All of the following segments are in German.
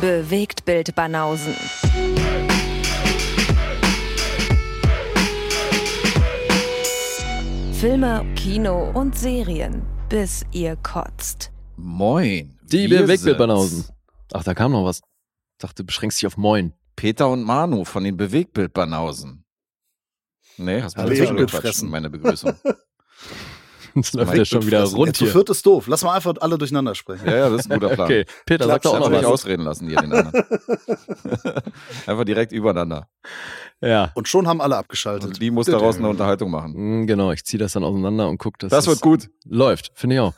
Bewegtbild-Banausen. Filme, Kino und Serien, bis ihr kotzt. Moin. Die Bewegtbild-Banausen. Ach, da kam noch was. Ich dachte, du beschränkst dich auf Moin. Peter und Manu von den Bewegtbild-Banausen. Nee, hast du Bewegtbildfressen, meine Begrüßung. Das läuft ja schon wieder rund hier. Zu viert ist doof. Lass mal einfach alle durcheinander sprechen. Ja, das ist ein guter Plan. Okay, Peter, sag doch auch noch was. Nicht ausreden lassen hier den anderen. Einfach direkt übereinander. Ja. Und schon haben alle abgeschaltet. Und die muss daraus eine Unterhaltung machen. Genau, ich ziehe das dann auseinander und gucke, dass das wird gut. Läuft, finde ich auch.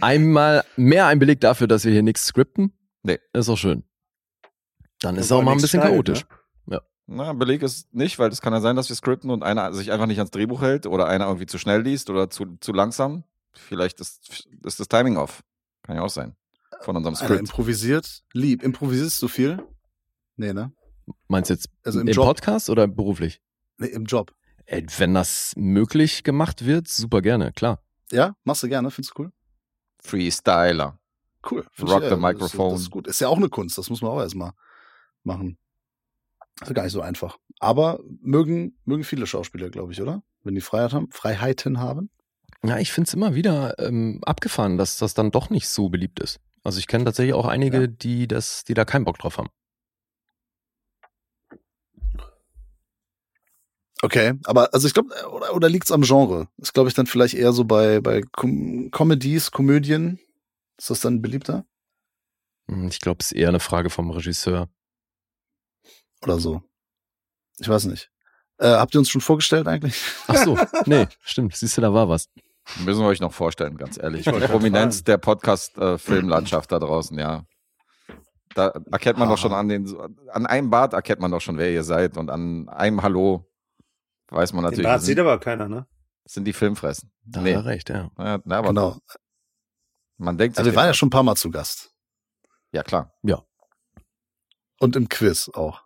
Einmal mehr ein Beleg dafür, dass wir hier nichts skripten. Nee. Ist auch schön. Dann ist es auch mal ein bisschen chaotisch. Ne? Ja. Na, Beleg ist nicht, weil es kann ja sein, dass wir skripten und einer sich einfach nicht ans Drehbuch hält oder einer irgendwie zu schnell liest oder zu langsam. Vielleicht ist das Timing off. Kann ja auch sein. Von unserem Skript. Improvisiert. Lieb. Improvisierst du viel? Nee, ne? Meinst du jetzt also im Job? Podcast oder beruflich? Nee, im Job. Ey, wenn das möglich gemacht wird, super gerne, klar. Ja? Machst du gerne? Findest du cool? Freestyler. Cool. Rock the microphone. Das ist gut. Ist ja auch eine Kunst. Das muss man auch erstmal machen. Das ist gar nicht so einfach. Aber mögen viele Schauspieler, glaube ich, oder? Wenn die Freiheiten haben. Ja, ich finde es immer wieder abgefahren, dass das dann doch nicht so beliebt ist. Also ich kenne tatsächlich auch einige, ja, die da keinen Bock drauf haben. Okay, aber also ich glaube, oder liegt es am Genre? Ist, glaube ich, dann vielleicht eher so bei Komödien. Ist das dann beliebter? Ich glaube, es ist eher eine Frage vom Regisseur. Oder so. Ich weiß nicht. Habt ihr uns schon vorgestellt eigentlich? Ach so, nee, stimmt. Siehst du, da war was. Müssen wir euch noch vorstellen, ganz ehrlich. Die Prominenz der Podcast-Filmlandschaft da draußen, ja. Da erkennt man doch schon an einem Bart erkennt man doch schon, wer ihr seid. Und an einem Hallo weiß man natürlich. Den Bart sieht aber keiner, ne? Das sind die Filmfressen. Da hat er recht, ja. Na, aber genau. Man denkt sich, wir waren ja schon ein paar Mal zu Gast. Ja, klar. Ja. Und im Quiz auch.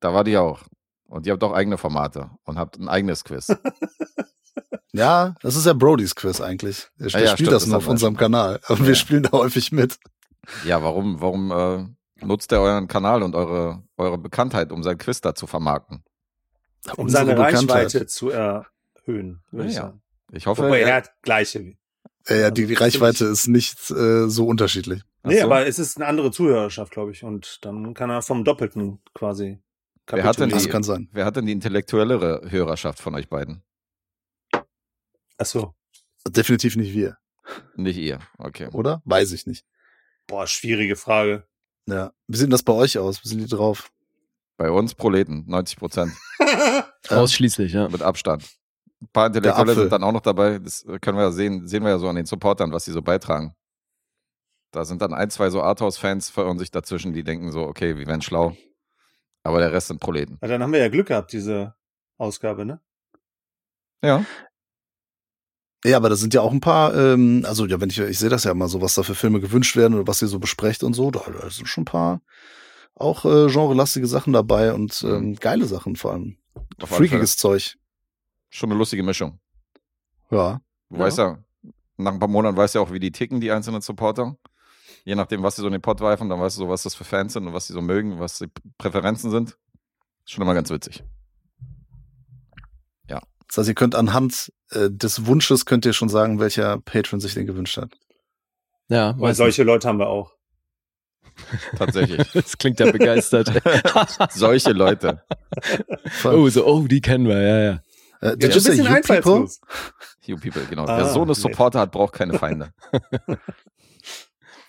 Da war die auch. Und ihr habt auch eigene Formate und habt ein eigenes Quiz. Ja, das ist ja Brodys Quiz eigentlich. Er spielt das nur auf unserem Kanal. Und wir spielen da häufig mit. Ja, warum nutzt er euren Kanal und eure Bekanntheit, um sein Quiz da zu vermarkten? Um seine Reichweite zu erhöhen. Ja. Ich hoffe, wobei er hat gleiche. Ja, die Reichweite ist nicht so unterschiedlich. Nee, so. Aber es ist eine andere Zuhörerschaft, glaube ich. Und dann kann er vom Doppelten quasi. Wer hat denn die intellektuellere Hörerschaft von euch beiden? Ach so. Definitiv nicht wir. Nicht ihr, okay. Oder? Weiß ich nicht. Boah, schwierige Frage. Ja. Wie sieht das bei euch aus? Wie sind die drauf? Bei uns Proleten, 90%. Ausschließlich, ja. Mit Abstand. Ein paar Intellektuelle sind dann auch noch dabei. Das können wir ja sehen wir ja so an den Supportern, was sie so beitragen. Da sind dann ein, zwei so Arthouse-Fans verirren sich dazwischen, die denken so, okay, wir werden schlau. Aber der Rest sind Proleten. Ja, dann haben wir ja Glück gehabt, diese Ausgabe, ne? Ja. Ja, aber da sind ja auch ein paar, also ja, ich sehe das ja immer so, was da für Filme gewünscht werden oder was ihr so besprecht und so, da sind schon ein paar auch genrelastige Sachen dabei und geile Sachen vor allem. Freakiges Zeug. Schon eine lustige Mischung. Ja. Du weißt ja, nach ein paar Monaten weißt du ja auch, wie die ticken, die einzelnen Supporter. Je nachdem, was sie so in den Pott werfen, dann weißt du so, was das für Fans sind und was sie so mögen, was die Präferenzen sind. Schon immer ganz witzig. Ja. Das heißt, ihr könnt anhand des Wunsches, könnt ihr schon sagen, welcher Patron sich den gewünscht hat. Ja. Weil solche Leute haben wir auch. Tatsächlich. Das klingt ja begeistert. Solche Leute. Die kennen wir, ja. Der ist ein bisschen einfallslos. You People, genau. Wer so eine Supporter hat, braucht keine Feinde.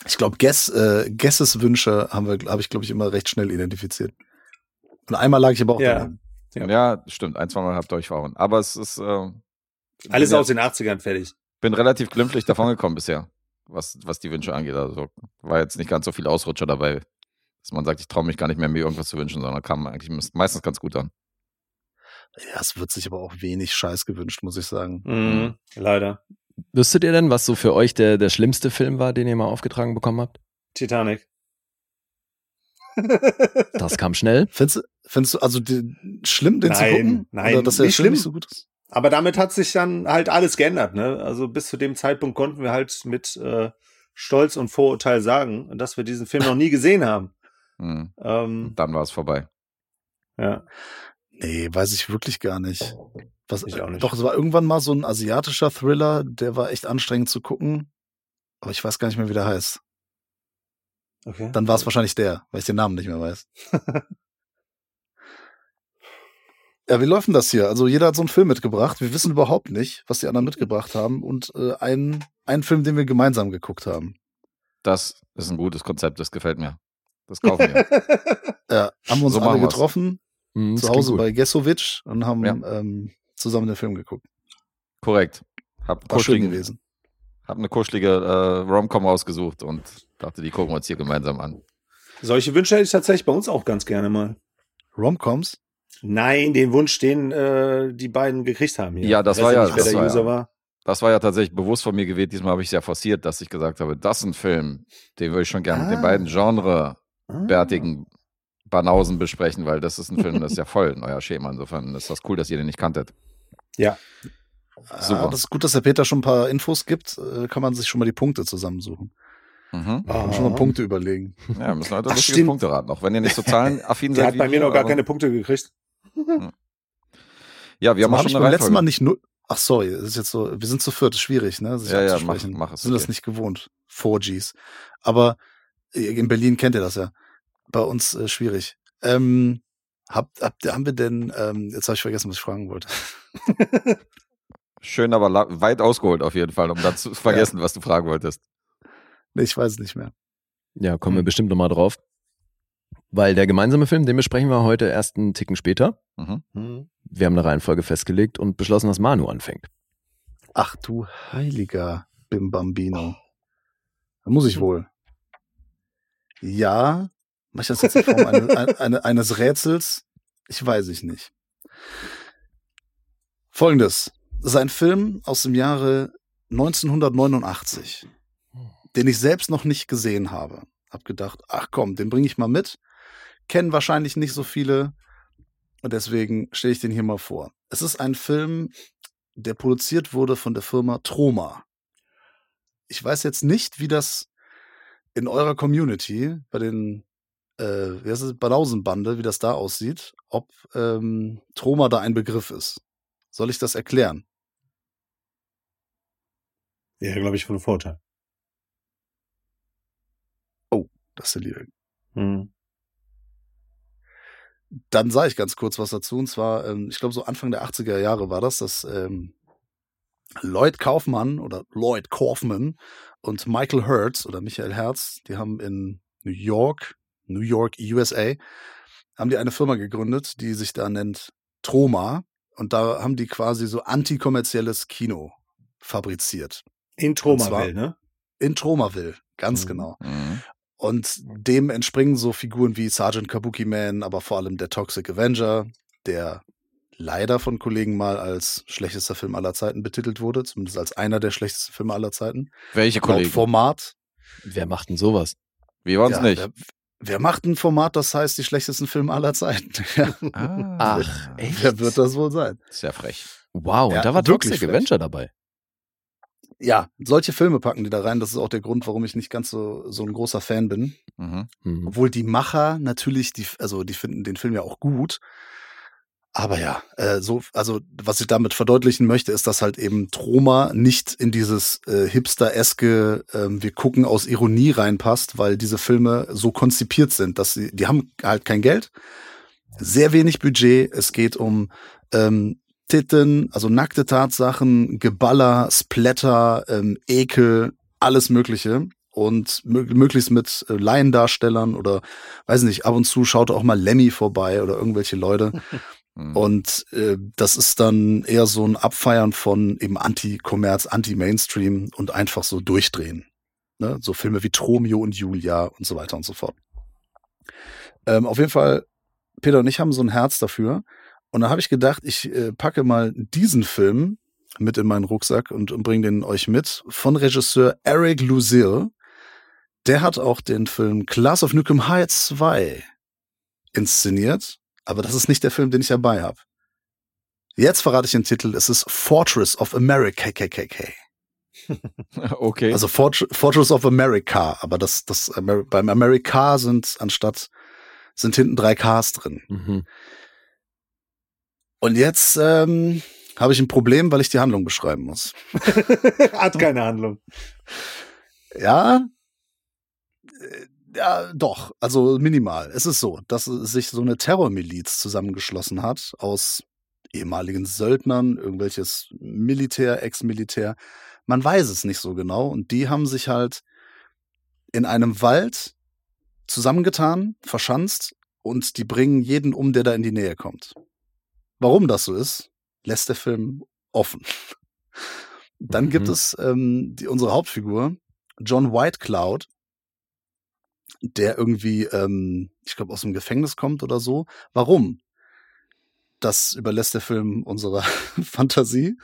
Ich glaube, Guesses-Wünsche habe ich, glaube ich, immer recht schnell identifiziert. Und einmal lag ich aber auch dran. Ja, stimmt. Ein, zwei Mal habt ihr euch verhauen. Aber es ist alles aus den 80ern fertig. Bin relativ glimpflich davongekommen bisher, was die Wünsche angeht. Also war jetzt nicht ganz so viel Ausrutscher dabei, dass man sagt, ich traue mich gar nicht mehr, mir irgendwas zu wünschen, sondern kam eigentlich meistens ganz gut an. Ja, es wird sich aber auch wenig Scheiß gewünscht, muss ich sagen. Mhm. Leider. Wüsstet ihr denn, was so für euch der schlimmste Film war, den ihr mal aufgetragen bekommen habt? Titanic. Das kam schnell. Findest du also schlimm, den zu gucken? Nein, oder dass der nicht schlimm. Nicht so gut ist? Aber damit hat sich dann halt alles geändert, ne? Also bis zu dem Zeitpunkt konnten wir halt mit Stolz und Vorurteil sagen, dass wir diesen Film noch nie gesehen haben. Mhm. Dann war es vorbei. Ja. Nee, weiß ich wirklich gar nicht. Was, ich auch nicht. Doch, es war irgendwann mal so ein asiatischer Thriller, der war echt anstrengend zu gucken. Aber ich weiß gar nicht mehr, wie der heißt. Okay. Dann war es wahrscheinlich der, weil ich den Namen nicht mehr weiß. Ja, wie läuft denn das hier? Also jeder hat so einen Film mitgebracht. Wir wissen überhaupt nicht, was die anderen mitgebracht haben. Und einen Film, den wir gemeinsam geguckt haben. Das ist ein gutes Konzept, das gefällt mir. Das kaufen wir. Ja, haben wir uns so alle getroffen. Zu Hause bei Gesowitsch und haben zusammen den Film geguckt. Korrekt. War schön gewesen. Hab eine kuschelige Rom-Com rausgesucht und dachte, die gucken wir uns hier gemeinsam an. Solche Wünsche hätte ich tatsächlich bei uns auch ganz gerne mal. Rom-Coms? Nein, den Wunsch, den die beiden gekriegt haben hier. Ja, das war ja, nicht, das, war, User ja. War. Das war ja tatsächlich bewusst von mir gewählt. Diesmal habe ich es ja forciert, dass ich gesagt habe, das ist ein Film, den würde ich schon gerne mit den beiden genrebärtigen Banausen besprechen, weil das ist ein Film, das ist ja voll in euer Schema. Insofern ist das cool, dass ihr den nicht kanntet. Ja. Super. Das ist gut, dass der Peter schon ein paar Infos gibt. Kann man sich schon mal die Punkte zusammensuchen. Mhm. Oh. Schon mal Punkte überlegen. Ja, müssen Leute richtige Punkte raten. Auch wenn ihr nicht so zahlenaffin seid. Der hat bei mir noch gar keine Punkte gekriegt. Ja, wir haben schon beim letzten Mal nicht null. Ach, sorry, das ist jetzt so, wir sind zu viert, ist schwierig, ne? Sich abzusprechen. Mach es. Wir sind das nicht gewohnt. 4Gs. Aber in Berlin kennt ihr das ja. Bei uns schwierig. Haben wir denn, jetzt habe ich vergessen, was ich fragen wollte. Schön, aber weit ausgeholt auf jeden Fall, um dann zu vergessen, was du fragen wolltest. Nee, ich weiß es nicht mehr. Ja, kommen wir bestimmt nochmal drauf. Weil der gemeinsame Film, den besprechen wir heute erst einen Ticken später. Mhm. Wir haben eine Reihenfolge festgelegt und beschlossen, dass Manu anfängt. Ach du heiliger Bimbambino. Da muss ich wohl. Ja, mache ich das jetzt in Form eines Rätsels? Ich weiß es nicht. Folgendes. Das ist ein Film aus dem Jahre 1989, den ich selbst noch nicht gesehen habe. Hab gedacht, ach komm, den bringe ich mal mit. Kennen wahrscheinlich nicht so viele und deswegen stelle ich den hier mal vor. Es ist ein Film, der produziert wurde von der Firma Troma. Ich weiß jetzt nicht, wie das in eurer Community bei den Banausenbande, wie das da aussieht, ob Troma da ein Begriff ist. Soll ich das erklären? Ja, glaube ich, von Vorteil. Oh, das ist der Liebe. Hm. Dann sage ich ganz kurz was dazu. Und zwar, ich glaube, so Anfang der 80er Jahre war das, dass Lloyd Kaufman oder Lloyd Kaufman und Michael Hertz oder Michael Hertz, die haben in New York, USA, haben die eine Firma gegründet, die sich da nennt Troma. Und da haben die quasi so antikommerzielles Kino fabriziert. In Tromaville, ne? In Tromaville, ganz genau. Mhm. Und dem entspringen so Figuren wie Sergeant Kabuki Man, aber vor allem der Toxic Avenger, der leider von Kollegen mal als schlechtester Film aller Zeiten betitelt wurde, zumindest als einer der schlechtesten Filme aller Zeiten. Welche Kollegen? Laut Format. Wer macht denn sowas? Wir waren's nicht. Wer macht ein Format, das heißt die schlechtesten Filme aller Zeiten? Ach, echt? Wer wird das wohl sein? Sehr frech. Wow, ja, und da war wirklich Toxic Avenger dabei. Ja, solche Filme packen die da rein. Das ist auch der Grund, warum ich nicht ganz so ein großer Fan bin. Mhm. Mhm. Obwohl die Macher natürlich, die finden den Film ja auch gut. Aber ja, was ich damit verdeutlichen möchte, ist, dass halt eben Troma nicht in dieses hipster-eske wir gucken aus Ironie reinpasst, weil diese Filme so konzipiert sind, dass die haben halt kein Geld, sehr wenig Budget, es geht um Titten, also nackte Tatsachen, Geballer, Splatter, Ekel, alles mögliche. Und möglichst mit Laiendarstellern oder, weiß nicht, ab und zu schaut auch mal Lemmy vorbei oder irgendwelche Leute. Und das ist dann eher so ein Abfeiern von eben Anti-Kommerz, Anti-Mainstream und einfach so durchdrehen. Ne? So Filme wie Romeo und Julia und so weiter und so fort. Auf jeden Fall, Peter und ich haben so ein Herz dafür. Und da habe ich gedacht, ich packe mal diesen Film mit in meinen Rucksack und bringe den euch mit. Von Regisseur Eric Lussier. Der hat auch den Film Class of Nukem High 2 inszeniert. Aber das ist nicht der Film, den ich dabei habe. Jetzt verrate ich den Titel. Es ist Fortress of America. Okay. Also Fortress of America, aber das beim America sind hinten 3 Ks drin. Mhm. Und jetzt habe ich ein Problem, weil ich die Handlung beschreiben muss. Hat keine Handlung. Ja, doch. Also minimal. Es ist so, dass sich so eine Terrormiliz zusammengeschlossen hat aus ehemaligen Söldnern, irgendwelches Militär, Ex-Militär. Man weiß es nicht so genau. Und die haben sich halt in einem Wald zusammengetan, verschanzt, und die bringen jeden um, der da in die Nähe kommt. Warum das so ist, lässt der Film offen. Dann gibt es unsere Hauptfigur, John Whitecloud, der irgendwie, ich glaube, aus dem Gefängnis kommt oder so. Warum? Das überlässt der Film unserer Fantasie.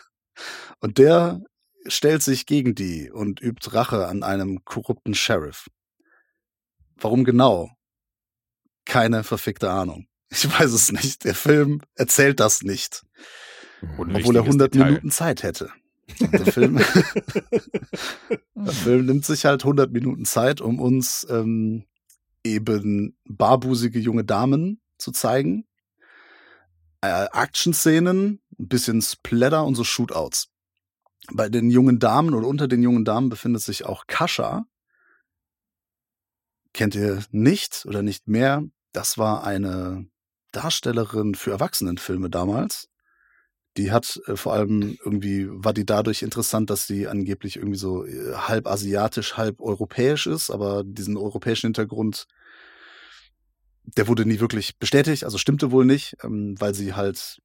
Und der stellt sich gegen die und übt Rache an einem korrupten Sheriff. Warum genau? Keine verfickte Ahnung. Ich weiß es nicht. Der Film erzählt das nicht. Obwohl er 100 Minuten Zeit hätte. Der Film nimmt sich halt 100 Minuten Zeit, um uns eben barbusige junge Damen zu zeigen. Action-Szenen, ein bisschen Splatter und so Shootouts. Bei den jungen Damen oder unter den jungen Damen befindet sich auch Kascha. Kennt ihr nicht oder nicht mehr? Das war eine Darstellerin für Erwachsenenfilme damals. Die hat vor allem irgendwie, war die dadurch interessant, dass sie angeblich irgendwie so halb asiatisch, halb europäisch ist, aber diesen europäischen Hintergrund, der wurde nie wirklich bestätigt, also stimmte wohl nicht, weil sie halt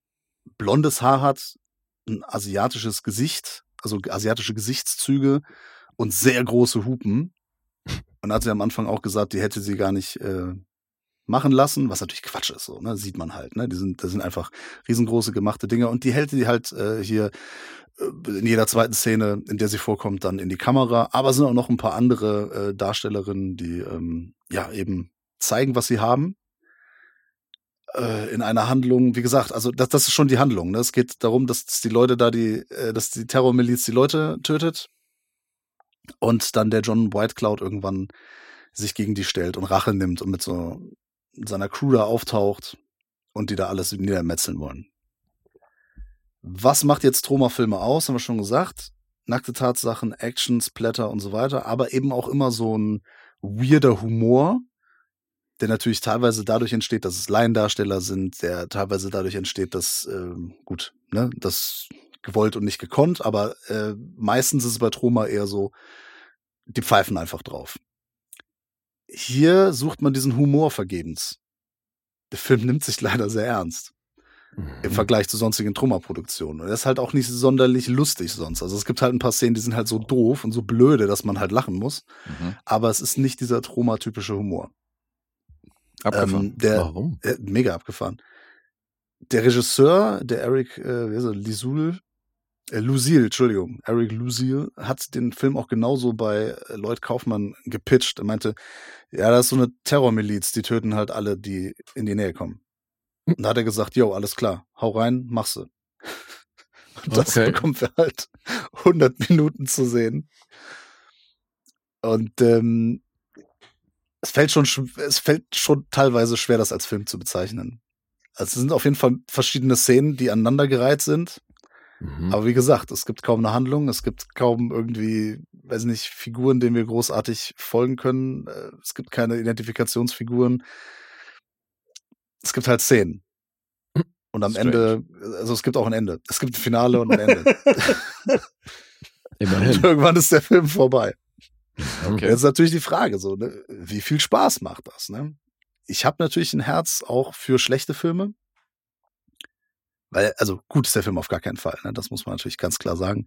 blondes Haar hat, ein asiatisches Gesicht, also asiatische Gesichtszüge und sehr große Hupen. Und hat sie am Anfang auch gesagt, die hätte sie gar nicht machen lassen, was natürlich Quatsch ist, so, ne? Sieht man halt, ne? Das sind einfach riesengroße gemachte Dinger, und die hält die halt in jeder zweiten Szene, in der sie vorkommt, dann in die Kamera. Aber es sind auch noch ein paar andere Darstellerinnen, die eben zeigen, was sie haben in einer Handlung. Wie gesagt, also das ist schon die Handlung, ne? Es geht darum, dass die Leute da dass die Terrormiliz die Leute tötet und dann der John Whitecloud irgendwann sich gegen die stellt und Rache nimmt und mit so seiner Crew da auftaucht und die da alles niedermetzeln wollen. Was macht jetzt Troma-Filme aus? Haben wir schon gesagt. Nackte Tatsachen, Action, Splatter und so weiter, aber eben auch immer so ein weirder Humor, der natürlich teilweise dadurch entsteht, dass es Laiendarsteller sind, der teilweise dadurch entsteht, dass, das gewollt und nicht gekonnt, aber meistens ist es bei Troma eher so, die pfeifen einfach drauf. Hier sucht man diesen Humor vergebens. Der Film nimmt sich leider sehr ernst. Im Vergleich zu sonstigen Troma-Produktionen. Und er ist halt auch nicht sonderlich lustig sonst. Also es gibt halt ein paar Szenen, die sind halt so doof und so blöde, dass man halt lachen muss. Mhm. Aber es ist nicht dieser Troma-typische Humor. Abgefahren. Warum? Mega abgefahren. Der Regisseur, der Eric Eric Lussier, hat den Film auch genauso bei Lloyd Kaufman gepitcht. Er meinte, ja, das ist so eine Terrormiliz, die töten halt alle, die in die Nähe kommen. Und da hat er gesagt, jo, alles klar, hau rein, mach's sie. Und das bekommen wir halt 100 Minuten zu sehen. Und es fällt schon teilweise schwer, das als Film zu bezeichnen. Also es sind auf jeden Fall verschiedene Szenen, die aneinandergereiht sind. Mhm. Aber wie gesagt, es gibt kaum eine Handlung, es gibt kaum irgendwie, weiß nicht, Figuren, denen wir großartig folgen können. Es gibt keine Identifikationsfiguren. Es gibt halt Szenen. Und am Ende, also es gibt auch ein Ende. Es gibt ein Finale und ein Ende. Immerhin. Und irgendwann ist der Film vorbei. Okay. Jetzt ist natürlich die Frage, so, ne? Wie viel Spaß macht das? Ne? Ich habe natürlich ein Herz auch für schlechte Filme. Weil, also gut ist der Film auf gar keinen Fall, ne? Das muss man natürlich ganz klar sagen.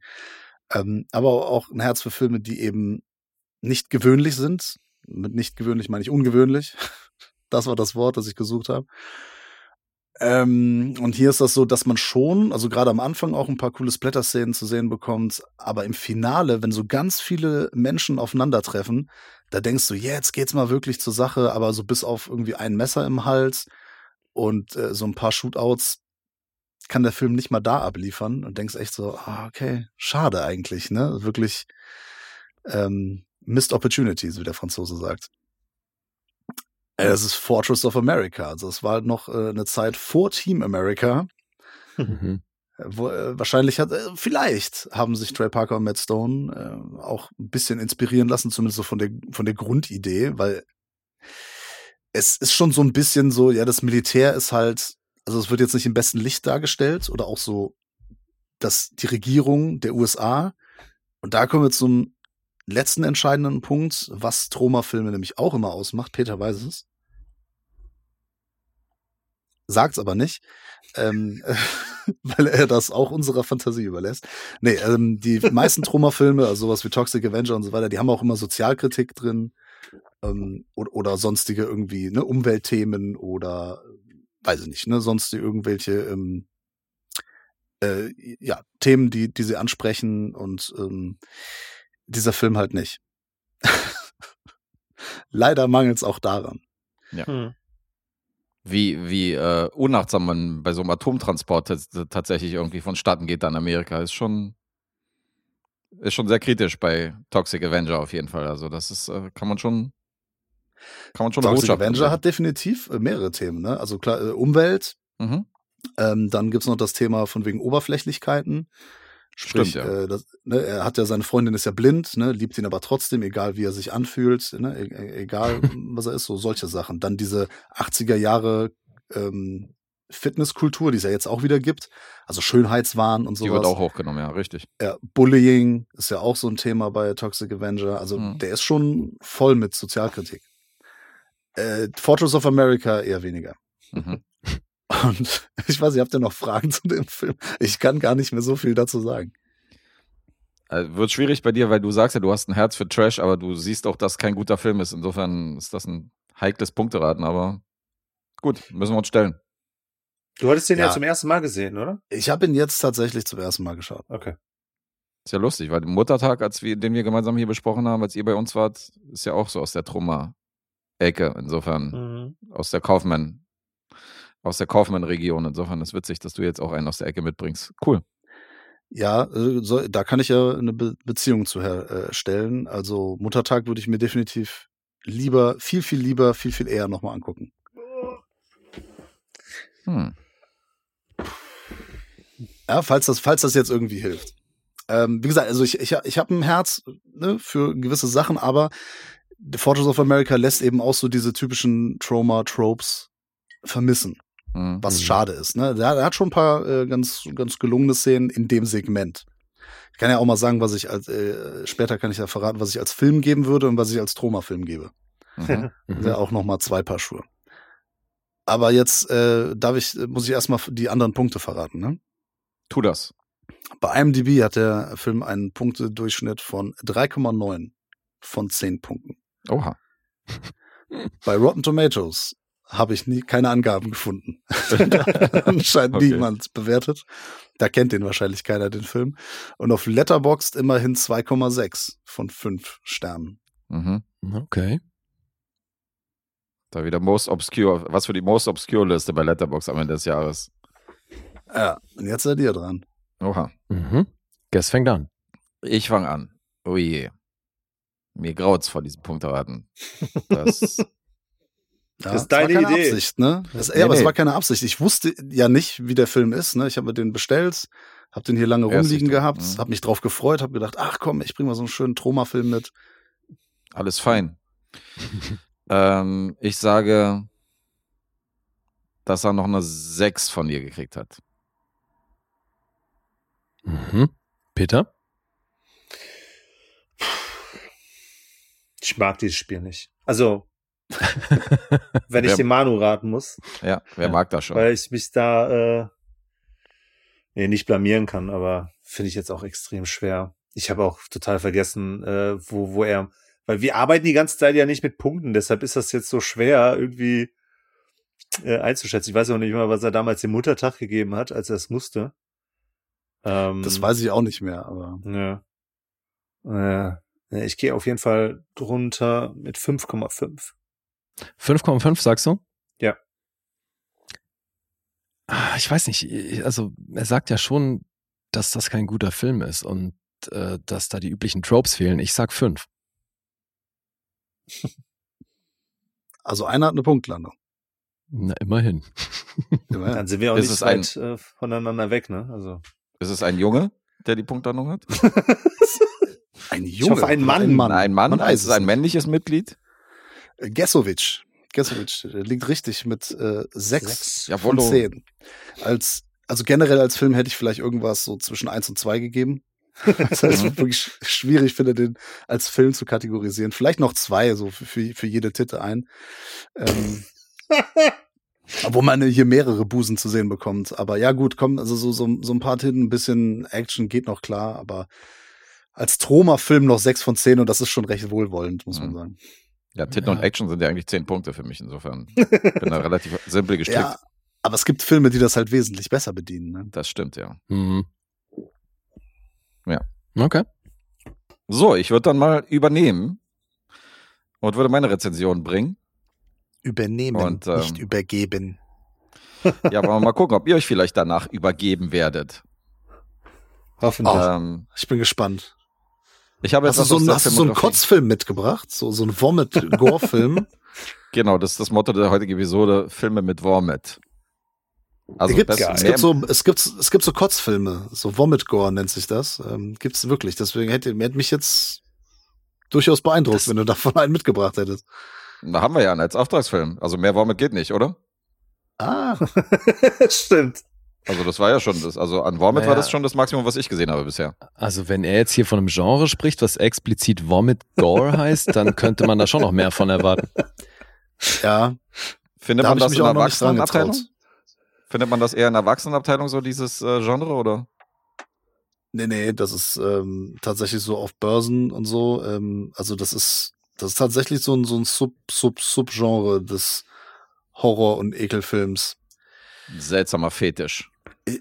Aber auch ein Herz für Filme, die eben nicht gewöhnlich sind. Mit nicht gewöhnlich meine ich ungewöhnlich. Das war das Wort, das ich gesucht habe. Und hier ist das so, dass man schon, also gerade am Anfang auch ein paar coole Splatter-Szenen zu sehen bekommt, aber im Finale, wenn so ganz viele Menschen aufeinandertreffen, da denkst du, jetzt geht's mal wirklich zur Sache, aber so bis auf irgendwie ein Messer im Hals und so ein paar Shootouts kann der Film nicht mal da abliefern und denkst echt so, okay, schade eigentlich, ne? Wirklich Missed Opportunities, wie der Franzose sagt. Es ist Fortress of America. Also es war noch eine Zeit vor Team America. Mhm. Wo, vielleicht haben sich Trey Parker und Matt Stone auch ein bisschen inspirieren lassen, zumindest so von der Grundidee, weil es ist schon so ein bisschen so, ja, das Militär ist halt, also es wird jetzt nicht im besten Licht dargestellt oder auch so, dass die Regierung der USA, und da kommen wir zum letzten entscheidenden Punkt, was Troma-Filme nämlich auch immer ausmacht, Peter weiß es, sagt's aber nicht, weil er das auch unserer Fantasie überlässt. Nee, die meisten Troma-Filme, also sowas wie Toxic Avenger und so weiter, die haben auch immer Sozialkritik drin, oder sonstige irgendwie, ne, Umweltthemen oder, weiß ich nicht, ne, sonstige irgendwelche ja, Themen, die sie ansprechen, und dieser Film halt nicht. Leider mangelt's auch daran. Ja. Hm. Wie unachtsam man bei so einem Atomtransport tatsächlich irgendwie vonstatten geht dann Amerika, ist schon sehr kritisch bei Toxic Avenger auf jeden Fall. Also das ist, kann man schon Toxic Avenger hat definitiv mehrere Themen, ne? Also klar, Umwelt, dann gibt's noch das Thema von wegen Oberflächlichkeiten. Sprich, stimmt, ja. Er hat ja, seine Freundin ist ja blind, ne, liebt ihn aber trotzdem, egal wie er sich anfühlt, ne, egal was er ist, so solche Sachen. Dann diese 80er Jahre Fitnesskultur, die es ja jetzt auch wieder gibt, also Schönheitswahn und sowas. Die wird auch hochgenommen, ja, richtig. Ja, Bullying ist ja auch so ein Thema bei Toxic Avenger, also der ist schon voll mit Sozialkritik. Fortress of America eher weniger. Mhm. Und ich weiß nicht, habt ihr noch Fragen zu dem Film? Ich kann gar nicht mehr so viel dazu sagen. Also wird schwierig bei dir, weil du sagst ja, du hast ein Herz für Trash, aber du siehst auch, dass kein guter Film ist. Insofern ist das ein heikles Punkteraten, aber gut, müssen wir uns stellen. Du hattest den ja zum ersten Mal gesehen, oder? Ich habe ihn jetzt tatsächlich zum ersten Mal geschaut. Okay. Ist ja lustig, weil Muttertag, den wir gemeinsam hier besprochen haben, als ihr bei uns wart, ist ja auch so aus der Troma-Ecke, insofern aus der Kaufmann-Ecke. Aus der Kaufmann-Region. Insofern ist witzig, dass du jetzt auch einen aus der Ecke mitbringst. Cool. Ja, da kann ich ja eine Beziehung zu herstellen. Also Muttertag würde ich mir definitiv lieber, viel, viel eher nochmal angucken. Ja, falls das jetzt irgendwie hilft. Wie gesagt, also ich habe ein Herz, ne, für gewisse Sachen, aber The Fortress of America lässt eben auch so diese typischen Trauma-Tropes vermissen. Was schade ist, ne? Der hat schon ein paar ganz gelungene Szenen in dem Segment. Ich kann ja auch mal sagen, was ich als später kann ich ja verraten, was ich als Film geben würde und was ich als Troma-Film gebe. Wäre auch nochmal zwei Paar Schuhe. Aber jetzt muss ich erstmal die anderen Punkte verraten, ne? Tu das. Bei IMDb hat der Film einen Punktedurchschnitt von 3,9 von 10 Punkten. Oha. Bei Rotten Tomatoes habe ich keine Angaben gefunden. Anscheinend okay. Niemand bewertet. Da kennt den wahrscheinlich keiner, den Film. Und auf Letterboxd immerhin 2,6 von 5 Sternen. Mhm. Okay. Da wieder Most Obscure. Was für die Most Obscure-Liste bei Letterboxd am Ende des Jahres. Ja, und jetzt seid ihr dran. Oha. Guess fängt an. Ich fange an. Oh je. Mir graut's vor diesem Punkteraten. Das... Ja, das ist deine Idee. Absicht, ne? Aber es war keine Absicht. Ich wusste ja nicht, wie der Film ist, ne? Ich habe mir den bestellt, habe den hier lange rumliegen gehabt, habe mich drauf gefreut, habe gedacht, ach komm, ich bringe mal so einen schönen Troma-Film mit. Alles fein. Ich sage, dass er noch eine 6 von dir gekriegt hat. Peter? Ich mag dieses Spiel nicht. Also wenn ich dem Manu raten muss. Ja, wer mag das schon? Weil ich mich da nicht blamieren kann, aber finde ich jetzt auch extrem schwer. Ich habe auch total vergessen, wo er, weil wir arbeiten die ganze Zeit ja nicht mit Punkten, deshalb ist das jetzt so schwer irgendwie einzuschätzen. Ich weiß auch nicht mehr, was er damals dem Muttertag gegeben hat, als er es musste. Das weiß ich auch nicht mehr, aber ja. Ich gehe auf jeden Fall drunter mit 5,5. 5,5 sagst du? Ja. ich weiß nicht, also er sagt ja schon, dass das kein guter Film ist und dass da die üblichen Tropes fehlen. Ich sag 5. Also einer hat eine Punktlandung. Na, immerhin. Dann sind wir auch nicht weit voneinander weg, ne? Also. Ist es ein Junge, der die Punktlandung hat? Ein Junge? Ich hoffe, ein Mann. Ein Mann. Ist es ein männliches Mitglied? Gesowitsch liegt richtig mit 6 von 10. Also generell als Film hätte ich vielleicht irgendwas so zwischen 1 und 2 gegeben. Das heißt, ich wirklich schwierig finde, den als Film zu kategorisieren. Vielleicht noch 2, so für jede Titte ein. Wo man hier mehrere Busen zu sehen bekommt. Aber ja gut, komm, also so ein paar Titten, ein bisschen Action geht noch klar, aber als Troma-Film noch 6 von 10 und das ist schon recht wohlwollend, muss man sagen. Ja, Titten und Action sind ja eigentlich 10 Punkte für mich, insofern bin da relativ simpel gestrickt. Ja, aber es gibt Filme, die das halt wesentlich besser bedienen. Ne? Das stimmt, ja. Mhm. Ja. Okay. So, ich würde dann mal übernehmen und würde meine Rezension bringen. Übernehmen, und, nicht übergeben. Ja, aber mal gucken, ob ihr euch vielleicht danach übergeben werdet. Hoffentlich. Ich bin gespannt. Ich habe jetzt hast du so einen Kotzfilm mitgebracht? So einen Vomit-Gore-Film? Genau, das ist das Motto der heutigen Episode, Filme mit Vomit. Also es gibt so Kotzfilme, so Vomit-Gore nennt sich das. Gibt's wirklich, deswegen hätte mich jetzt durchaus beeindruckt, wenn du davon einen mitgebracht hättest. Da haben wir ja einen als Auftragsfilm, also mehr Vomit geht nicht, oder? Ah, stimmt. Also das war ja schon, an Vomit war das schon das Maximum, was ich gesehen habe bisher. Also wenn er jetzt hier von einem Genre spricht, was explizit Vomit-Gore heißt, dann könnte man da schon noch mehr von erwarten. Ja. Findet man das in der Erwachsenenabteilung? Findet man das eher in der Erwachsenenabteilung, so dieses Genre, oder? Nee, das ist tatsächlich so auf Börsen und so. Also das ist tatsächlich so ein Subgenre des Horror- und Ekelfilms. Seltsamer Fetisch.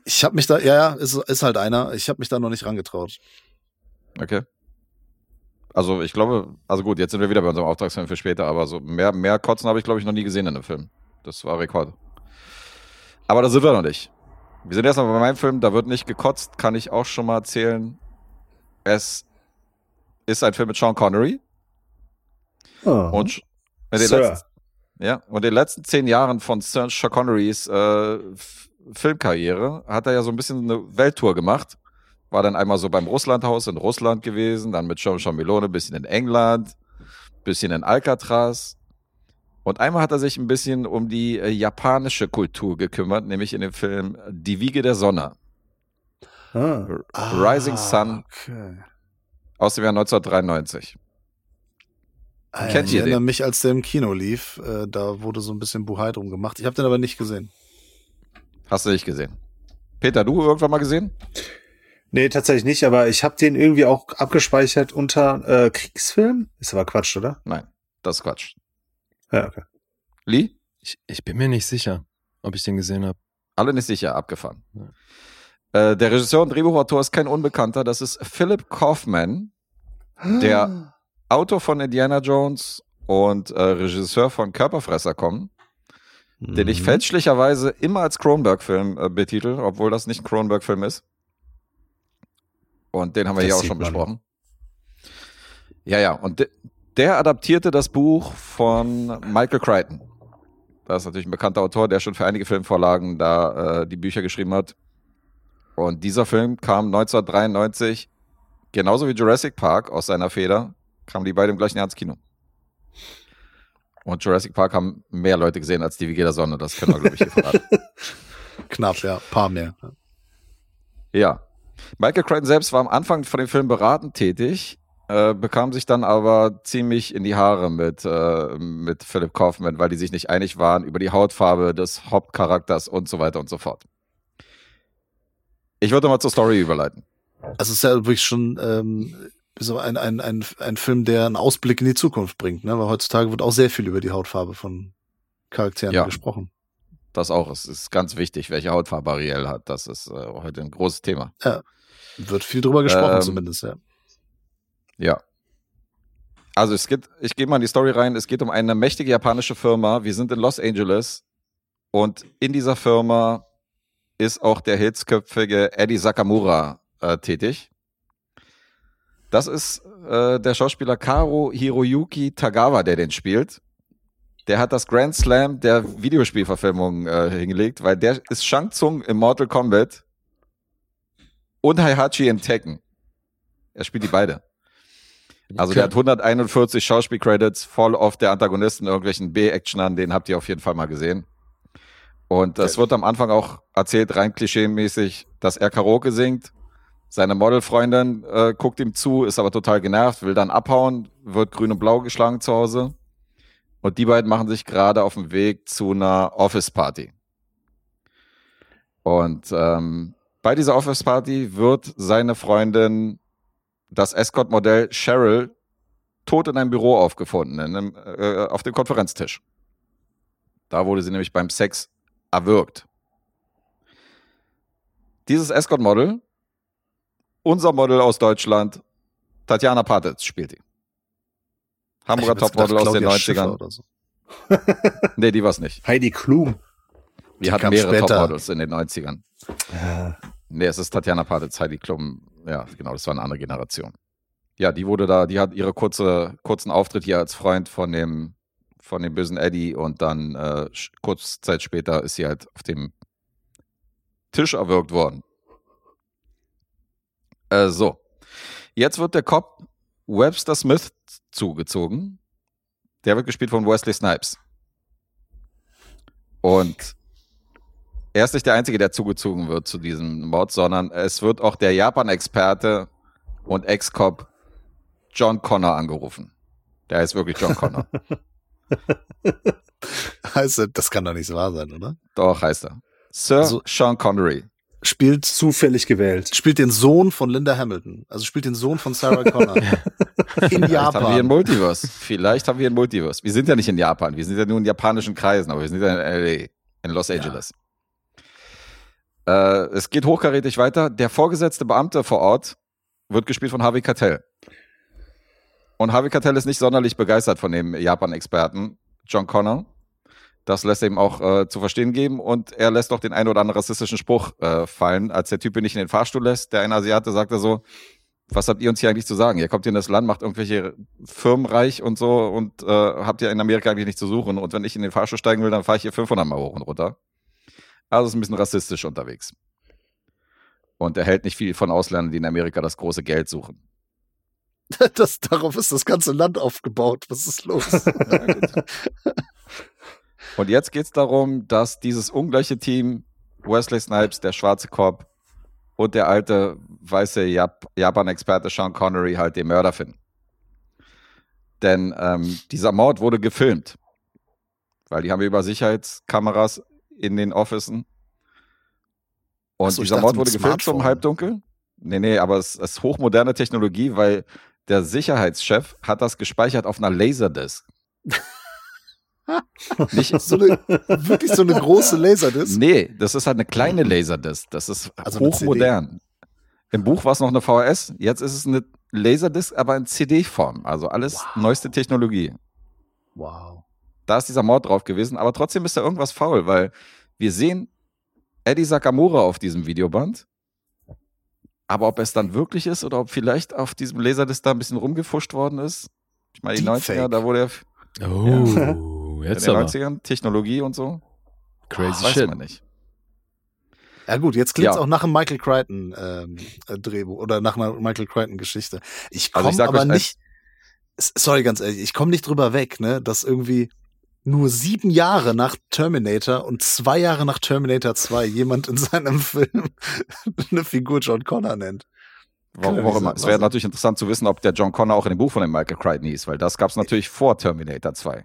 Ich habe mich da, ist halt einer. Ich habe mich da noch nicht rangetraut. Okay. Also ich glaube, gut, jetzt sind wir wieder bei unserem Auftragsfilm für später, aber so mehr Kotzen habe ich, glaube ich, noch nie gesehen in einem Film. Das war Rekord. Aber da sind wir noch nicht. Wir sind erstmal bei meinem Film, da wird nicht gekotzt, kann ich auch schon mal erzählen. Es ist ein Film mit Sean Connery. Oh. Und in den letzten 10 Jahren von Sean Connerys Filmkarriere hat er ja so ein bisschen eine Welttour gemacht. War dann einmal so beim Russlandhaus in Russland gewesen, dann mit John Melone ein bisschen in England, ein bisschen in Alcatraz. Und einmal hat er sich ein bisschen um die japanische Kultur gekümmert, nämlich in dem Film Die Wiege der Sonne. Rising Sun. Okay. Aus dem Jahr 1993. Kennt ihr den? Ich erinnere mich, als der im Kino lief. Da wurde so ein bisschen Buhai drum gemacht. Ich habe den aber nicht gesehen. Hast du nicht gesehen? Peter, du irgendwann mal gesehen? Nee, tatsächlich nicht. Aber ich habe den irgendwie auch abgespeichert unter Kriegsfilm. Ist aber Quatsch, oder? Nein, das ist Quatsch. Ja, okay. Lee? Ich bin mir nicht sicher, ob ich den gesehen habe. Alle nicht sicher, abgefahren. Ja. Der Regisseur und Drehbuchautor ist kein Unbekannter, das ist Philip Kaufman, der Autor von Indiana Jones und Regisseur von Körperfresser kommen, den ich fälschlicherweise immer als Cronenberg-Film betitel, obwohl das nicht ein Cronenberg-Film ist. Und den haben wir hier auch schon besprochen. Ja, und der adaptierte das Buch von Michael Crichton. Das ist natürlich ein bekannter Autor, der schon für einige Filmvorlagen da die Bücher geschrieben hat. Und dieser Film kam 1993, genauso wie Jurassic Park aus seiner Feder, kamen die beide im gleichen Jahr ins Kino. Und Jurassic Park haben mehr Leute gesehen als die Wiege der Sonne, das können wir, glaube ich, hier verraten. Knapp, ja, paar mehr. Ja. Michael Crichton selbst war am Anfang von dem Film beratend tätig, bekam sich dann aber ziemlich in die Haare mit Philip Kaufman, weil die sich nicht einig waren über die Hautfarbe des Hauptcharakters und so weiter und so fort. Ich würde mal zur Story überleiten. Also es ist ja wirklich schon so ein Film, der einen Ausblick in die Zukunft bringt, ne? Weil heutzutage wird auch sehr viel über die Hautfarbe von Charakteren gesprochen. Das auch. Es ist ganz wichtig, welche Hautfarbe Ariel hat. Das ist heute ein großes Thema. Ja. Wird viel drüber gesprochen zumindest, ja. Ja. Also ich gehe mal in die Story rein, es geht um eine mächtige japanische Firma, wir sind in Los Angeles und in dieser Firma ist auch der hitzköpfige Eddie Sakamura tätig. Das ist der Schauspieler Karo Hiroyuki Tagawa, der den spielt. Der hat das Grand Slam der Videospielverfilmung hingelegt, weil der ist Shang Tsung im Mortal Kombat und Heihachi im Tekken. Er spielt die beide. Also der hat 141 Schauspiel-Credits, voll oft der Antagonisten in irgendwelchen B-Actionern, den habt ihr auf jeden Fall mal gesehen. Und das wird am Anfang auch erzählt, rein klischee-mäßig, dass er Karaoke singt. Seine Modelfreundin guckt ihm zu, ist aber total genervt, will dann abhauen, wird grün und blau geschlagen zu Hause. Und die beiden machen sich gerade auf den Weg zu einer Office-Party. Und bei dieser Office-Party wird seine Freundin, das Escort-Modell Cheryl, tot in einem Büro aufgefunden, auf dem Konferenztisch. Da wurde sie nämlich beim Sex erwürgt. Dieses Escort-Model, unser Model aus Deutschland, Tatjana Patitz spielt die. Hamburger Topmodel aus den 90ern. Oder so. Nee, die war es nicht. Heidi Klum. Die hatten mehrere später. Topmodels in den 90ern. Ja. Nee, es ist Tatjana Patitz, Heidi Klum. Ja, genau, das war eine andere Generation. Ja, die wurde da, die hat ihren kurzen Auftritt hier als Freund von dem bösen Eddie und dann kurz Zeit später ist sie halt auf dem Tisch erwürgt worden. So. Jetzt wird der Cop Webster Smith zugezogen. Der wird gespielt von Wesley Snipes. Und er ist nicht der Einzige, der zugezogen wird zu diesem Mord, sondern es wird auch der Japan-Experte und Ex-Cop John Connor angerufen. Der heißt wirklich John Connor. Heißt er, das kann doch nicht wahr sein, oder? Doch, heißt er. Sir also, Sean Connery. Spielt zufällig gewählt. Spielt den Sohn von Linda Hamilton. Also spielt den Sohn von Sarah Connor. In Japan. Vielleicht haben wir ein Multiverse. Wir sind ja nicht in Japan. Wir sind ja nur in japanischen Kreisen, aber wir sind ja in LA, in Los Angeles. Ja. Es geht hochkarätig weiter. Der vorgesetzte Beamte vor Ort wird gespielt von Harvey Keitel. Und Harvey Keitel ist nicht sonderlich begeistert von dem Japan-Experten John Connor. Das lässt er ihm auch zu verstehen geben und er lässt doch den einen oder anderen rassistischen Spruch fallen. Als der Typ ihn nicht in den Fahrstuhl lässt, der eine Asiate, sagt er so, was habt ihr uns hier eigentlich zu sagen? Ihr kommt hier in das Land, macht irgendwelche Firmen reich und so und habt ihr in Amerika eigentlich nicht zu suchen. Und wenn ich in den Fahrstuhl steigen will, dann fahre ich hier 500 Mal hoch und runter. Also ist ein bisschen rassistisch unterwegs. Und er hält nicht viel von Ausländern, die in Amerika das große Geld suchen. Darauf ist das ganze Land aufgebaut. Was ist los? Ja, gut. Und jetzt geht es darum, dass dieses ungleiche Team, Wesley Snipes, der schwarze Cop und der alte weiße Japan-Experte Sean Connery halt den Mörder finden. Denn dieser Mord wurde gefilmt, weil die haben wir über Sicherheitskameras in den Officen. Und achso, dieser Mord wurde gefilmt zum Halbdunkel. Nee, aber es ist hochmoderne Technologie, weil der Sicherheitschef hat das gespeichert auf einer Laserdisc. Nicht wirklich so eine große Laserdisc? Nee, das ist halt eine kleine Laserdisc. Das ist also hochmodern. Im Buch war es noch eine VHS, jetzt ist es eine Laserdisc, aber in CD-Form. Also alles neueste Technologie. Wow. Da ist dieser Mord drauf gewesen, aber trotzdem ist da irgendwas faul, weil wir sehen Eddie Sakamura auf diesem Videoband, aber ob es dann wirklich ist oder ob vielleicht auf diesem Laserdisc da ein bisschen rumgefuscht worden ist. Ich meine, die 90er, da wurde er... Oh. Jetzt in den 90ern, Technologie und so. Crazy Shit. Weiß man nicht. Ja gut, jetzt klingt es auch nach einem Michael Crichton Drehbuch oder nach einer Michael Crichton Geschichte. Ich komme also aber nicht, sorry, ganz ehrlich, ich komme nicht drüber weg, ne, dass irgendwie nur 7 Jahre nach Terminator und 2 Jahre nach Terminator 2 jemand in seinem Film eine Figur John Connor nennt. Warum auch immer. Es wäre natürlich interessant zu wissen, ob der John Connor auch in dem Buch von dem Michael Crichton hieß, weil das gab es natürlich vor Terminator 2.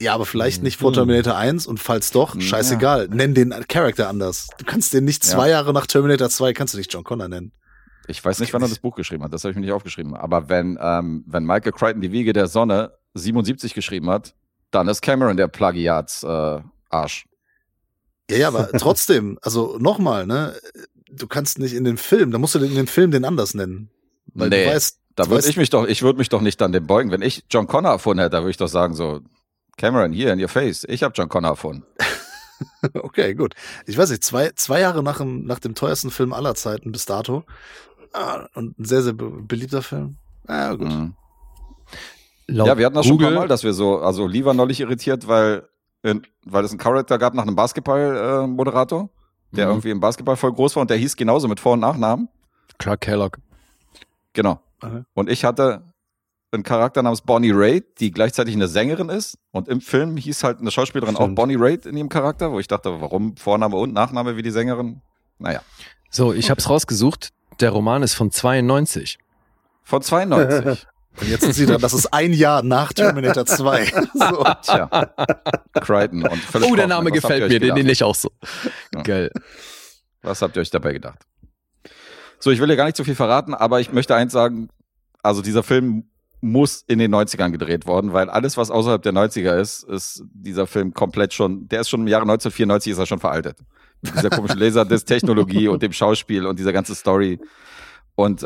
Ja, aber vielleicht nicht vor Terminator 1 und falls doch, scheißegal, nenn den Charakter anders. Du kannst den nicht 2 Jahre nach Terminator 2, kannst du nicht John Connor nennen. Ich weiß nicht, wann er das Buch geschrieben hat, das habe ich mir nicht aufgeschrieben. Aber wenn Michael Crichton Die Wiege der Sonne 77 geschrieben hat, dann ist Cameron der Plagiats-Arsch. Ja, aber trotzdem, also nochmal, ne, du kannst nicht in den Film, da musst du in den Film den anders nennen. Weil nee, ich würde mich doch nicht an dem beugen. Wenn ich John Connor erfunden hätte, da würde ich doch sagen so, Cameron, hier in your face. Ich habe John Connor erfunden. Okay, gut. Ich weiß nicht, zwei Jahre nach dem teuersten Film aller Zeiten bis dato. Und ein sehr, sehr beliebter Film. Ja, gut. Mhm. Ja, wir hatten das schon ein paar Mal, dass wir so, also Lee war neulich irritiert, weil es einen Charakter gab nach einem Basketball-Moderator, der irgendwie im Basketball voll groß war und der hieß genauso mit Vor- und Nachnamen. Clark Kellogg. Genau. Okay. Und ich hatte einen Charakter namens Bonnie Raitt, die gleichzeitig eine Sängerin ist. Und im Film hieß halt eine Schauspielerin auch Bonnie Raitt in ihrem Charakter, wo ich dachte, warum Vorname und Nachname wie die Sängerin? Naja. So, ich hab's rausgesucht. Der Roman ist von 92. Von 92? Und jetzt sieht er, das ist ein Jahr nach Terminator 2. So. Tja. Crichton und Philip Kaufman. Der Name was gefällt mir, den nehme ich auch so. Ja. Geil. Was habt ihr euch dabei gedacht? So, ich will ja gar nicht so viel verraten, aber ich möchte eins sagen, also dieser Film muss in den 90ern gedreht worden, weil alles, was außerhalb der 90er ist dieser Film komplett schon, der ist schon im Jahre 1994, ist er schon veraltet. Mit dieser komischen Laserdisc-Technologie und dem Schauspiel und dieser ganzen Story. Und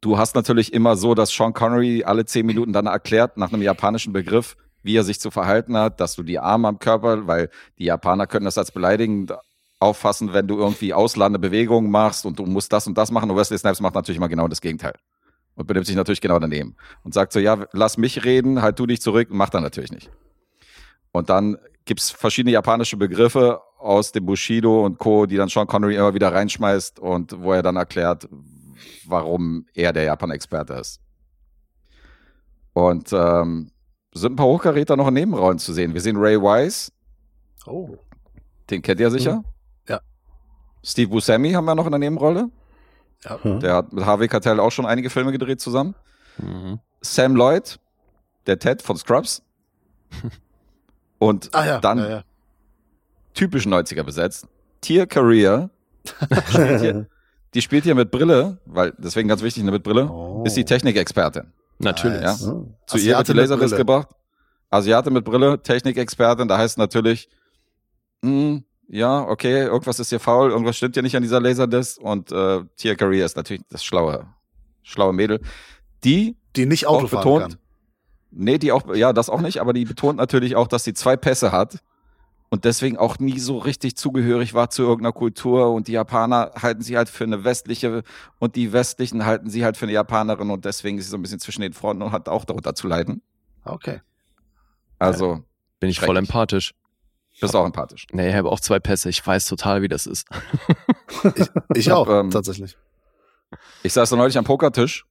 du hast natürlich immer so, dass Sean Connery alle 10 Minuten dann erklärt, nach einem japanischen Begriff, wie er sich zu verhalten hat, dass du die Arme am Körper, weil die Japaner können das als beleidigend auffassen, wenn du irgendwie ausladende Bewegungen machst und du musst das und das machen. Und Wesley Snipes macht natürlich mal genau das Gegenteil. Und benimmt sich natürlich genau daneben. Und sagt so, ja, lass mich reden, halt du dich zurück. Macht er natürlich nicht. Und dann gibt es verschiedene japanische Begriffe aus dem Bushido und Co., die dann Sean Connery immer wieder reinschmeißt und wo er dann erklärt, warum er der Japan-Experte ist. Und sind ein paar Hochkaräter noch in Nebenrollen zu sehen. Wir sehen Ray Wise. Oh. Den kennt ihr sicher. Ja. Steve Buscemi haben wir noch in der Nebenrolle. Ja. Der hat mit Harvey Keitel auch schon einige Filme gedreht zusammen. Mhm. Sam Lloyd, der Ted von Scrubs. Und dann typisch 90er besetzt. Tia Carrere. Die spielt hier mit Brille, weil deswegen ganz wichtig, eine mit Brille, ist die Technikexpertin. Natürlich. Ja. Zu ihr hat die Laserdisc gebracht. Asiate mit Brille, Technikexpertin, da heißt natürlich, ja, okay, irgendwas ist hier faul, irgendwas stimmt hier nicht an dieser Laserdisc und Tia Carrere ist natürlich das schlaue Mädel, die nicht Auto fahren betont, kann. Nee, die auch, ja, das auch nicht, aber die betont natürlich auch, dass sie 2 Pässe hat und deswegen auch nie so richtig zugehörig war zu irgendeiner Kultur und die Japaner halten sie halt für eine westliche und die westlichen halten sie halt für eine Japanerin und deswegen ist sie so ein bisschen zwischen den Fronten und hat auch darunter zu leiden. Okay. Also. Ja, bin ich voll empathisch. Bist du auch empathisch? Nee, ich habe auch 2 Pässe. Ich weiß total, wie das ist. Ich auch, tatsächlich. Ich saß da neulich am Pokertisch.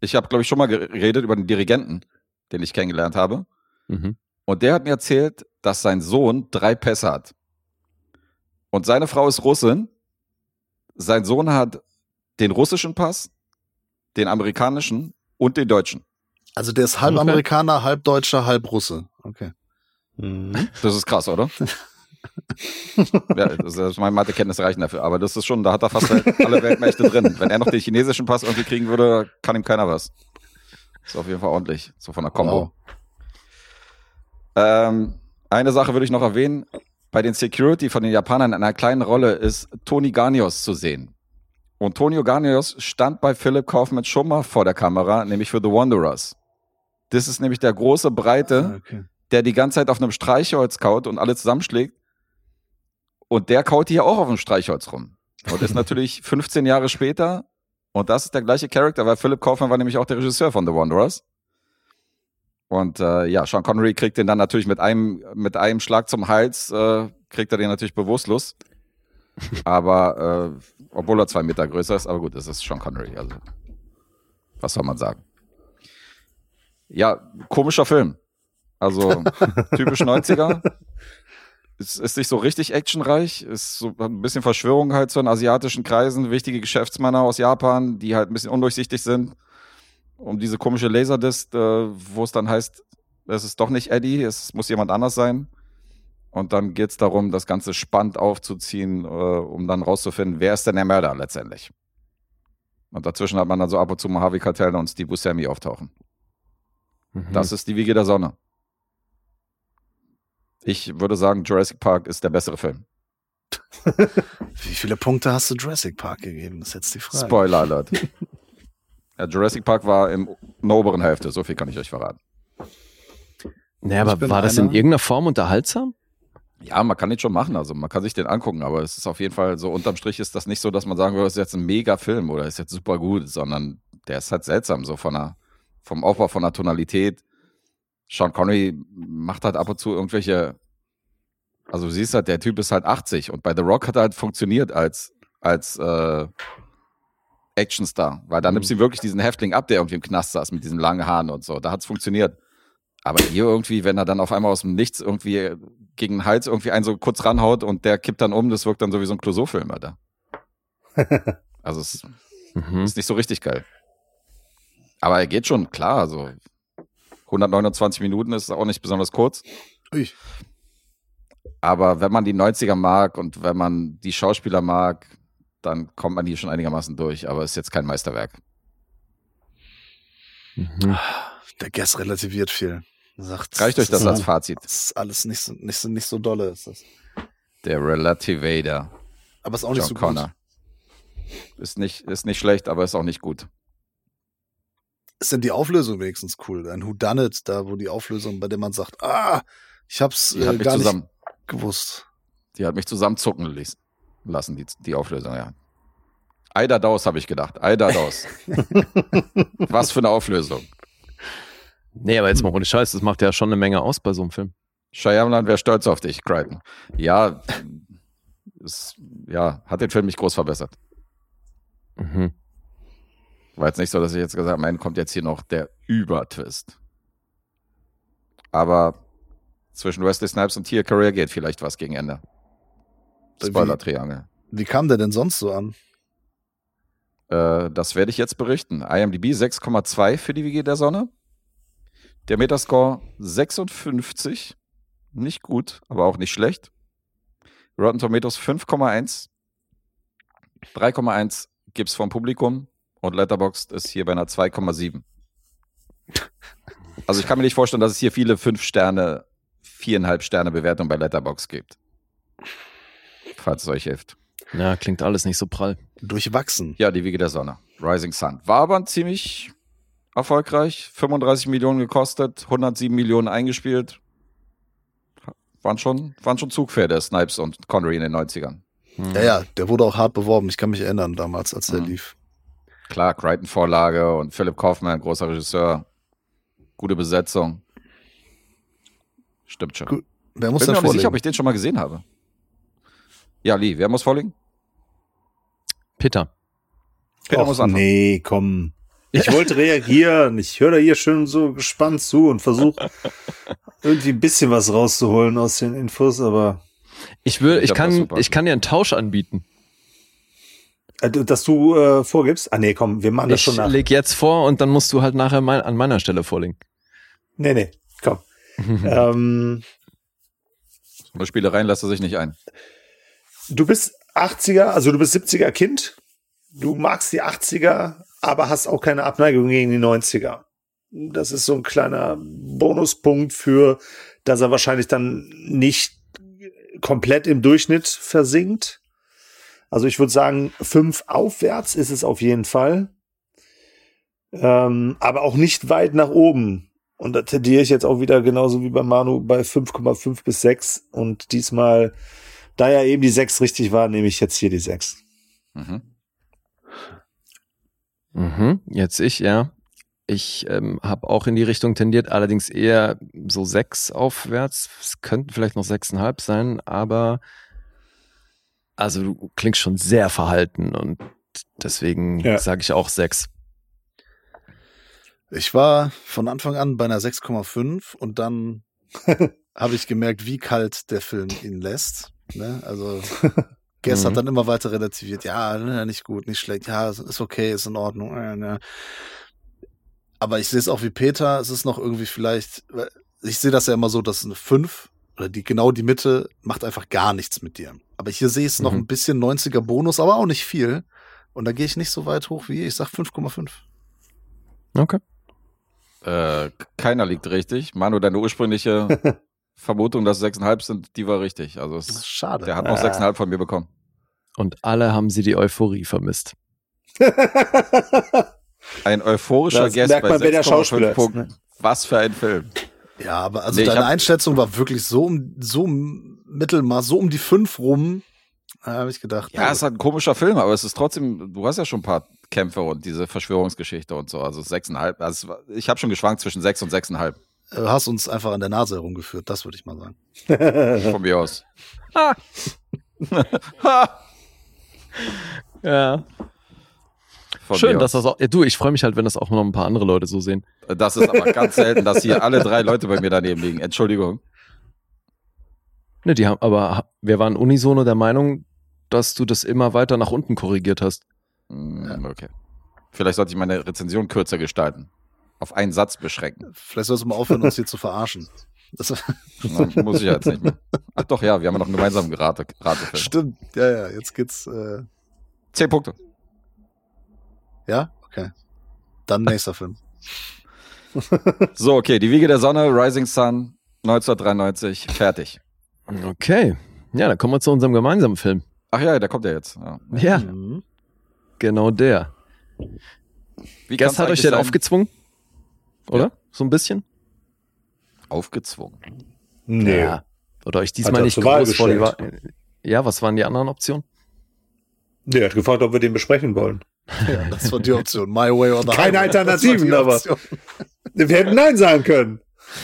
Ich habe, glaube ich, schon mal geredet über den Dirigenten, den ich kennengelernt habe. Mhm. Und der hat mir erzählt, dass sein Sohn 3 Pässe hat. Und seine Frau ist Russin. Sein Sohn hat den russischen Pass, den amerikanischen und den deutschen. Also der ist halb Amerikaner, halb Deutscher, halb Russe. Okay. Das ist krass, oder? Ja, meine Mathekenntnisse reichen dafür, aber das ist schon, da hat er fast alle Weltmächte drin. Wenn er noch den chinesischen Pass irgendwie kriegen würde, kann ihm keiner was. Ist auf jeden Fall ordentlich, so von der Kombo. Wow. Eine Sache würde ich noch erwähnen, bei den Security von den Japanern in einer kleinen Rolle ist Tony Ganios zu sehen. Und Tony Ganios stand bei Philip Kaufman schon mal vor der Kamera, nämlich für The Wanderers. Das ist nämlich der große, breite, der die ganze Zeit auf einem Streichholz kaut und alle zusammenschlägt. Und der kaut hier auch auf dem Streichholz rum. Und ist natürlich 15 Jahre später. Und das ist der gleiche Charakter, weil Philip Kaufman war nämlich auch der Regisseur von The Wanderers. Und Sean Connery kriegt den dann natürlich mit einem Schlag zum Hals, kriegt er den natürlich bewusstlos. Aber obwohl er 2 Meter größer ist. Aber gut, das ist Sean Connery. Also, was soll man sagen? Ja, komischer Film. Also typisch 90er. Es ist nicht so richtig actionreich, ist so ein bisschen Verschwörung halt so in asiatischen Kreisen, wichtige Geschäftsmänner aus Japan, die halt ein bisschen undurchsichtig sind. Um diese komische Laserdisc, wo es dann heißt, es ist doch nicht Eddie, es muss jemand anders sein. Und dann geht es darum, das Ganze spannend aufzuziehen, um dann rauszufinden, wer ist denn der Mörder letztendlich. Und dazwischen hat man dann so ab und zu mal Harvey Keitel und Steve Buscemi auftauchen. Mhm. Das ist die Wiege der Sonne. Ich würde sagen, Jurassic Park ist der bessere Film. Wie viele Punkte hast du Jurassic Park gegeben? Das ist jetzt die Frage. Spoiler Alert. Ja, Jurassic Park war in der oberen Hälfte. So viel kann ich euch verraten. Naja, aber war das in irgendeiner Form unterhaltsam? Ja, man kann den schon machen, also man kann sich den angucken, aber es ist auf jeden Fall so, unterm Strich ist das nicht so, dass man sagen würde, das ist jetzt ein Mega-Film oder ist jetzt super gut, sondern der ist halt seltsam, so von der, vom Aufbau, von der Tonalität. Sean Connery macht halt ab und zu irgendwelche, also du siehst halt, der Typ ist halt 80 und bei The Rock hat er halt funktioniert als Actionstar, weil da nimmst du wirklich diesen Häftling ab, der irgendwie im Knast saß mit diesen langen Haaren und so, da hat's funktioniert. Aber hier irgendwie, wenn er dann auf einmal aus dem Nichts irgendwie gegen den Hals irgendwie einen so kurz ranhaut und der kippt dann um, das wirkt dann so wie so ein Clouseau-Film, Alter. Also es ist nicht so richtig geil. Aber er geht schon, klar, also 129 Minuten ist auch nicht besonders kurz. Aber wenn man die 90er mag und wenn man die Schauspieler mag, dann kommt man die schon einigermaßen durch, aber ist jetzt kein Meisterwerk. Der Guess relativiert viel. Sagt, reicht euch das als Fazit? Das ist alles nicht so dolle. Ist das. Der Relativator. Aber ist auch nicht so gut. Ist nicht schlecht, aber ist auch nicht gut. Ist denn die Auflösung wenigstens cool? Ein Whodunit, da wo die Auflösung, bei der man sagt, ich hab's gar nicht gewusst. Die hat mich zusammenzucken lassen, die Auflösung, ja. Eider Daus, habe ich gedacht. Eider Daus. Was für eine Auflösung. Nee, aber jetzt mal ohne Scheiß, das macht ja schon eine Menge aus bei so einem Film. Shyamalan wäre stolz auf dich, Crichton. Ja, hat den Film nicht groß verbessert. War jetzt nicht so, dass ich jetzt gesagt habe, mein, kommt jetzt hier noch der Übertwist. Aber zwischen Wesley Snipes und Tia Carrere geht vielleicht was gegen Ende. Spoiler-Triangel. Wie kam der denn sonst so an? Das werde ich jetzt berichten. IMDb 6,2 für die Wiege der Sonne. Der Metascore 56, nicht gut, aber auch nicht schlecht. Rotten Tomatoes 5,1, 3,1 gibt's vom Publikum und Letterboxd ist hier bei einer 2,7. Also ich kann mir nicht vorstellen, dass es hier viele 5 Sterne, 4,5 Sterne Bewertungen bei Letterboxd gibt. Falls es euch hilft. Ja, klingt alles nicht so prall. Durchwachsen. Ja, die Wiege der Sonne, Rising Sun. War aber ein ziemlich erfolgreich, 35 Millionen gekostet, 107 Millionen eingespielt. Waren schon Zugpferde, Snipes und Connery in den 90ern. Ja, der wurde auch hart beworben. Ich kann mich erinnern damals, als der lief. Klar, Crichton-Vorlage und Philip Kaufman, großer Regisseur. Gute Besetzung. Stimmt schon. Gut. Wer muss denn vorlegen? Ich bin mir nicht sicher, ob ich den schon mal gesehen habe. Ja, Lee, wer muss vorlegen? Peter muss anfangen. Nee, komm. Ich wollte reagieren. Ich höre da hier schön so gespannt zu und versuche irgendwie ein bisschen was rauszuholen aus den Infos, aber ich kann dir einen Tausch anbieten. Dass du vorgibst? Ah nee, komm, wir machen das schon nach. Ich leg jetzt vor und dann musst du halt nachher an meiner Stelle vorlegen. Nee, komm. So eine Spielereien lässt er sich nicht ein. Du bist 80er, also du bist 70er Kind. Du magst die 80er, aber hast auch keine Abneigung gegen die 90er. Das ist so ein kleiner Bonuspunkt für, dass er wahrscheinlich dann nicht komplett im Durchschnitt versinkt. Also ich würde sagen, 5 aufwärts ist es auf jeden Fall. Aber auch nicht weit nach oben. Und da tendiere ich jetzt auch wieder genauso wie bei Manu bei 5,5 bis 6. Und diesmal, da ja eben die 6 richtig war, nehme ich jetzt hier die 6. Jetzt ich, ja. Ich habe auch in die Richtung tendiert, allerdings eher so 6 aufwärts. Es könnten vielleicht noch 6,5 sein, aber also du klingst schon sehr verhalten und deswegen sage ich auch 6. Ich war von Anfang an bei einer 6,5 und dann habe ich gemerkt, wie kalt der Film ihn lässt. Ne? Also Guess hat dann immer weiter relativiert. Ja, nicht gut, nicht schlecht. Ja, ist okay, ist in Ordnung. Ja. Aber ich sehe es auch wie Peter. Es ist noch irgendwie vielleicht, ich sehe das ja immer so, dass eine 5 oder genau die Mitte macht einfach gar nichts mit dir. Aber hier sehe ich es noch ein bisschen 90er Bonus, aber auch nicht viel. Und da gehe ich nicht so weit hoch wie ich sag 5,5. Okay. Keiner liegt richtig. Manu, deine ursprüngliche Vermutung, dass 6,5 sind, die war richtig. Also schade. Der hat noch 6,5 von mir bekommen. Und alle haben sie die Euphorie vermisst. Ein euphorischer Guest bei 6,5 Punkten. Ne? Was für ein Film. Ja, aber also deine Einschätzung war wirklich so Mittelmaß, so um die 5 rum, habe ich gedacht. Ja, es ist halt ein komischer Film, aber es ist trotzdem, du hast ja schon ein paar Kämpfe und diese Verschwörungsgeschichte und so, also 6,5, also ich habe schon geschwankt zwischen 6 und 6,5. Du hast uns einfach an der Nase herumgeführt, das würde ich mal sagen. Von mir aus. Ja. Von schön, dass das auch. Ja, du, ich freue mich halt, wenn das auch noch ein paar andere Leute so sehen. Das ist aber ganz selten, dass hier alle 3 Leute bei mir daneben liegen. Entschuldigung. Ne, die haben, aber wir waren unisono der Meinung, dass du das immer weiter nach unten korrigiert hast. Okay. Vielleicht sollte ich meine Rezension kürzer gestalten. Auf einen Satz beschränken. Vielleicht sollst du mal aufhören, uns hier zu verarschen. Na, muss ich jetzt nicht mehr. Ach doch, ja, wir haben ja noch einen gemeinsamen Ratefeld. Stimmt, ja, jetzt geht's. 10 Punkte. Ja? Okay. Dann nächster Film. So, okay, Die Wiege der Sonne, Rising Sun, 1993, fertig. Okay. Ja, dann kommen wir zu unserem gemeinsamen Film. Ach ja, da kommt der jetzt. Ja. Genau der. Gast hat euch den aufgezwungen? Oder? Ja. So ein bisschen? Aufgezwungen? Nee. Ja. Oder euch diesmal nicht groß vor die Wahl. Ja, was waren die anderen Optionen? Nee, er hat gefragt, ob wir den besprechen wollen. Ja, das war die Option. My way or the highway. Keine Alternativen, aber wir hätten Nein sagen können.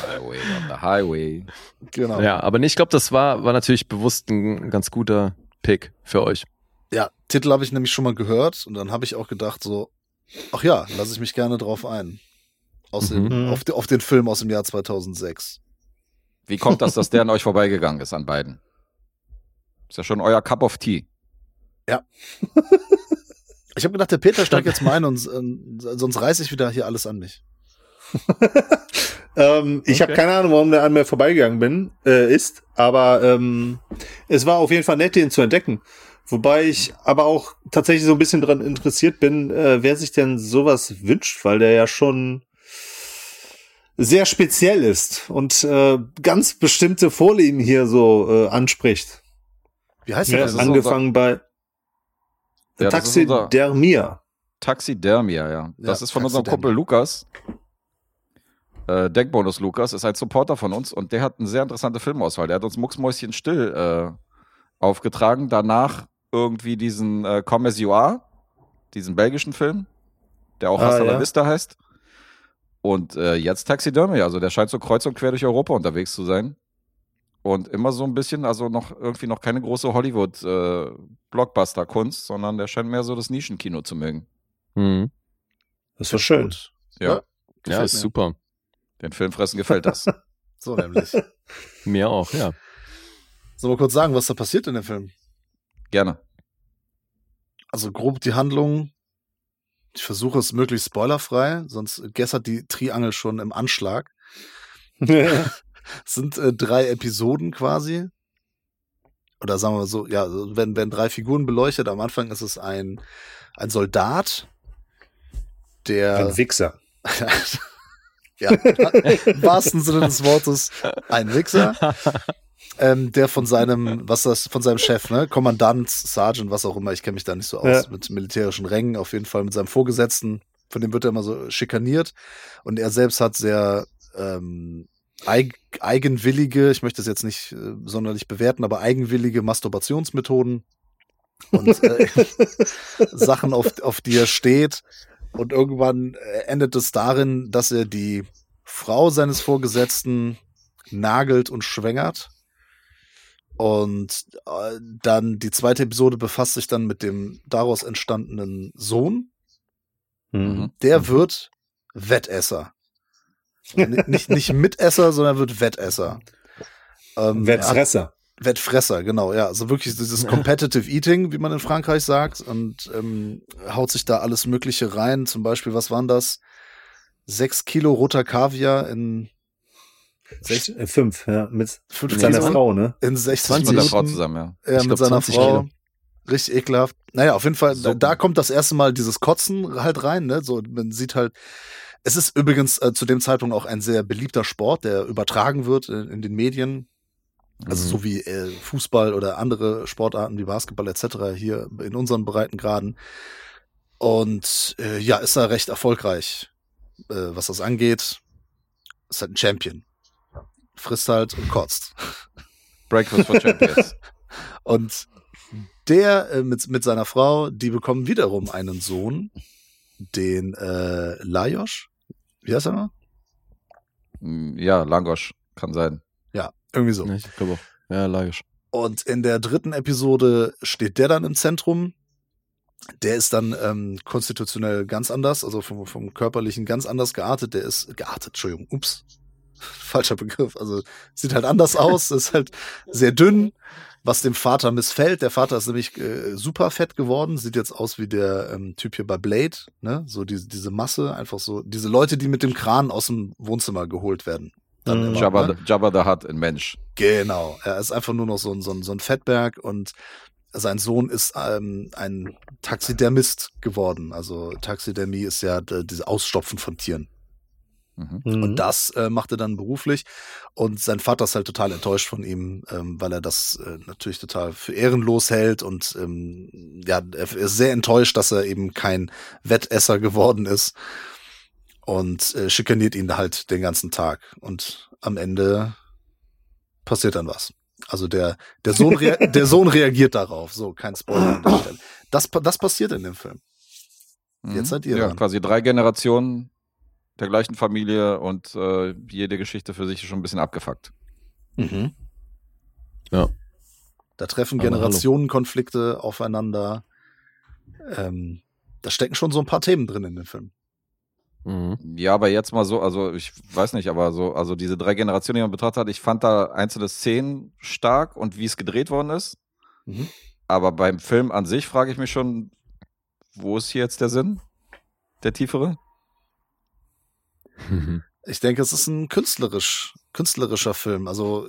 My way or the highway. Genau. Ja, aber nee, ich glaube, das war natürlich bewusst ein ganz guter Pick für euch. Ja, Titel habe ich nämlich schon mal gehört und dann habe ich auch gedacht so, ach ja, lasse ich mich gerne drauf ein. Auf den Film aus dem Jahr 2006. Wie kommt das, dass der an euch vorbeigegangen ist, an beiden? Ist ja schon euer Cup of Tea. Ja. Ich habe gedacht, der Peter steigt jetzt mal ein und sonst reiße ich wieder hier alles an mich. Ich habe keine Ahnung, warum der an mir vorbeigegangen ist, aber es war auf jeden Fall nett, den zu entdecken. Wobei ich aber auch tatsächlich so ein bisschen dran interessiert bin, wer sich denn sowas wünscht, weil der ja schon sehr speziell ist und ganz bestimmte Vorlieben hier so anspricht. Wie heißt der? Ja, angefangen bei Taxidermia. Taxidermia, ja. Das ist von unserem Kumpel Lukas. Denkbonus Lukas ist ein Supporter von uns und der hat eine sehr interessante Filmauswahl. Der hat uns Mucksmäuschen still aufgetragen. Danach irgendwie diesen Comme As You Are, diesen belgischen Film, der auch Hasta la Vista heißt. Und jetzt Taxidermia. Also der scheint so kreuz und quer durch Europa unterwegs zu sein. Und immer so ein bisschen, also noch keine große Hollywood-Blockbuster-Kunst, sondern der scheint mehr so das Nischenkino zu mögen. Mhm. Das war schön. Gut. Ja, ja, ist mir super. Den Filmfressen gefällt das. So nämlich. Mir auch, ja. Soll mal kurz sagen, was da passiert in dem Film? Gerne. Also grob die Handlung. Ich versuche es möglichst spoilerfrei, sonst gässert die Triangel schon im Anschlag. Es sind 3 Episoden quasi. Oder sagen wir so, ja, werden 3 Figuren beleuchtet. Am Anfang ist es ein Soldat, der... Ein Wichser. Ja, im wahrsten Sinne des Wortes ein Wichser. Der von seinem Chef, ne, Kommandant, Sergeant, was auch immer, ich kenne mich da nicht so aus, mit militärischen Rängen, auf jeden Fall mit seinem Vorgesetzten, von dem wird er immer so schikaniert. Und er selbst hat sehr... eigenwillige, ich möchte das jetzt nicht sonderlich bewerten, aber eigenwillige Masturbationsmethoden und Sachen, auf die er steht. Und irgendwann endet es darin, dass er die Frau seines Vorgesetzten nagelt und schwängert. Und dann die 2. Episode befasst sich dann mit dem daraus entstandenen Sohn. Mhm. Der wird Wettesser. Nicht Mitesser, sondern wird Wettesser. Wettfresser. Wettfresser, genau, ja. Also wirklich dieses Competitive Eating, wie man in Frankreich sagt. Und haut sich da alles Mögliche rein. Zum Beispiel, was waren das? 6 Kilo roter Kaviar in 5, ja. Mit seiner Frau, ne? In 60 Minuten. Mit seiner Frau zusammen, ja. Ja, mit seiner Frau. Kilo. Richtig ekelhaft. Naja, auf jeden Fall, so. Da kommt das erste Mal dieses Kotzen halt rein, ne? So, man sieht halt. Es ist übrigens zu dem Zeitpunkt auch ein sehr beliebter Sport, der übertragen wird in den Medien. Also so wie Fußball oder andere Sportarten wie Basketball etc. hier in unseren Breitengraden. Und ja, ist da recht erfolgreich, was das angeht. Ist halt ein Champion. Frisst halt und kotzt. Breakfast for Champions. Und der mit seiner Frau, die bekommen wiederum einen Sohn, den Lajos. Wie heißt er noch? Ja, Lajos kann sein. Ja, irgendwie so. Ich glaube auch. Ja, Lajos. Und in der dritten Episode steht der dann im Zentrum. Der ist dann konstitutionell ganz anders, also vom Körperlichen ganz anders geartet. Der ist geartet, Entschuldigung, ups, falscher Begriff. Also sieht halt anders aus, ist halt sehr dünn, was dem Vater missfällt. Der Vater ist nämlich super fett geworden, sieht jetzt aus wie der Typ hier bei Blade, ne? So diese Masse, einfach so, diese Leute, die mit dem Kran aus dem Wohnzimmer geholt werden. Dann Jabba the Hutt in Mensch. Genau, er ist einfach nur noch so ein Fettberg und sein Sohn ist ein Taxidermist geworden. Also Taxidermie ist ja dieses Ausstopfen von Tieren. Mhm. Und das macht er dann beruflich. Und sein Vater ist halt total enttäuscht von ihm, weil er das natürlich total für ehrenlos hält. Und ja, er ist sehr enttäuscht, dass er eben kein Wettesser geworden ist. Und schikaniert ihn halt den ganzen Tag. Und am Ende passiert dann was. Also der Sohn reagiert darauf. So, kein Spoiler an der Stelle. Das passiert in dem Film. Jetzt seid ihr dran. Quasi 3 Generationen der gleichen Familie und jede Geschichte für sich ist schon ein bisschen abgefuckt. Mhm. Ja. Da treffen Generationenkonflikte aufeinander. Da stecken schon so ein paar Themen drin in dem Film. Mhm. Ja, aber jetzt mal so, also ich weiß nicht, aber so, also diese 3 Generationen, die man betrachtet hat, ich fand da einzelne Szenen stark und wie es gedreht worden ist. Mhm. Aber beim Film an sich frage ich mich schon, wo ist hier jetzt der Sinn? Der tiefere? Ich denke, es ist ein künstlerischer Film. Also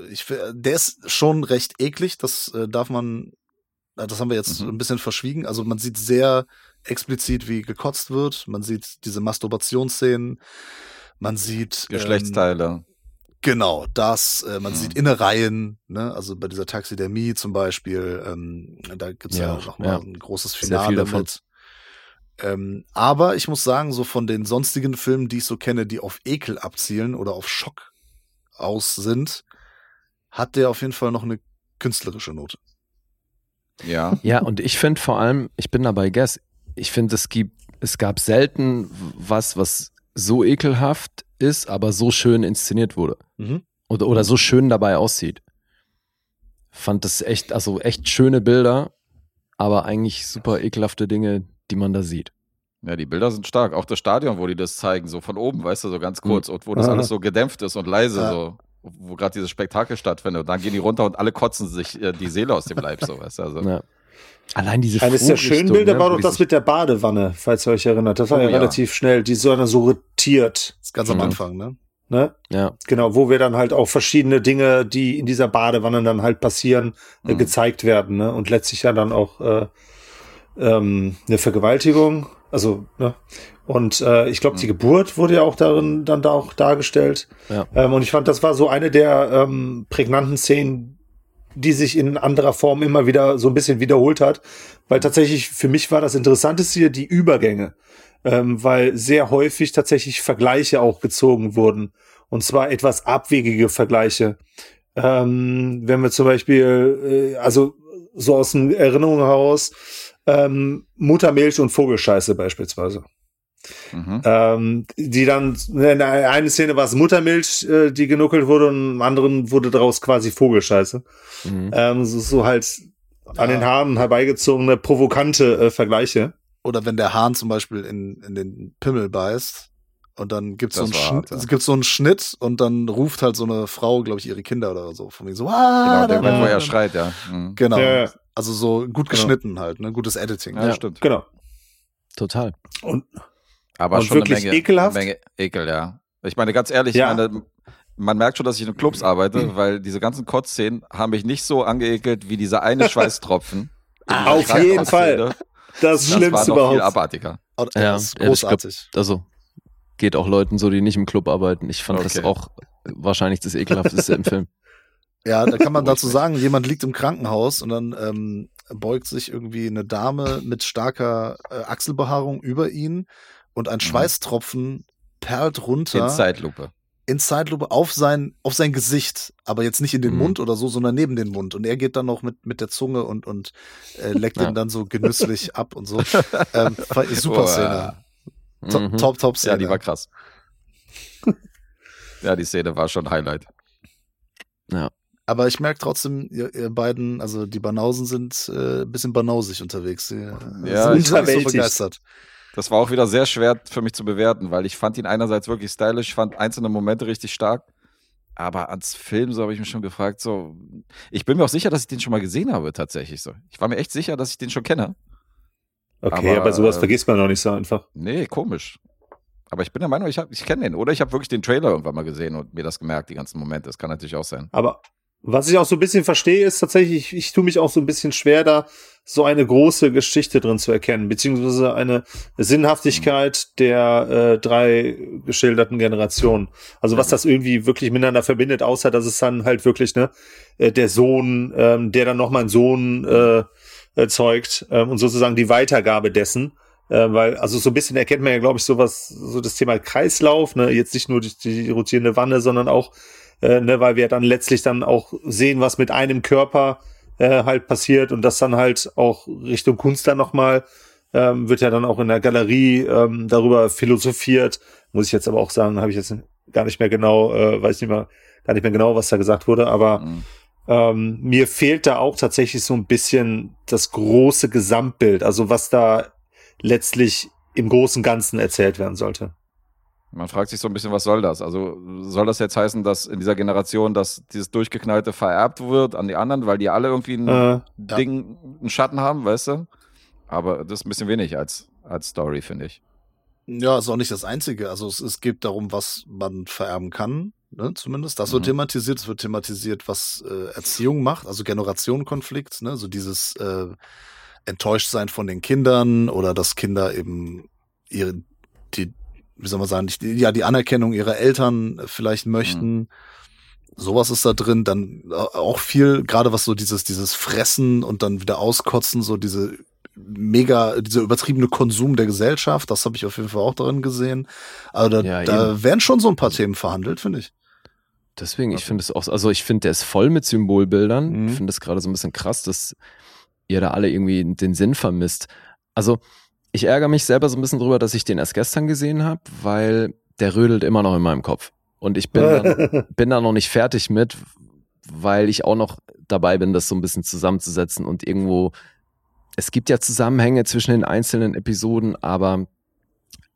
der ist schon recht eklig, das darf man, das haben wir jetzt ein bisschen verschwiegen. Also man sieht sehr explizit, wie gekotzt wird. Man sieht diese Masturbationsszenen. Man sieht Geschlechtsteile. Genau, das. Man sieht Innereien. Ne? Also bei dieser Taxidermie zum Beispiel. Da gibt es ja auch nochmal ein großes Finale mit. Aber ich muss sagen, so von den sonstigen Filmen, die ich so kenne, die auf Ekel abzielen oder auf Schock aus sind, hat der auf jeden Fall noch eine künstlerische Note. Ja. Ja, und ich finde vor allem, ich bin dabei, Guess, ich finde, es gab selten was so ekelhaft ist, aber so schön inszeniert wurde. Mhm. Oder so schön dabei aussieht. Fand das echt, also echt schöne Bilder, aber eigentlich super ekelhafte Dinge, die man da sieht. Ja, die Bilder sind stark. Auch das Stadion, wo die das zeigen, so von oben, weißt du, so ganz kurz, und wo das alles so gedämpft ist und leise so. Wo gerade dieses Spektakel stattfindet. Und dann gehen die runter und alle kotzen sich die Seele aus dem Leib, sowas. Also. Ja. Allein diese Eines der schönen Bilder war doch das mit der Badewanne, falls ihr euch erinnert. Das war ja relativ schnell. Die ist so rotiert. Das ist ganz am Anfang, ne? Ja. Genau, wo wir dann halt auch verschiedene Dinge, die in dieser Badewanne dann halt passieren, gezeigt werden. Ne? Und letztlich ja dann auch eine Vergewaltigung. Also, ne? Und ich glaube, die Geburt wurde ja auch darin dann da auch dargestellt. Ja. Und ich fand, das war so eine der prägnanten Szenen, die sich in anderer Form immer wieder so ein bisschen wiederholt hat. Weil tatsächlich für mich war das Interessanteste hier die Übergänge. Weil sehr häufig tatsächlich Vergleiche auch gezogen wurden. Und zwar etwas abwegige Vergleiche. Wenn wir zum Beispiel, also so aus den Erinnerungen heraus, Muttermilch und Vogelscheiße beispielsweise. Mhm. Die dann, in einer Szene war es Muttermilch, die genuckelt wurde, und im anderen wurde daraus quasi Vogelscheiße. Mhm. So halt an den Haaren herbeigezogene, provokante Vergleiche. Oder wenn der Hahn zum Beispiel in den Pimmel beißt und dann gibt es so einen Schnitt und dann ruft halt so eine Frau, glaube ich, ihre Kinder oder so. Von wegen so, genau, der Moment, wo er schreit, ja. Mhm. Genau. Ja. Also so gut geschnitten halt, ne? Gutes Editing. Ja, stimmt. Genau. Total. Aber schon wirklich eine Menge, ekelhaft? Eine Menge Ekel, ja. Ich meine, ganz ehrlich, man merkt schon, dass ich in Clubs arbeite, weil diese ganzen Kotzszenen haben mich nicht so angeekelt wie dieser eine Schweißtropfen. Auf jeden Fall. Das Schlimmste überhaupt. Viel abartiger. Ja, das ist großartig. Glaub, also, geht auch Leuten so, die nicht im Club arbeiten. Ich fand das auch wahrscheinlich das Ekelhafteste im Film. Ja, da kann man dazu sagen, jemand liegt im Krankenhaus und dann beugt sich irgendwie eine Dame mit starker Achselbehaarung über ihn und ein Schweißtropfen perlt runter. In Zeitlupe. in Zeitlupe auf sein Gesicht, aber jetzt nicht in den Mund oder so, sondern neben den Mund. Und er geht dann noch mit der Zunge und leckt ihn dann so genüsslich ab und so. Super Szene. Top Szene. Ja, die war krass. Ja, die Szene war schon Highlight. Ja. Aber ich merke trotzdem, ihr beiden, also die Banausen sind ein bisschen banausig unterwegs. Ja, ich bin so begeistert. Das war auch wieder sehr schwer für mich zu bewerten, weil ich fand ihn einerseits wirklich stylisch, fand einzelne Momente richtig stark, aber ans Film, so habe ich mich schon gefragt, so, ich bin mir auch sicher, dass ich den schon mal gesehen habe, tatsächlich so. Ich war mir echt sicher, dass ich den schon kenne. Okay, aber sowas vergisst man doch nicht so einfach. Nee, komisch. Aber ich bin der Meinung, ich kenne den. Oder ich habe wirklich den Trailer irgendwann mal gesehen und mir das gemerkt, die ganzen Momente. Das kann natürlich auch sein. Aber was ich auch so ein bisschen verstehe, ist tatsächlich, ich tue mich auch so ein bisschen schwer, da so eine große Geschichte drin zu erkennen, beziehungsweise eine Sinnhaftigkeit der drei geschilderten Generationen. Also was das irgendwie wirklich miteinander verbindet, außer dass es dann halt wirklich der Sohn, der dann nochmal einen Sohn erzeugt und sozusagen die Weitergabe dessen. Weil, also so ein bisschen erkennt man ja, glaube ich, sowas, so das Thema Kreislauf, jetzt nicht nur die rotierende Wanne, sondern auch, weil wir dann letztlich dann auch sehen, was mit einem Körper halt passiert und das dann halt auch Richtung Kunst dann nochmal, wird ja dann auch in der Galerie darüber philosophiert, muss ich jetzt aber auch sagen, habe ich jetzt gar nicht mehr genau, weiß nicht mehr genau, was da gesagt wurde, aber mir fehlt da auch tatsächlich so ein bisschen das große Gesamtbild, also was da letztlich im großen Ganzen erzählt werden sollte. Man fragt sich so ein bisschen, was soll das? Also soll das jetzt heißen, dass in dieser Generation, dass dieses Durchgeknallte vererbt wird an die anderen, weil die alle irgendwie ein Ding, einen Schatten haben, weißt du? Aber das ist ein bisschen wenig als Story, finde ich. Ja, ist auch nicht das Einzige. Also es geht darum, was man vererben kann, ne? Zumindest. Das wird thematisiert. Es wird thematisiert, was Erziehung macht, also Generationenkonflikt, ne? So dieses enttäuscht sein von den Kindern oder dass Kinder eben die Anerkennung ihrer Eltern vielleicht möchten. Sowas ist da drin. Dann auch viel, gerade was so dieses Fressen und dann wieder auskotzen, so dieser übertriebene Konsum der Gesellschaft, das habe ich auf jeden Fall auch darin gesehen. Also da werden schon so ein paar Themen verhandelt, finde ich. Deswegen, ich finde es auch, also ich finde, der ist voll mit Symbolbildern. Ich finde das gerade so ein bisschen krass, dass ihr da alle irgendwie den Sinn vermisst. Also ich ärgere mich selber so ein bisschen drüber, dass ich den erst gestern gesehen habe, weil der rödelt immer noch in meinem Kopf. Und ich bin da noch nicht fertig mit, weil ich auch noch dabei bin, das so ein bisschen zusammenzusetzen und irgendwo, es gibt ja Zusammenhänge zwischen den einzelnen Episoden, aber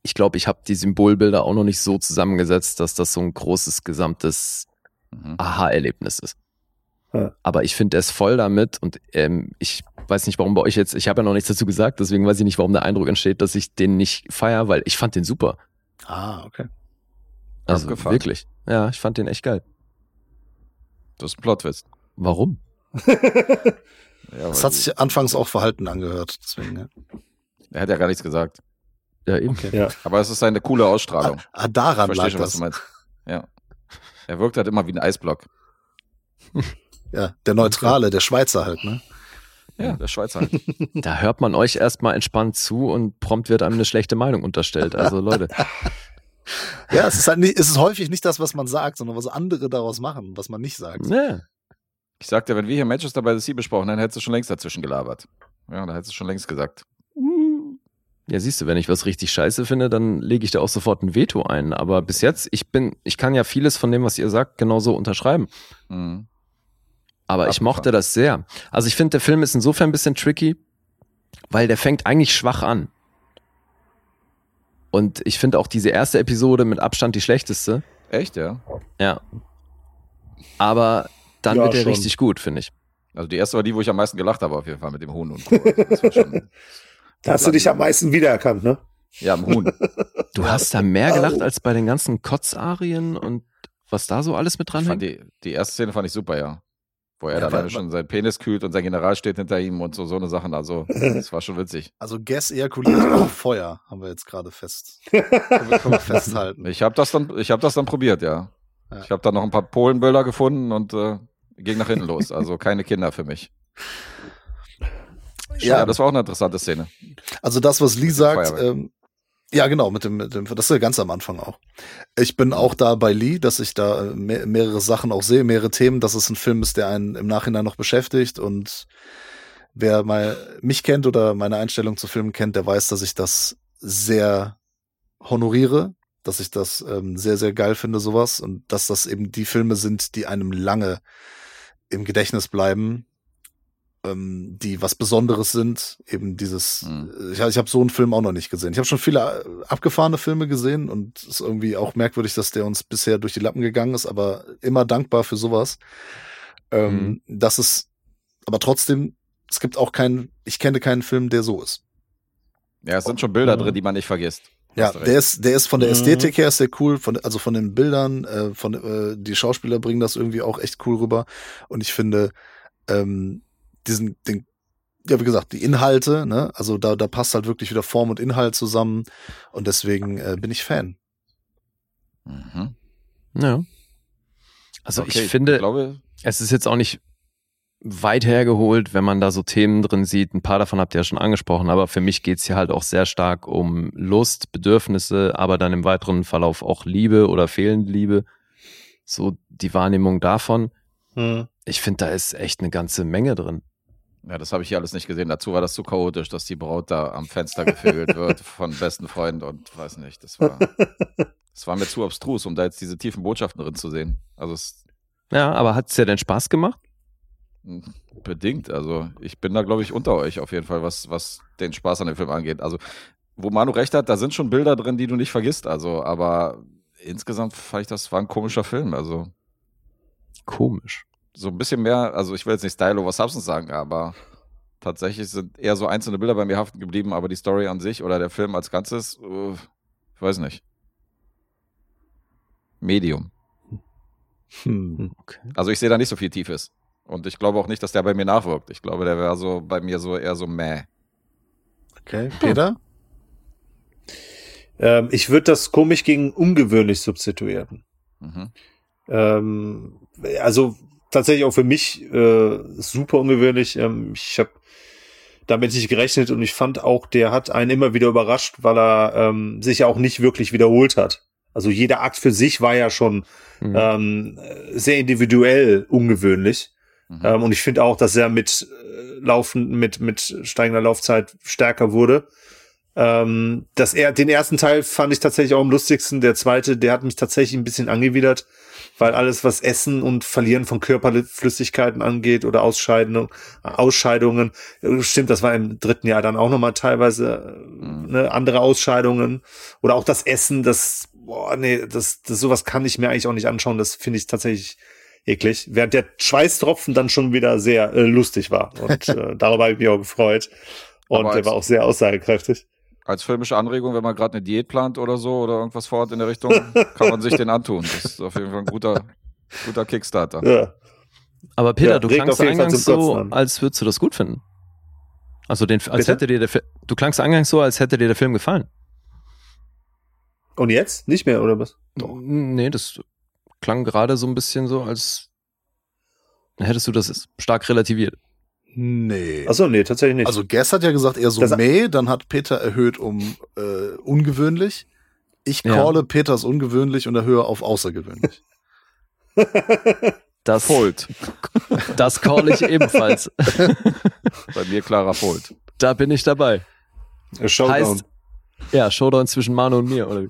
ich glaube, ich habe die Symbolbilder auch noch nicht so zusammengesetzt, dass das so ein großes, gesamtes Aha-Erlebnis ist. Aber ich finde, er ist voll damit und ich weiß nicht, warum bei euch jetzt, ich habe ja noch nichts dazu gesagt, deswegen weiß ich nicht, warum der Eindruck entsteht, dass ich den nicht feiere, weil ich fand den super. Ah, okay. Also abgefahren. Wirklich. Ja, ich fand den echt geil. Das ist ein Plot-Twist. Warum? Das hat sich anfangs auch verhalten angehört, deswegen, ja. Er hat ja gar nichts gesagt. Ja, eben. Okay. Ja. Aber es ist eine coole Ausstrahlung. Daran lag schon, was du meinst. Ja. Er wirkt halt immer wie ein Eisblock. Ja, der Neutrale, der Schweizer halt, ne? Ja, der Schweizer halt. Da hört man euch erstmal entspannt zu und prompt wird einem eine schlechte Meinung unterstellt. Also Leute. Ja, es ist halt nicht, es ist häufig nicht das, was man sagt, sondern was andere daraus machen, was man nicht sagt. Ja. Ich sagte, wenn wir hier Manchester by the Sea besprochen hätten, hättest du schon längst dazwischen gelabert. Ja, da hättest du schon längst gesagt. Ja, siehst du, wenn ich was richtig scheiße finde, dann lege ich da auch sofort ein Veto ein. Aber bis jetzt, ich kann ja vieles von dem, was ihr sagt, genauso unterschreiben. Mhm. Aber ich mochte das sehr. Also ich finde, der Film ist insofern ein bisschen tricky, weil der fängt eigentlich schwach an. Und ich finde auch diese erste Episode mit Abstand die schlechteste. Echt, ja? Ja. Aber dann wird er schon richtig gut, finde ich. Also die erste war die, wo ich am meisten gelacht habe auf jeden Fall, mit dem Huhn und Co. Da hast du dich am meisten wiedererkannt, ne? Ja, am Huhn. Du hast da mehr gelacht als bei den ganzen Kotzarien und was da so alles mit dran hängt? Die erste Szene fand ich super, ja. Wo er dann schon seinen Penis kühlt und sein General steht hinter ihm und so eine Sachen. Also, das war schon witzig. Also, Guess ejakuliert auf Feuer, haben wir jetzt gerade fest. Können wir festhalten. Ich hab das dann probiert, ja. Ich habe dann noch ein paar Polenbilder gefunden und ging nach hinten los. Also, keine Kinder für mich. Ja, das war auch eine interessante Szene. Also, das, was Lee sagt, Ja, genau, mit dem, das ist ja ganz am Anfang auch. Ich bin auch da bei Lee, dass ich da mehrere Sachen auch sehe, mehrere Themen, dass es ein Film ist, der einen im Nachhinein noch beschäftigt, und wer mal mich kennt oder meine Einstellung zu Filmen kennt, der weiß, dass ich das sehr honoriere, dass ich das sehr, sehr geil finde, sowas, und dass das eben die Filme sind, die einem lange im Gedächtnis bleiben, die was Besonderes sind, eben dieses, ich habe so einen Film auch noch nicht gesehen. Ich habe schon viele abgefahrene Filme gesehen, und es ist irgendwie auch merkwürdig, dass der uns bisher durch die Lappen gegangen ist, aber immer dankbar für sowas. Das ist, aber trotzdem, es gibt auch keinen, ich kenne keinen Film, der so ist. Ja, es sind schon Bilder drin, die man nicht vergisst. Ja, der ist von der Ästhetik her sehr cool, von den Bildern, die Schauspieler bringen das irgendwie auch echt cool rüber, und ich finde, ja, wie gesagt, die Inhalte, ne, also da passt halt wirklich wieder Form und Inhalt zusammen, und deswegen bin ich Fan. Mhm. Ja. Also okay, ich finde, es ist jetzt auch nicht weit hergeholt, wenn man da so Themen drin sieht. Ein paar davon habt ihr ja schon angesprochen, aber für mich geht's hier halt auch sehr stark um Lust, Bedürfnisse, aber dann im weiteren Verlauf auch Liebe oder fehlende Liebe. So die Wahrnehmung davon. Ich finde, da ist echt eine ganze Menge drin. Ja, das habe ich hier alles nicht gesehen. Dazu war das zu chaotisch, dass die Braut da am Fenster gevögelt wird von besten Freunden und weiß nicht. Das war mir zu abstrus, um da jetzt diese tiefen Botschaften drin zu sehen. Ja, aber hat's dir denn Spaß gemacht? Bedingt, also ich bin da, glaube ich, unter euch auf jeden Fall, was den Spaß an dem Film angeht. Also, wo Manu recht hat, da sind schon Bilder drin, die du nicht vergisst, also, aber insgesamt fand ich, das war ein komischer Film, also. Komisch. So ein bisschen mehr, also ich will jetzt nicht Style over Substance sagen, aber tatsächlich sind eher so einzelne Bilder bei mir haften geblieben, aber die Story an sich oder der Film als Ganzes, ich weiß nicht. Medium. Okay. Also ich sehe da nicht so viel Tiefes. Und ich glaube auch nicht, dass der bei mir nachwirkt. Ich glaube, der wäre so bei mir so eher so mäh. Okay, Peter? Ich würde das komisch gegen ungewöhnlich substituieren. Mhm. Also tatsächlich auch für mich super ungewöhnlich. Ich habe damit nicht gerechnet, und ich fand auch, der hat einen immer wieder überrascht, weil er sich auch nicht wirklich wiederholt hat. Also jeder Akt für sich war ja schon sehr individuell ungewöhnlich. Und ich finde auch, dass er mit steigender Laufzeit stärker wurde. Den ersten Teil fand ich tatsächlich auch am lustigsten. Der zweite, der hat mich tatsächlich ein bisschen angewidert, weil alles, was Essen und Verlieren von Körperflüssigkeiten angeht oder Ausscheidungen, stimmt, das war im dritten Jahr dann auch nochmal teilweise andere Ausscheidungen, oder auch das Essen, sowas kann ich mir eigentlich auch nicht anschauen. Das finde ich tatsächlich eklig, während der Schweißtropfen dann schon wieder sehr lustig war, und darüber habe ich mich auch gefreut, und der war auch sehr aussagekräftig. Als filmische Anregung, wenn man gerade eine Diät plant oder so oder irgendwas vorhat in der Richtung, kann man sich den antun. Das ist auf jeden Fall ein guter Kickstarter. Ja. Aber Peter, du klangst eingangs so, als würdest du das gut finden. Also du klangst eingangs so, als hätte dir der Film gefallen. Und jetzt? Nicht mehr, oder was? Doch. Nee, das klang gerade so ein bisschen so, als hättest du das stark relativiert. Nee. Achso, nee, tatsächlich nicht. Also Guess hat ja gesagt, eher so meh, dann hat Peter erhöht um ungewöhnlich. Ich calle Peters ungewöhnlich und erhöhe auf außergewöhnlich. Das Fold. Das call ich ebenfalls. Bei mir klarer Fold. Da bin ich dabei. Showdown. Heißt, ja, Showdown zwischen Manu und mir, oder wie?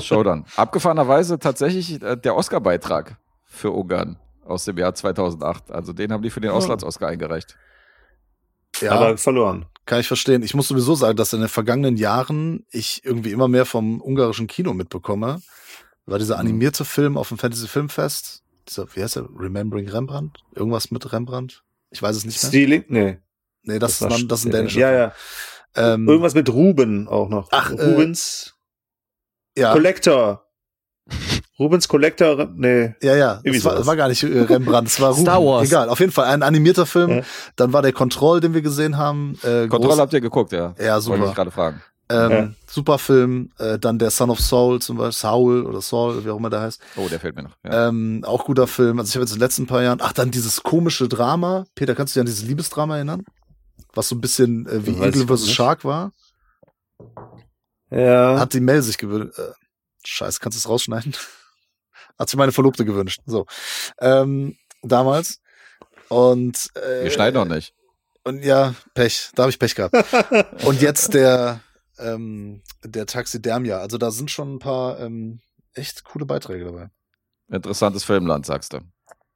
Showdown. Abgefahrenerweise tatsächlich der Oscar-Beitrag für Ungarn aus dem Jahr 2008. Also den haben die für den Auslands-Oscar eingereicht. Ja, aber verloren. Kann ich verstehen. Ich muss sowieso sagen, dass in den vergangenen Jahren ich irgendwie immer mehr vom ungarischen Kino mitbekomme. War dieser animierte Film auf dem Fantasy-Filmfest. Wie heißt der? Remembering Rembrandt? Irgendwas mit Rembrandt? Ich weiß es nicht mehr. Stealing? Nee. Nee, das ist ein dänischer Film. Ja. Irgendwas mit Ruben auch noch. Ach, Rubens Collector. Rubens Collector, nee. Ja, das war gar nicht Rembrandt, es war Ruben. Star Wars. Egal, auf jeden Fall ein animierter Film. Ja. Dann war der Control, den wir gesehen haben. Control habt ihr geguckt, ja. Ja, super. Wollte ich gerade fragen. Super Film. Dann der Son of Saul zum Beispiel, Saul oder Saul, wie auch immer der heißt. Oh, der fällt mir noch. Ja. Auch guter Film. Also ich habe jetzt in den letzten paar Jahren, dann dieses komische Drama. Peter, kannst du dich an dieses Liebesdrama erinnern? Was so ein bisschen wie Eagle vs. Shark war. Ja. Hat die Mel sich gewünscht. Scheiße, kannst du es rausschneiden? Hat sich meine Verlobte gewünscht. So. Damals. Und wir schneiden noch nicht. Und ja, Pech. Da habe ich Pech gehabt. Und jetzt der Taxidermia. Also da sind schon ein paar echt coole Beiträge dabei. Interessantes Filmland, sagst du.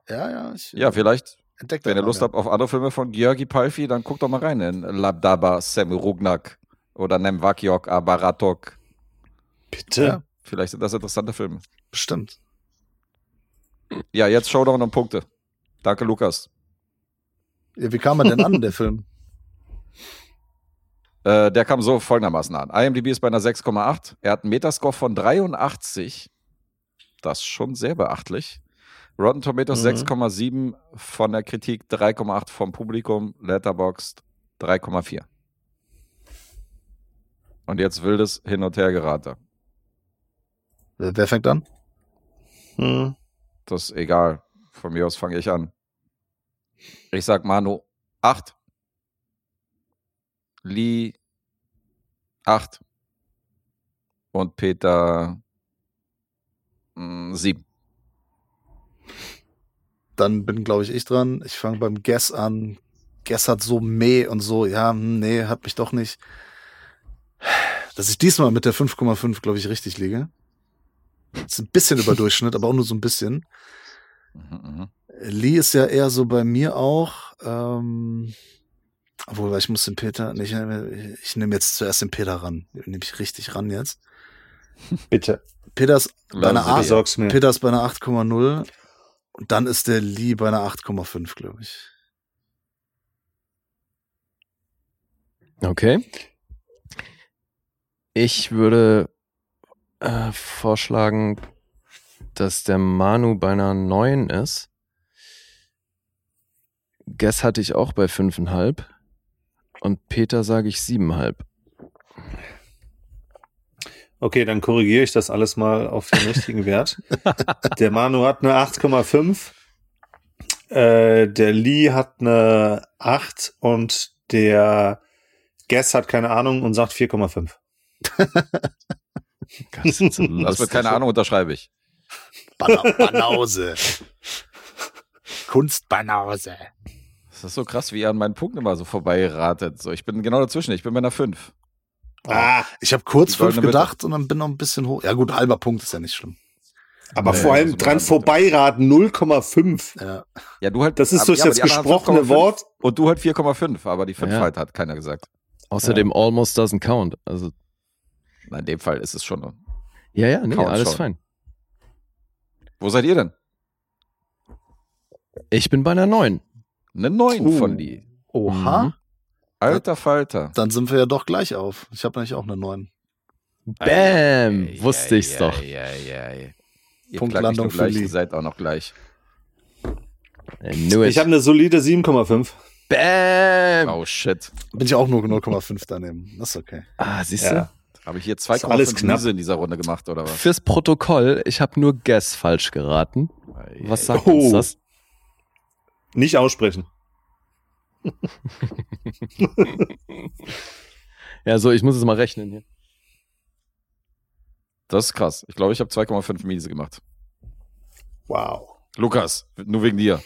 Ja, ja. Ja, vielleicht, wenn ihr Lust habt auf andere Filme von György Palfi, dann guckt doch mal rein in Labdaba Semrugnak oder Nemvakiok Abaratok. Bitte? Ja, vielleicht sind das interessante Filme. Bestimmt. Ja, jetzt Showdown und Punkte. Danke, Lukas. Ja, wie kam man denn an, der Film? Der kam so folgendermaßen an. IMDb ist bei einer 6,8. Er hat einen Metascore von 83. Das ist schon sehr beachtlich. Rotten Tomatoes 6,7 von der Kritik, 3,8 vom Publikum, Letterboxd 3,4. Und jetzt wildes Hin- und Hergerate. Wer fängt an? Das ist egal. Von mir aus fange ich an. Ich sag Manu 8. Lee 8. Und Peter 7. Dann bin, glaube ich, dran. Ich fange beim Guess an. Guess hat so meh und so. Ja, nee, hat mich doch nicht. Dass ich diesmal mit der 5,5, glaube ich, richtig liege. Ist ein bisschen über Durchschnitt, aber auch nur so ein bisschen. Lee ist ja eher so bei mir auch. Obwohl, ich muss den Peter nicht. Ich nehme jetzt zuerst den Peter ran. Nehme ich richtig ran jetzt. Bitte. Peter ist bei einer 8,0. Und dann ist der Lee bei einer 8,5, glaube ich. Okay. Ich würde vorschlagen, dass der Manu bei einer 9 ist. Guess hatte ich auch bei 5,5. Und Peter sage ich 7,5. Okay, dann korrigiere ich das alles mal auf den richtigen Wert. Der Manu hat eine 8,5, der Lee hat eine 8 und der Guess hat keine Ahnung und sagt 4,5. Das wird keine Ahnung, unterschreibe ich. Banause. Kunstbanause. Das ist so krass, wie ihr an meinen Punkten immer so vorbeiratet. So, ich bin genau dazwischen, ich bin bei einer 5. Ich habe kurz 5 gedacht und dann bin noch ein bisschen hoch. Ja gut, halber Punkt ist ja nicht schlimm. Aber vor allem dran vorbeiraten, 0,5. Ja. Ja, du halt, das ist durch das gesprochene Wort. Und du halt 4,5, aber die 5 halt hat keiner gesagt. Außerdem almost doesn't count. Also in dem Fall ist es schon. Ja, nee, alles fein. Wo seid ihr denn? Ich bin bei einer 9. Eine 9 von die. Oha. Mhm. Alter Falter. Dann sind wir ja doch gleich auf. Ich habe nämlich auch eine 9. Bäm! Wusste ich's doch. Ihr Punktlandung für Lee. Ihr seid auch noch gleich. Ich habe eine solide 7,5. Bäm! Oh shit. Bin ich auch nur 0,5 daneben. Das ist okay. Ah, siehst du? Habe ich hier 2,5 Nüsse in dieser Runde gemacht, oder was? Fürs Protokoll, ich habe nur Guess falsch geraten. Was sagt uns das? Nicht aussprechen. Ja, so, ich muss es mal rechnen hier. Das ist krass. Ich glaube, ich habe 2,5 Miese gemacht. Wow. Lukas, nur wegen dir.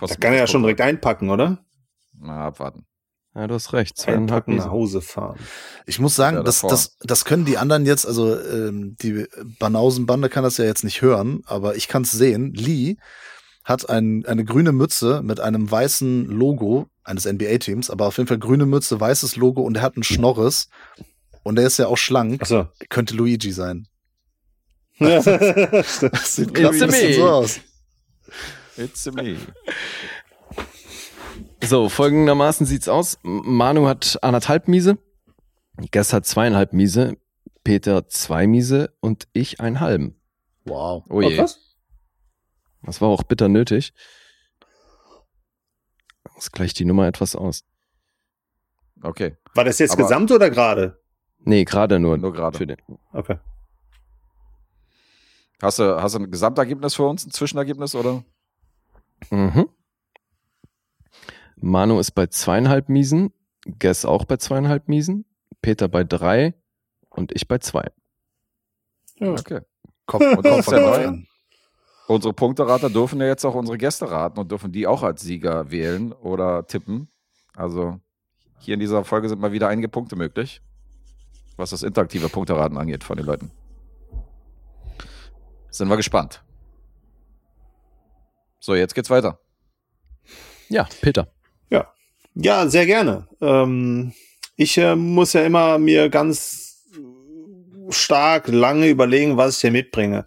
Da kann er ja schon direkt einpacken, oder? Na, abwarten. Ja, du hast recht. 2,5 nach Hause fahren. Ich muss sagen, ja, das können die anderen jetzt, also die Banausen-Bande kann das ja jetzt nicht hören, aber ich kann es sehen. Lee hat eine grüne Mütze mit einem weißen Logo eines NBA-Teams, aber auf jeden Fall grüne Mütze, weißes Logo und er hat einen Schnorres und er ist ja auch schlank. Ach so. Könnte Luigi sein. Das sieht gerade ein bisschen so aus. It's me. So, folgendermaßen sieht's aus. Manu hat 1,5 Miese, Guess hat 2,5 Miese, Peter 2 Miese und ich 1,5. Wow. Oh je. Was? Das war auch bitter nötig. Das gleicht die Nummer etwas aus. Okay. War das jetzt gesamt oder gerade? Nee, gerade nur. Nur gerade. Okay. Hast du ein Gesamtergebnis für uns? Ein Zwischenergebnis, oder? Mhm. Manu ist bei 2,5 Miesen. Guess auch bei 2,5 Miesen. Peter bei 3 und ich bei 2. Ja. Okay. Kopf an. Unsere Punkterater dürfen ja jetzt auch unsere Gäste raten und dürfen die auch als Sieger wählen oder tippen. Also hier in dieser Folge sind mal wieder einige Punkte möglich, was das interaktive Punkteraten angeht von den Leuten. Sind wir gespannt. So, jetzt geht's weiter. Ja, Peter. Ja, sehr gerne. Ich muss ja immer mir ganz stark lange überlegen, was ich hier mitbringe.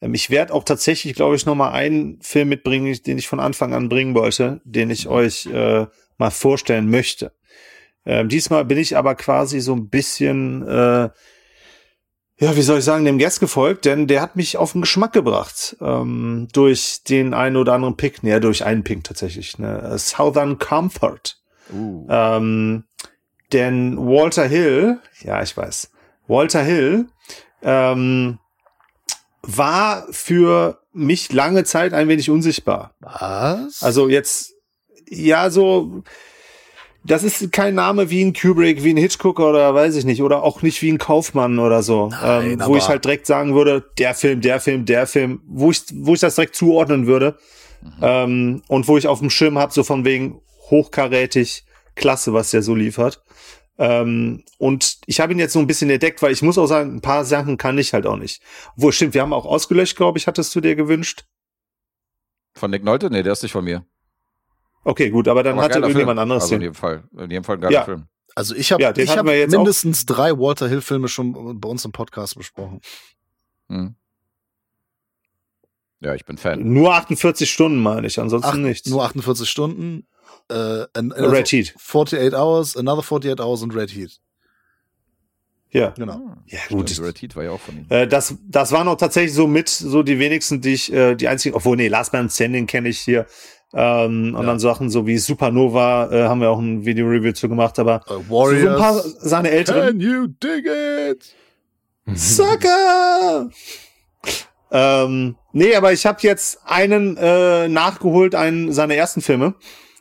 Ich werde auch tatsächlich, glaube ich, noch mal einen Film mitbringen, den ich von Anfang an bringen wollte, den ich euch mal vorstellen möchte. Diesmal bin ich aber quasi so ein bisschen, dem Guest gefolgt, denn der hat mich auf den Geschmack gebracht durch den einen oder anderen Pick, durch einen Pick tatsächlich, Southern Comfort. Denn Walter Hill, war für mich lange Zeit ein wenig unsichtbar. Was? Also jetzt, das ist kein Name wie ein Kubrick, wie ein Hitchcock oder weiß ich nicht, oder auch nicht wie ein Kaufmann oder so. Nein, wo ich halt direkt sagen würde, der Film, wo ich das direkt zuordnen würde. Mhm. Und wo ich auf dem Schirm habe, so von wegen hochkarätig, klasse, was der so liefert. Und ich habe ihn jetzt so ein bisschen entdeckt, weil ich muss auch sagen, ein paar Sachen kann ich halt auch nicht. Obwohl, stimmt, wir haben auch ausgelöscht, glaube ich, hattest du dir gewünscht. Von Nick Nolte? Nee, der ist nicht von mir. Okay, gut, aber dann hatte irgendjemand anderes also in jedem Fall ein geiler Film. Also ich hab mindestens 3 Walter Hill Filme schon bei uns im Podcast besprochen. Hm. Ja, ich bin Fan. Nur 48 Stunden meine ich, ansonsten nichts. Nur 48 Stunden, Red Heat. 48 Hours, Another 48 Hours und Red Heat. Ja, genau. Ja, gut. Stimmt, Red Heat war ja auch von ihm. Das waren auch tatsächlich so mit, so die wenigsten, die ich, die einzigen, obwohl, nee, Last Man Standing kenne ich hier. Und dann Sachen so wie Supernova haben wir auch ein Video-Review zu gemacht, aber Warriors, so ein paar seine Älteren. Can you dig it? Sucker! Aber ich habe jetzt einen nachgeholt, einen seiner ersten Filme.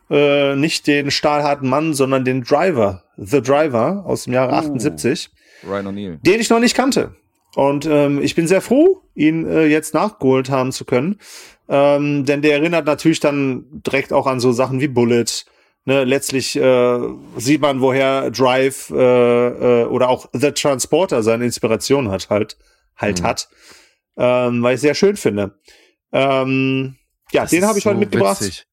Nicht den stahlharten Mann, sondern den Driver. The Driver aus dem Jahre 78. Ryan O'Neal. Den ich noch nicht kannte. Und ich bin sehr froh, ihn jetzt nachgeholt haben zu können. Denn der erinnert natürlich dann direkt auch an so Sachen wie Bullet. Letztlich sieht man, woher Drive oder auch The Transporter seine Inspiration hat. Weil ich sehr schön finde. Den habe ich heute mitgebracht. Witzig.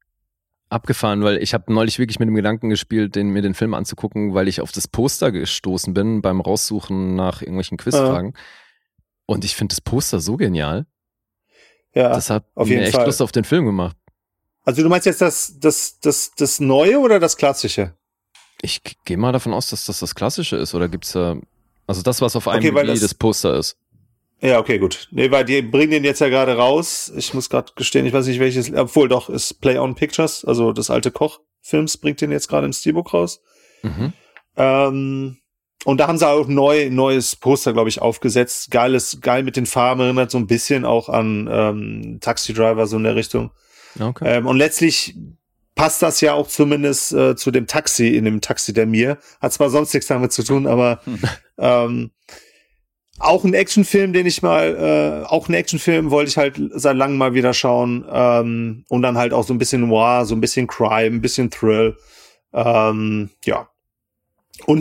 Abgefahren, weil ich habe neulich wirklich mit dem Gedanken gespielt, mir den Film anzugucken, weil ich auf das Poster gestoßen bin beim Raussuchen nach irgendwelchen Quizfragen. Und ich finde das Poster so genial. Ja, das hat auf jeden mir echt Fall. Lust auf den Film gemacht. Also du meinst jetzt das Neue oder das Klassische? Ich gehe mal davon aus, dass das das Klassische ist. Oder gibt's da... Also das, was auf IMDb das Poster ist. Ja, okay, gut. Nee, weil die bringen den jetzt ja gerade raus. Ich muss gerade gestehen, ich weiß nicht welches... Obwohl doch, ist Play On Pictures, also das alte Koch-Films, bringt den jetzt gerade im Steelbook raus. Mhm. Und da haben sie auch neues Poster, glaube ich, aufgesetzt. Geil mit den Farben, erinnert so ein bisschen auch an Taxi Driver, so in der Richtung. Okay. Und letztlich passt das ja auch zumindest zu dem Taxi, in dem Taxidermia. Hat zwar sonst nichts damit zu tun, aber auch ein Actionfilm, wollte ich halt seit langem mal wieder schauen. Und dann halt auch so ein bisschen Noir, so ein bisschen Crime, ein bisschen Thrill. Und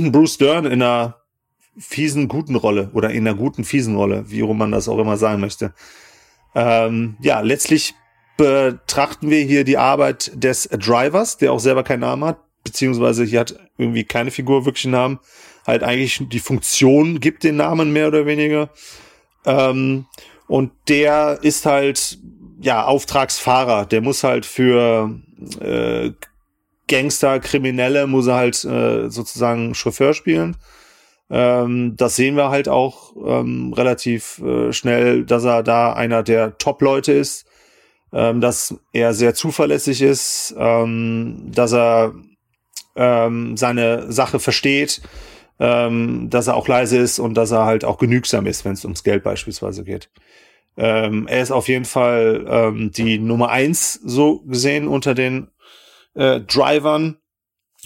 ein Bruce Dern in einer fiesen, guten Rolle. Oder in einer guten, fiesen Rolle, wie man das auch immer sagen möchte. Letztlich betrachten wir hier die Arbeit des Drivers, der auch selber keinen Namen hat, beziehungsweise hier hat irgendwie keine Figur wirklich einen Namen. Halt eigentlich die Funktion gibt den Namen mehr oder weniger. Und der ist halt, Auftragsfahrer. Der muss halt für Gangster, Kriminelle, muss er halt sozusagen Chauffeur spielen. Das sehen wir halt auch relativ schnell, dass er da einer der Top-Leute ist, dass er sehr zuverlässig ist, dass er seine Sache versteht, dass er auch leise ist und dass er halt auch genügsam ist, wenn es ums Geld beispielsweise geht. Er ist auf jeden Fall die Nummer 1 so gesehen unter den Drivern,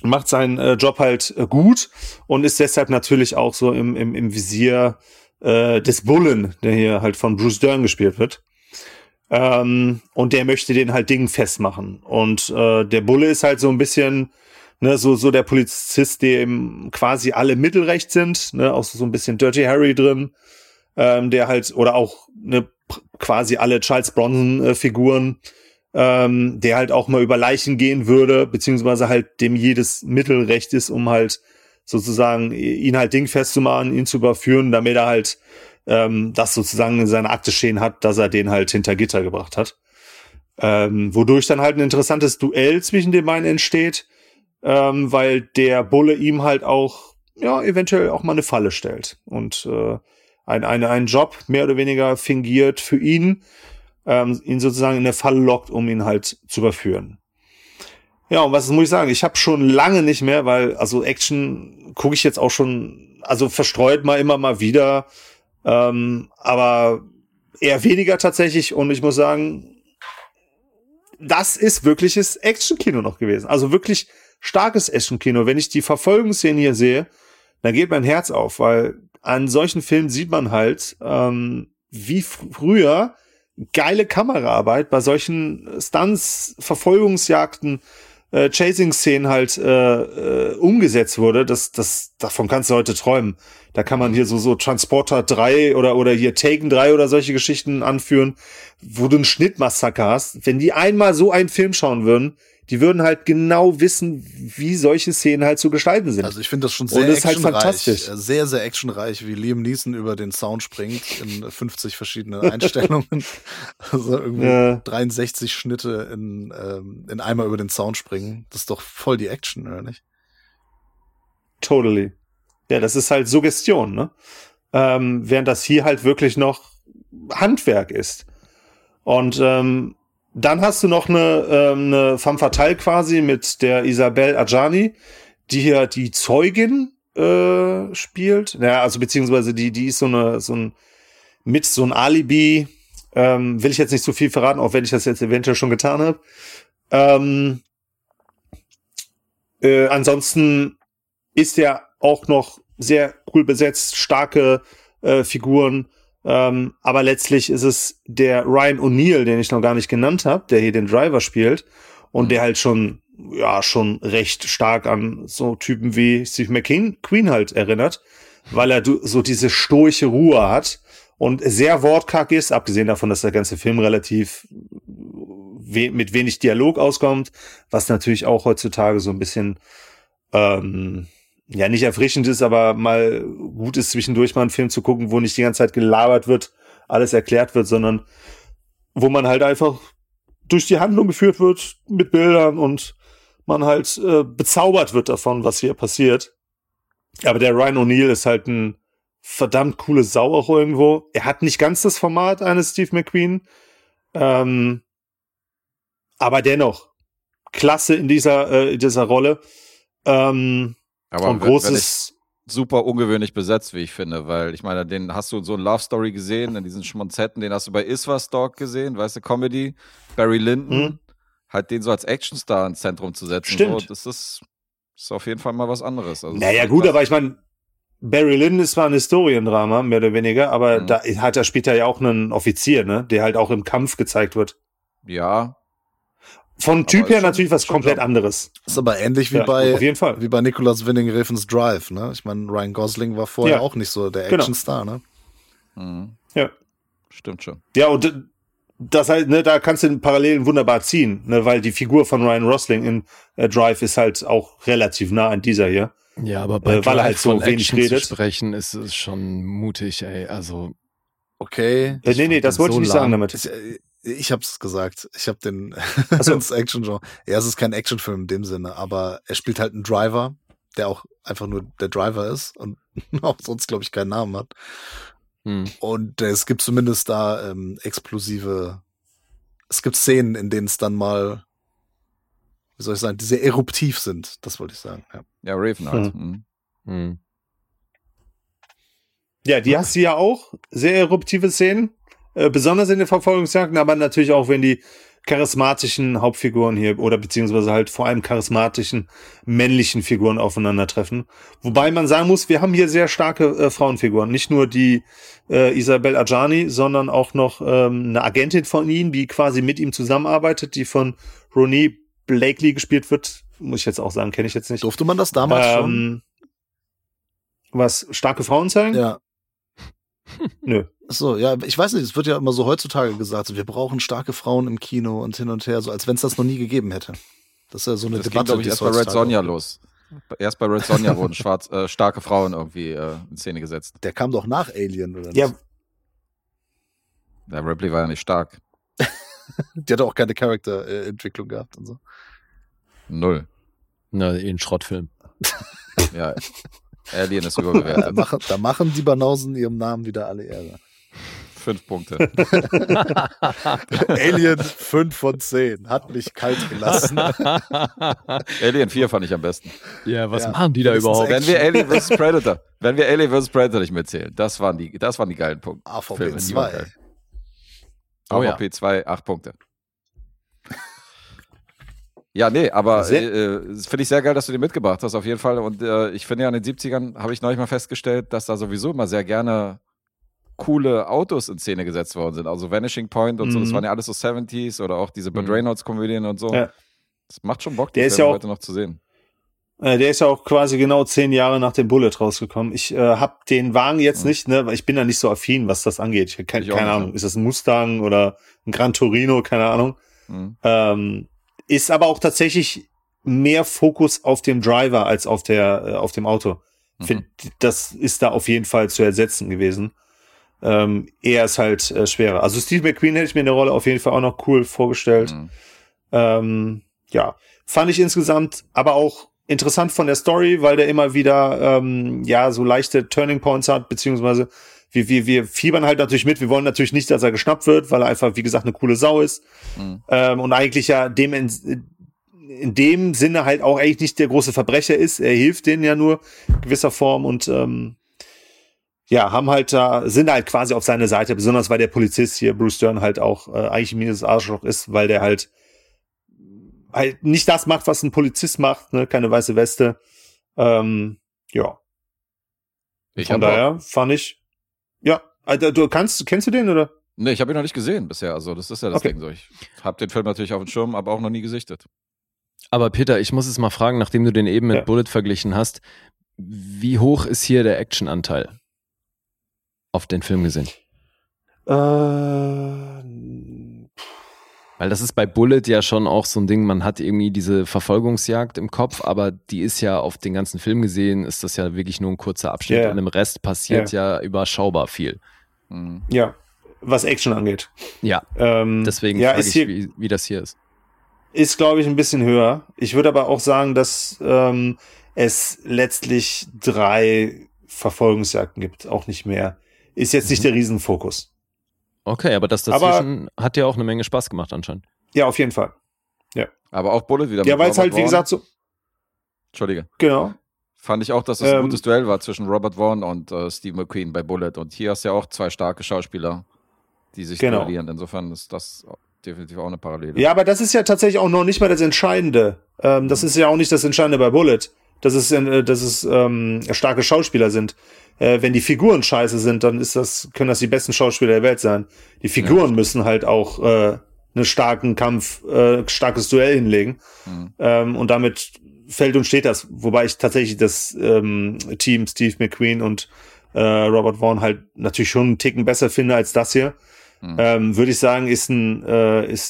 macht seinen Job halt gut und ist deshalb natürlich auch so im Visier des Bullen, der hier halt von Bruce Dern gespielt wird. Und der möchte den halt Dingen festmachen. Und der Bulle ist halt so ein bisschen, ne, so der Polizist, dem quasi alle mittelrecht sind, ne, auch so ein bisschen Dirty Harry drin, der halt, oder auch ne, quasi alle Charles Bronson-Figuren, der halt auch mal über Leichen gehen würde, beziehungsweise halt dem jedes Mittelrecht ist, um halt sozusagen ihn halt dingfest zu machen, ihn zu überführen, damit er halt das sozusagen in seiner Akte stehen hat, dass er den halt hinter Gitter gebracht hat. Wodurch dann halt ein interessantes Duell zwischen den beiden entsteht, weil der Bulle ihm halt auch, ja, eventuell auch mal eine Falle stellt und einen Job mehr oder weniger fingiert für ihn, ihn sozusagen in der Falle lockt, um ihn halt zu überführen. Ja, und was muss ich sagen? Ich habe schon lange nicht mehr, weil, also Action gucke ich jetzt auch schon, also verstreut mal immer mal wieder, aber eher weniger tatsächlich. Und ich muss sagen, das ist wirkliches Action-Kino noch gewesen. Also wirklich starkes Action-Kino. Wenn ich die Verfolgungsszenen hier sehe, dann geht mein Herz auf, weil an solchen Filmen sieht man halt, wie früher geile Kameraarbeit bei solchen Stunts, Verfolgungsjagden, Chasing-Szenen halt umgesetzt wurde, davon kannst du heute träumen. Da kann man hier so Transporter 3 oder hier Taken 3 oder solche Geschichten anführen, wo du einen Schnittmassaker hast. Wenn die einmal so einen Film schauen würden, die würden halt genau wissen, wie solche Szenen halt zu gestalten sind. Also ich finde das schon sehr actionreich. Und das ist halt fantastisch. Sehr, sehr actionreich, wie Liam Neeson über den Zaun springt in 50 verschiedene Einstellungen. Also irgendwie 63 Schnitte in einmal über den Zaun springen. Das ist doch voll die Action, oder nicht? Totally. Ja, das ist halt Suggestion, ne? Während das hier halt wirklich noch Handwerk ist. Und dann hast du noch eine femme fatale quasi mit der Isabelle Adjani, die hier die Zeugin spielt. Naja, also beziehungsweise die ist so ein Alibi. Will ich jetzt nicht so viel verraten, auch wenn ich das jetzt eventuell schon getan habe. Ansonsten ist ja auch noch sehr cool besetzt, starke Figuren. Aber letztlich ist es der Ryan O'Neal, den ich noch gar nicht genannt habe, der hier den Driver spielt und der halt schon recht stark an so Typen wie Steve McQueen halt erinnert, weil er so diese stoische Ruhe hat und sehr wortkarg ist, abgesehen davon, dass der ganze Film relativ mit wenig Dialog auskommt, was natürlich auch heutzutage so ein bisschen ja, nicht erfrischend ist, aber mal gut ist, zwischendurch mal einen Film zu gucken, wo nicht die ganze Zeit gelabert wird, alles erklärt wird, sondern wo man halt einfach durch die Handlung geführt wird mit Bildern und man halt bezaubert wird davon, was hier passiert. Aber der Ryan O'Neal ist halt ein verdammt coole Sau auch irgendwo. Er hat nicht ganz das Format eines Steve McQueen, aber dennoch klasse in dieser Rolle. Aber ein großes, super ungewöhnlich besetzt, wie ich finde, weil ich meine, den hast du in so einer Love Story gesehen, in diesen Schmonzetten, den hast du bei Iswas Dog gesehen, weißt du, Comedy, Barry Lyndon, halt den so als Actionstar ins Zentrum zu setzen. Stimmt. So, das ist auf jeden Fall mal was anderes. Also, naja, gut, aber ich meine, Barry Lyndon ist zwar ein Historiendrama, mehr oder weniger, aber da spielt er ja auch einen Offizier, ne, der halt auch im Kampf gezeigt wird. Ja. Von Typ her natürlich was komplett anderes. Ist aber ähnlich wie bei Nicolas Winding Refn's Drive, ne? Ich meine, Ryan Gosling war vorher auch nicht so der Actionstar, ne? Mhm. Ja. Stimmt schon. Ja, und das halt, ne, da kannst du den Parallelen wunderbar ziehen, ne, weil die Figur von Ryan Gosling in Drive ist halt auch relativ nah an dieser hier. Ja, aber bei Drive halt so von wenig Action redet. Zu sprechen ist schon mutig, ey, also okay. Nee, das wollte ich nicht sagen damit. Ich hab's gesagt. Ich hab den ins Action-Genre. Ja, es ist kein Actionfilm in dem Sinne, aber er spielt halt einen Driver, der auch einfach nur der Driver ist und auch sonst, glaube ich, keinen Namen hat. Und es gibt zumindest da es gibt Szenen, in denen es dann mal, wie soll ich sagen, die sehr eruptiv sind. Das wollte ich sagen. Ja, Raven halt. Ja, die hast du ja auch. Sehr eruptive Szenen. Besonders in den Verfolgungsjagden, aber natürlich auch, wenn die charismatischen Hauptfiguren hier oder beziehungsweise halt vor allem charismatischen männlichen Figuren aufeinandertreffen. Wobei man sagen muss, wir haben hier sehr starke Frauenfiguren. Nicht nur die Isabel Adjani, sondern auch noch eine Agentin von ihnen, die quasi mit ihm zusammenarbeitet, die von Renée Blakely gespielt wird. Muss ich jetzt auch sagen, kenne ich jetzt nicht. Durfte man das damals schon? Was, starke Frauen zeigen? Ja. Nö. Achso, ja, ich weiß nicht, es wird ja immer so heutzutage gesagt, wir brauchen starke Frauen im Kino und hin und her, so als wenn es das noch nie gegeben hätte. Das ist ja so eine das Debatte. Das geht, glaube ich, erst bei Red Sonja los. Erst bei Red Sonja wurden starke Frauen irgendwie in Szene gesetzt. Der kam doch nach Alien, oder nicht? Ja. Der Ripley war ja nicht stark. Die hatte auch keine Charakterentwicklung gehabt und so. Null. Na, in Schrottfilm. Ja, Alien ist überbewertet. Da machen die Banausen ihrem Namen wieder alle Ehre. 5 Punkte. Alien 5 von 10. Hat mich kalt gelassen. Alien 4 fand ich am besten. Ja, was machen die da überhaupt? Wenn wir Alien vs. Predator nicht mitzählen, das waren die geilen Punkte. AVP 2. AVP 2, 8 Punkte. Ja, nee, aber finde ich sehr geil, dass du den mitgebracht hast, auf jeden Fall. Und ich finde ja, in den 70ern habe ich neulich mal festgestellt, dass da sowieso immer sehr gerne coole Autos in Szene gesetzt worden sind. Also Vanishing Point und so, das waren ja alles so 70s oder auch diese Burt Reynolds-Komödien und so. Ja. Das macht schon Bock, die Filme heute noch zu sehen. Der ist ja auch quasi genau 10 Jahre nach dem Bullet rausgekommen. Ich habe den Wagen jetzt nicht, ne, weil ich bin da nicht so affin, was das angeht. Ich habe keine Ahnung, ist das ein Mustang oder ein Gran Torino, keine Ahnung. Mhm. Ist aber auch tatsächlich mehr Fokus auf dem Driver als auf dem Auto. Find, das ist da auf jeden Fall zu ersetzen gewesen. Er ist halt schwerer. Also Steve McQueen hätte ich mir in der Rolle auf jeden Fall auch noch cool vorgestellt. Ja, fand ich insgesamt aber auch interessant von der Story, weil der immer wieder so leichte Turning Points hat, beziehungsweise wir fiebern halt natürlich mit. Wir wollen natürlich nicht, dass er geschnappt wird, weil er einfach, wie gesagt, eine coole Sau ist. Und eigentlich ja in dem Sinne halt auch eigentlich nicht der große Verbrecher ist. Er hilft denen ja nur in gewisser Form und haben halt da, sind halt quasi auf seine Seite, besonders weil der Polizist hier, Bruce Dern, halt auch eigentlich ein mieses Arschloch ist, weil der halt nicht das macht, was ein Polizist macht, ne? Keine weiße Weste. Fand ich. Ja, Alter, kennst du den, oder? Nee, ich habe ihn noch nicht gesehen bisher, also das ist ja das Ding so. Ich habe den Film natürlich auf dem Schirm, aber auch noch nie gesichtet. Aber Peter, ich muss es mal fragen, nachdem du den eben mit Bullet verglichen hast, wie hoch ist hier der Actionanteil auf den Film gesehen? Weil das ist bei Bullet ja schon auch so ein Ding, man hat irgendwie diese Verfolgungsjagd im Kopf, aber die ist ja auf den ganzen Film gesehen, ist das ja wirklich nur ein kurzer Abschnitt und im Rest passiert ja überschaubar viel. Ja, was Action angeht. Ja, deswegen frage ich, wie das hier ist. Ist, glaube ich, ein bisschen höher. Ich würde aber auch sagen, dass es letztlich 3 Verfolgungsjagden gibt, auch nicht mehr. Ist jetzt nicht der Riesenfokus. Okay, aber das dazwischen hat ja auch eine Menge Spaß gemacht anscheinend. Ja, auf jeden Fall. Ja. Aber auch Bullet wieder. Ja, weil es halt, wie gesagt, so... Entschuldige. Genau. Fand ich auch, dass es ein gutes Duell war zwischen Robert Vaughn und Steve McQueen bei Bullet. Und hier hast du ja auch 2 starke Schauspieler, die sich duellieren. Insofern ist das definitiv auch eine Parallele. Ja, aber das ist ja tatsächlich auch noch nicht mal das Entscheidende. Das ist ja auch nicht das Entscheidende bei Bullet. Dass es starke Schauspieler sind. Wenn die Figuren scheiße sind, dann können das die besten Schauspieler der Welt sein. Die Figuren müssen halt auch einen starken Kampf, starkes Duell hinlegen. Und damit fällt und steht das. Wobei ich tatsächlich das Team Steve McQueen und Robert Vaughn halt natürlich schon einen Ticken besser finde als das hier. Würde ich sagen, ist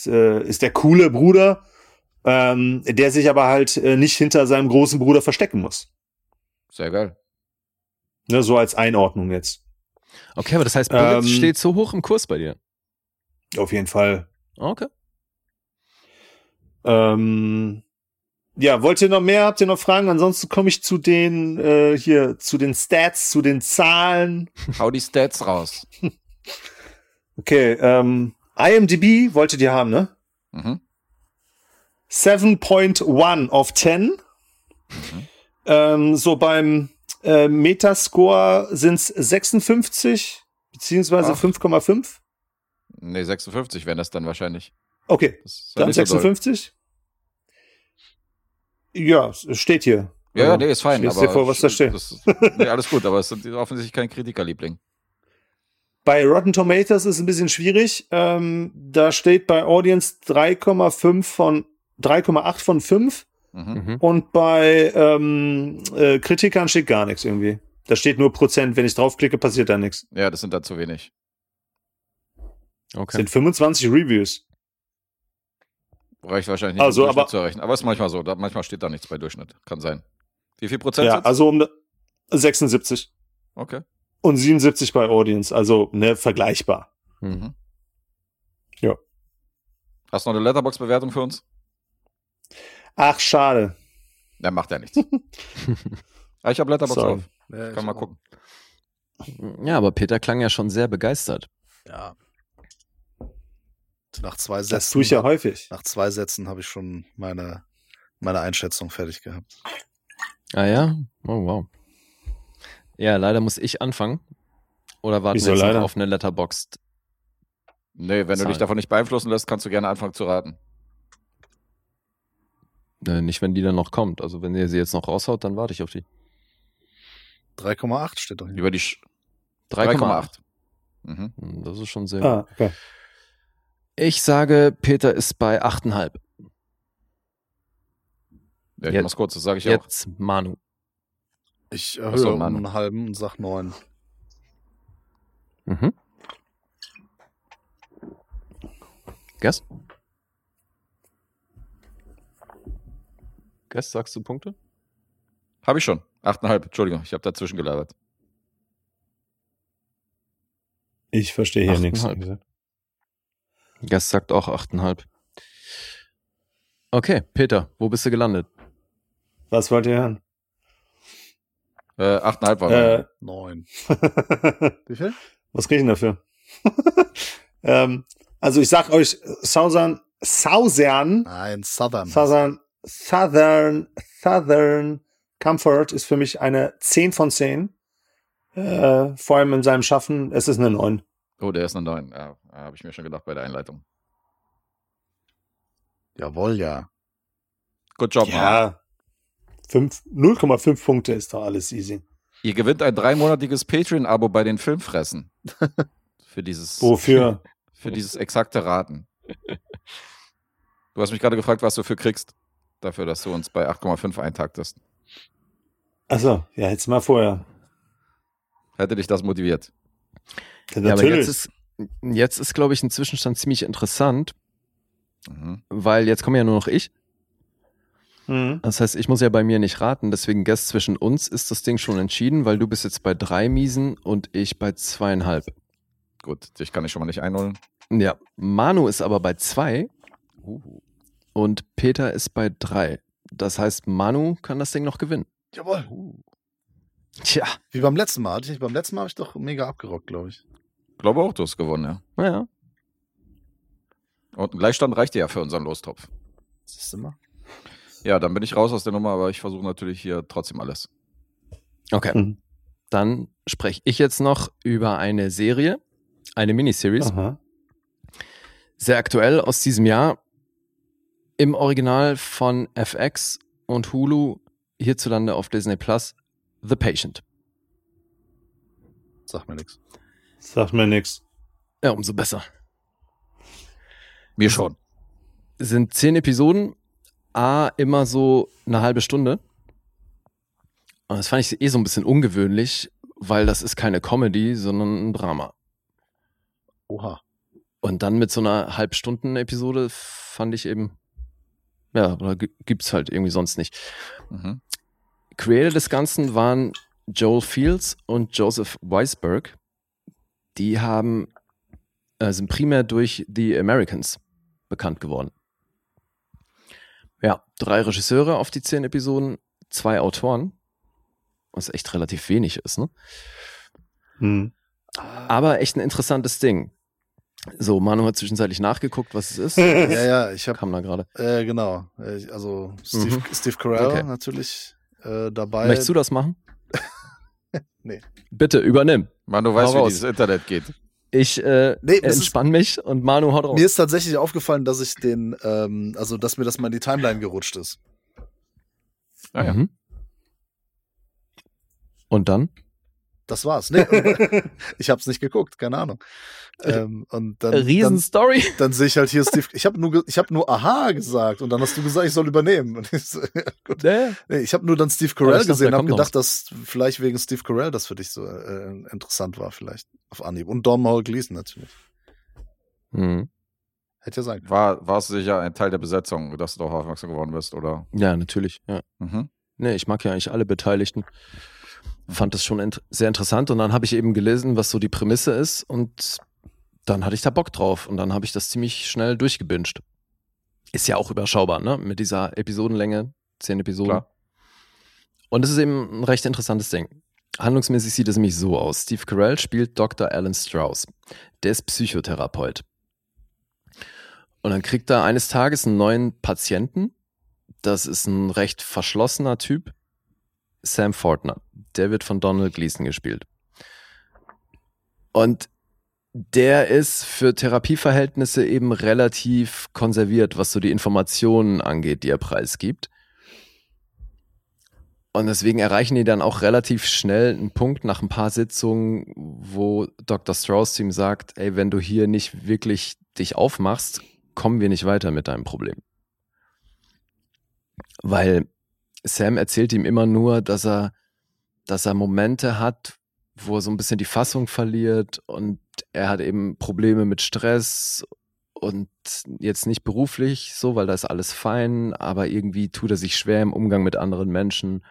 der coole Bruder, der sich aber halt nicht hinter seinem großen Bruder verstecken muss. Sehr geil. Ne, so als Einordnung jetzt. Okay, aber das heißt, Bullet steht so hoch im Kurs bei dir? Auf jeden Fall. Okay. Wollt ihr noch mehr? Habt ihr noch Fragen? Ansonsten komme ich zu den Stats, zu den Zahlen. Hau die Stats raus. Okay, IMDb wolltet ihr haben, ne? 7.1 of 10. So beim Metascore sind es 56 beziehungsweise 5,5. Nee, 56 wären das dann wahrscheinlich. Okay, dann 56. Ja, es steht hier. Ja, also, nee, ist fein. Lest dir vor, was da steht. Nee, alles gut, aber es ist offensichtlich kein Kritikerliebling. Bei Rotten Tomatoes ist es ein bisschen schwierig. Da steht bei Audience 3,8 von 5. Mhm. Und bei Kritikern steht gar nichts irgendwie. Da steht nur Prozent. Wenn ich draufklicke, passiert da nichts. Ja, das sind da zu wenig. Okay. Das sind 25 Reviews. Reicht wahrscheinlich nicht, also, um Durchschnitt zu erreichen. Aber es ist manchmal so. Manchmal steht da nichts bei Durchschnitt. Kann sein. Wie viel Prozent? Ja, also um 76. Okay. Und 77 bei Audience. Also, ne, vergleichbar. Mhm. Ja. Hast du noch eine Letterboxd-Bewertung für uns? Ach, schade. Dann macht ja nichts. Ich habe Letterboxd auf. Ja, kann mal gucken. Ja, aber Peter klang ja schon sehr begeistert. Ja. Nach zwei Sätzen. Das tue ich ja häufig. Nach zwei Sätzen habe ich schon meine Einschätzung fertig gehabt. Ah ja? Oh, wow. Ja, leider muss ich anfangen. Oder warten wir jetzt noch auf eine Letterboxd? Nee, wenn du dich davon nicht beeinflussen lässt, kannst du gerne anfangen zu raten. Nicht, wenn die dann noch kommt. Also wenn ihr sie jetzt noch raushaut, dann warte ich auf die. 3,8 steht doch hier. Über die 3,8. Mhm. Das ist schon sehr gut. Okay. Ich sage, Peter ist bei 8,5. Ja, ich mach's kurz, das sage ich jetzt auch. Jetzt Manu. Ich erhöhe um einen halben und sag 9. Mhm. Guess, sagst du Punkte? Habe ich schon. 8,5. Entschuldigung, ich habe dazwischen gelabert. Ich verstehe hier nichts. Guess sagt auch 8,5. Okay, Peter, wo bist du gelandet? Was wollt ihr hören? 8,5 war 9. Wie viel? Was krieg ich denn dafür? Also ich sag euch, Southern Comfort ist für mich eine 10 von 10. Vor allem in seinem Schaffen. Es ist eine 9. Oh, der ist eine 9. Ja, habe ich mir schon gedacht bei der Einleitung. Jawohl, ja. Good job, ja. 0,5 Punkte ist doch alles easy. Ihr gewinnt ein 3-monatiges Patreon-Abo bei den Filmfressen. Wofür? Für dieses exakte Raten. Du hast mich gerade gefragt, was du dafür kriegst. Dafür, dass du uns bei 8,5 eintaktest. Achso, ja, jetzt mal vorher. Hätte dich das motiviert? Ja, natürlich. Aber jetzt ist, glaube ich, ein Zwischenstand ziemlich interessant, weil jetzt komme ja nur noch ich. Mhm. Das heißt, ich muss ja bei mir nicht raten, deswegen Guess, zwischen uns ist das Ding schon entschieden, weil du bist jetzt bei 3 Miesen und ich bei 2,5. Gut, dich kann ich schon mal nicht einholen. Ja, Manu ist aber bei 2 und Peter ist bei 3. Das heißt, Manu kann das Ding noch gewinnen. Jawohl. Tja. Wie beim letzten Mal. Beim letzten Mal habe ich doch mega abgerockt, glaube ich. Ich glaube auch, du hast gewonnen, ja. Naja. Und ein Gleichstand reicht dir ja für unseren Lostopf. Siehst du mal? Ja, dann bin ich raus aus der Nummer, aber ich versuche natürlich hier trotzdem alles. Okay. Mhm. Dann spreche ich jetzt noch über eine Serie, eine Miniseries. Aha. Sehr aktuell aus diesem Jahr. Im Original von FX und Hulu, hierzulande auf Disney Plus, The Patient. Sag mir nichts. Sag mir nichts. Ja, umso besser. Mir schon. Sind 10 Episoden, immer so eine halbe Stunde. Und das fand ich so ein bisschen ungewöhnlich, weil das ist keine Comedy, sondern ein Drama. Oha. Und dann mit so einer Halbstunden-Episode fand ich eben, ja, da gibt's halt irgendwie sonst nicht. Mhm. Creator des Ganzen waren Joel Fields und Joseph Weisberg. Die sind primär durch The Americans bekannt geworden. Ja, 3 Regisseure auf die 10 Episoden, 2 Autoren, was echt relativ wenig ist, ne? Hm. Aber echt ein interessantes Ding. So, Manu hat zwischenzeitlich nachgeguckt, was es ist. Ja, ich kam da gerade. Genau, also Steve Carrere natürlich dabei. Möchtest du das machen? Nee. Bitte, übernimm. Manu weiß, wie dieses Internet geht. Ich entspanne mich und Manu haut raus. Mir ist tatsächlich aufgefallen, dass ich den, dass mir das mal in die Timeline gerutscht ist. Ah ja. Mhm. Und dann? Das war's. Nee, ich hab's nicht geguckt, keine Ahnung. Und dann, Riesenstory. Dann sehe ich halt hier Steve. Ich hab nur Aha gesagt und dann hast du gesagt, ich soll übernehmen. Und ich so, ja, gut. Nee, ich habe nur dann Steve Carell gesehen und habe gedacht, dass vielleicht wegen Steve Carell das für dich so interessant war, vielleicht auf Anhieb. Und Domhnall Gleeson natürlich. Mhm. Hätte ja sein können. Warst du sicher ein Teil der Besetzung, dass du darauf aufmerksam geworden bist, oder? Ja, natürlich. Ja. Mhm. Nee, ich mag ja eigentlich alle Beteiligten. Fand das schon sehr interessant und dann habe ich eben gelesen, was so die Prämisse ist und dann hatte ich da Bock drauf und dann habe ich das ziemlich schnell durchgebinged. Ist ja auch überschaubar, ne? Mit dieser Episodenlänge, 10 Episoden. Klar. Und es ist eben ein recht interessantes Ding. Handlungsmäßig sieht es nämlich so aus. Steve Carell spielt Dr. Alan Strauss. Der ist Psychotherapeut. Und dann kriegt er eines Tages einen neuen Patienten. Das ist ein recht verschlossener Typ. Sam Fortner, der wird von Domhnall Gleeson gespielt. Und der ist für Therapieverhältnisse eben relativ konserviert, was so die Informationen angeht, die er preisgibt. Und deswegen erreichen die dann auch relativ schnell einen Punkt nach ein paar Sitzungen, wo Dr. Strauss zu ihm sagt, ey, wenn du hier nicht wirklich dich aufmachst, kommen wir nicht weiter mit deinem Problem. Weil Sam erzählt ihm immer nur, dass er Momente hat, wo er so ein bisschen die Fassung verliert und er hat eben Probleme mit Stress und jetzt nicht beruflich so, weil da ist alles fein, aber irgendwie tut er sich schwer im Umgang mit anderen Menschen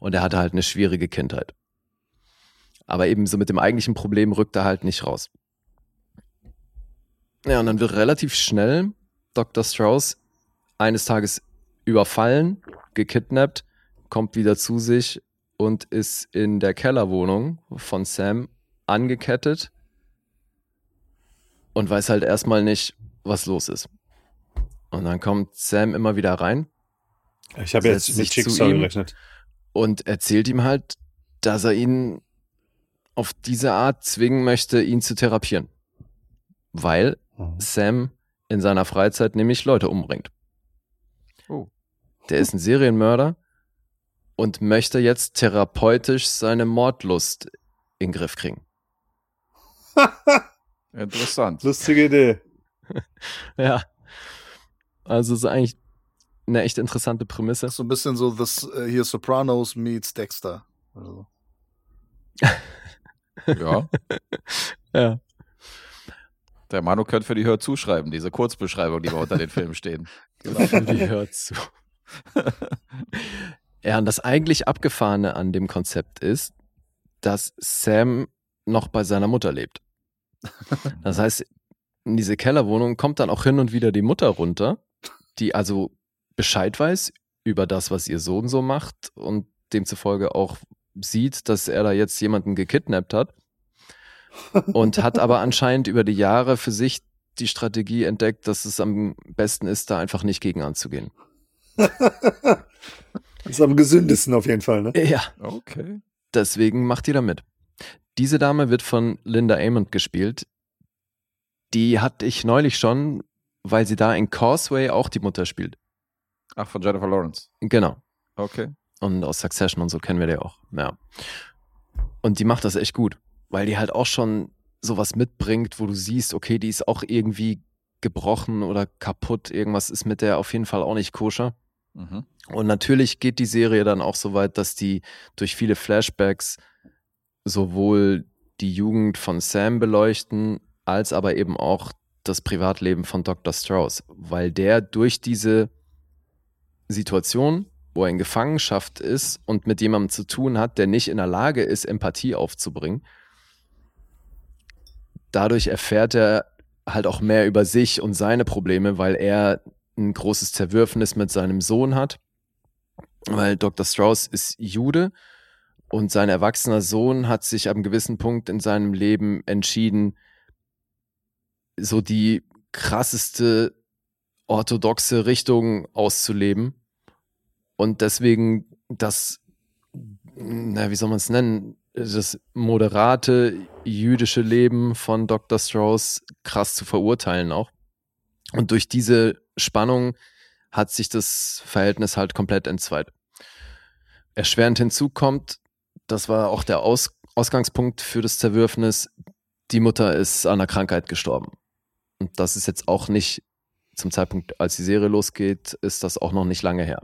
und er hatte halt eine schwierige Kindheit. Aber eben so mit dem eigentlichen Problem rückt er halt nicht raus. Ja, und dann wird relativ schnell Dr. Strauss eines Tages überfallen, gekidnappt, kommt wieder zu sich und ist in der Kellerwohnung von Sam angekettet und weiß halt erstmal nicht, was los ist. Und dann kommt Sam immer wieder rein. Ich habe jetzt mit Schicksal gerechnet. Und erzählt ihm halt, dass er ihn auf diese Art zwingen möchte, ihn zu therapieren. Weil Sam in seiner Freizeit nämlich Leute umbringt. Oh. Der ist ein Serienmörder und möchte jetzt therapeutisch seine Mordlust in den Griff kriegen. Interessant. Lustige Idee. Ja. Also ist eigentlich eine echt interessante Prämisse. So ein bisschen so das hier Sopranos meets Dexter. Also. Ja. Ja. Der Manu könnte für die Hör zuschreiben, diese Kurzbeschreibung, die wir unter den Filmen stehen. Genau. Für die Hör zu. Ja, und das eigentlich Abgefahrene an dem Konzept ist, dass Sam noch bei seiner Mutter lebt. Das heißt, in diese Kellerwohnung kommt dann auch hin und wieder die Mutter runter, die also Bescheid weiß über das, was ihr Sohn so macht und demzufolge auch sieht, dass er da jetzt jemanden gekidnappt hat und hat aber anscheinend über die Jahre für sich die Strategie entdeckt, dass es am besten ist, da einfach nicht gegen anzugehen. Ist am gesündesten auf jeden Fall, ne? Ja. Okay. Deswegen macht die da mit. Diese Dame wird von Linda Amond gespielt. Die hatte ich neulich schon, weil sie da in Causeway auch die Mutter spielt. Ach, von Jennifer Lawrence. Genau. Okay. Und aus Succession und so kennen wir die auch. Ja. Und die macht das echt gut, weil die halt auch schon sowas mitbringt, wo du siehst, okay, die ist auch irgendwie gebrochen oder kaputt. Irgendwas ist mit der auf jeden Fall auch nicht koscher. Mhm. Und natürlich geht die Serie dann auch so weit, dass die durch viele Flashbacks sowohl die Jugend von Sam beleuchten, als aber eben auch das Privatleben von Dr. Strauss, weil der durch diese Situation, wo er in Gefangenschaft ist und mit jemandem zu tun hat, der nicht in der Lage ist, Empathie aufzubringen, dadurch erfährt er halt auch mehr über sich und seine Probleme, weil er ein großes Zerwürfnis mit seinem Sohn hat, weil Dr. Strauss ist Jude und sein erwachsener Sohn hat sich ab einem gewissen Punkt in seinem Leben entschieden, so die krasseste orthodoxe Richtung auszuleben und deswegen das, wie soll man es nennen, das moderate jüdische Leben von Dr. Strauss krass zu verurteilen auch. Und durch diese Spannung hat sich das Verhältnis halt komplett entzweit. Erschwerend hinzu kommt, das war auch der Ausgangspunkt für das Zerwürfnis, die Mutter ist an einer Krankheit gestorben. Und das ist jetzt auch nicht, zum Zeitpunkt, als die Serie losgeht, ist das auch noch nicht lange her.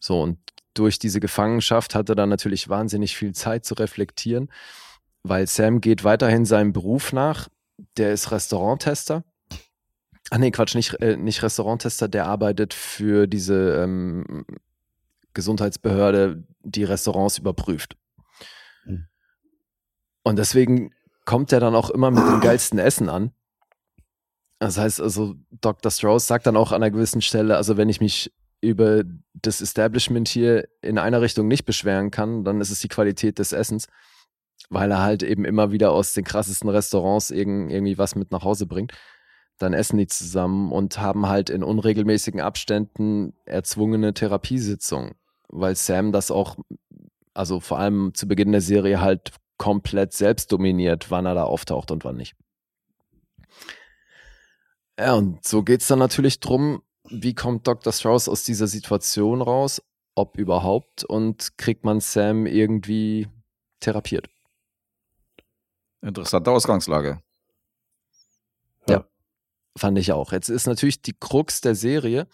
So, und durch diese Gefangenschaft hat er dann natürlich wahnsinnig viel Zeit zu reflektieren, weil Sam geht weiterhin seinem Beruf nach. Der ist Restauranttester. Ach nee, Quatsch, nicht Restauranttester, der arbeitet für diese Gesundheitsbehörde, die Restaurants überprüft. Und deswegen kommt er dann auch immer mit dem geilsten Essen an. Das heißt also, Dr. Strauss sagt dann auch an einer gewissen Stelle, also wenn ich mich über das Establishment hier in einer Richtung nicht beschweren kann, dann ist es die Qualität des Essens, weil er halt eben immer wieder aus den krassesten Restaurants irgendwie was mit nach Hause bringt. Dann essen die zusammen und haben halt in unregelmäßigen Abständen erzwungene Therapiesitzungen, weil Sam das auch, also vor allem zu Beginn der Serie halt komplett selbst dominiert, wann er da auftaucht und wann nicht. Ja, und so geht's dann natürlich drum, wie kommt Dr. Strauss aus dieser Situation raus, ob überhaupt, und kriegt man Sam irgendwie therapiert. Interessante Ausgangslage. Ja, fand ich auch. Jetzt ist natürlich die Krux der Serie,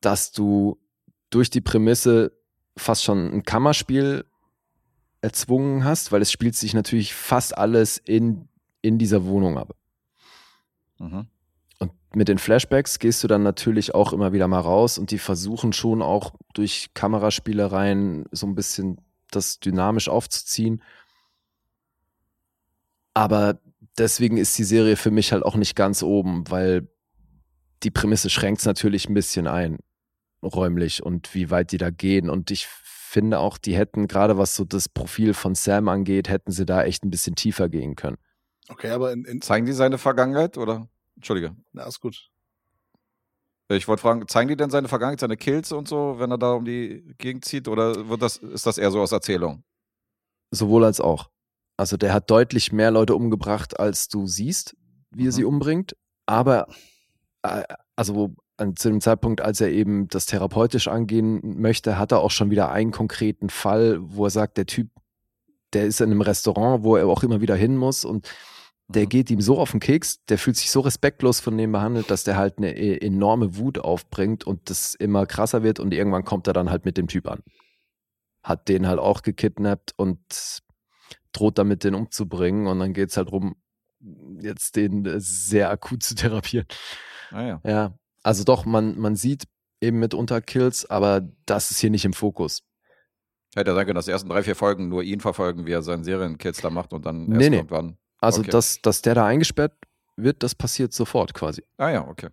dass du durch die Prämisse fast schon ein Kammerspiel erzwungen hast, weil es spielt sich natürlich fast alles in dieser Wohnung ab. Mhm. Und mit den Flashbacks gehst du dann natürlich auch immer wieder mal raus und die versuchen schon auch durch Kameraspielereien so ein bisschen das dynamisch aufzuziehen. Aber deswegen ist die Serie für mich halt auch nicht ganz oben, weil die Prämisse schränkt es natürlich ein bisschen ein, räumlich und wie weit die da gehen. Und ich finde auch, die hätten, gerade was so das Profil von Sam angeht, hätten sie da echt ein bisschen tiefer gehen können. Okay, aber zeigen die seine Vergangenheit, oder? Entschuldige. Na, ist gut. Ich wollte fragen, zeigen die denn seine Vergangenheit, seine Kills und so, wenn er da um die Gegend zieht? Oder ist das eher so aus Erzählung? Sowohl als auch. Also der hat deutlich mehr Leute umgebracht, als du siehst, wie er sie umbringt. Aber also zu dem Zeitpunkt, als er eben das therapeutisch angehen möchte, hat er auch schon wieder einen konkreten Fall, wo er sagt, der Typ, der ist in einem Restaurant, wo er auch immer wieder hin muss und der geht ihm so auf den Keks, der fühlt sich so respektlos von dem behandelt, dass der halt eine enorme Wut aufbringt und das immer krasser wird und irgendwann kommt er dann halt mit dem Typ an. Hat den halt auch gekidnappt und droht damit, den umzubringen und dann geht's halt darum, jetzt den sehr akut zu therapieren. Ah ja. Ja, also doch, man sieht eben mitunter Kills, aber das ist hier nicht im Fokus. Hätte ja sein können, dass die ersten 3-4 Folgen nur ihn verfolgen, wie er seinen Serienkills da macht und dann erst irgendwann. Also, okay. dass der da eingesperrt wird, das passiert sofort quasi. Ah ja, okay.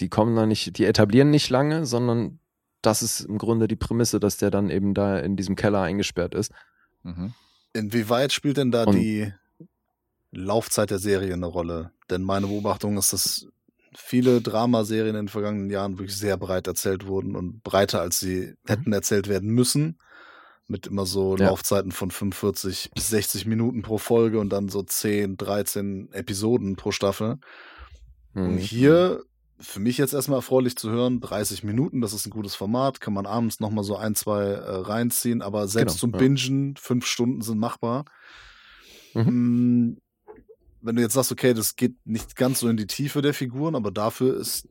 Die kommen da nicht, die etablieren nicht lange, sondern das ist im Grunde die Prämisse, dass der dann eben da in diesem Keller eingesperrt ist. Mhm. Inwieweit spielt denn da die Laufzeit der Serie eine Rolle? Denn meine Beobachtung ist, dass viele Dramaserien in den vergangenen Jahren wirklich sehr breit erzählt wurden und breiter, als sie hätten erzählt werden müssen. Mit immer so Laufzeiten von 45 bis 60 Minuten pro Folge und dann so 10, 13 Episoden pro Staffel. Und hier, für mich jetzt erstmal erfreulich zu hören, 30 Minuten, das ist ein gutes Format, kann man abends nochmal so 1, 2 reinziehen, aber selbst zum Bingen, 5 Stunden sind machbar. Mhm. Wenn du jetzt sagst, okay, das geht nicht ganz so in die Tiefe der Figuren, aber dafür ist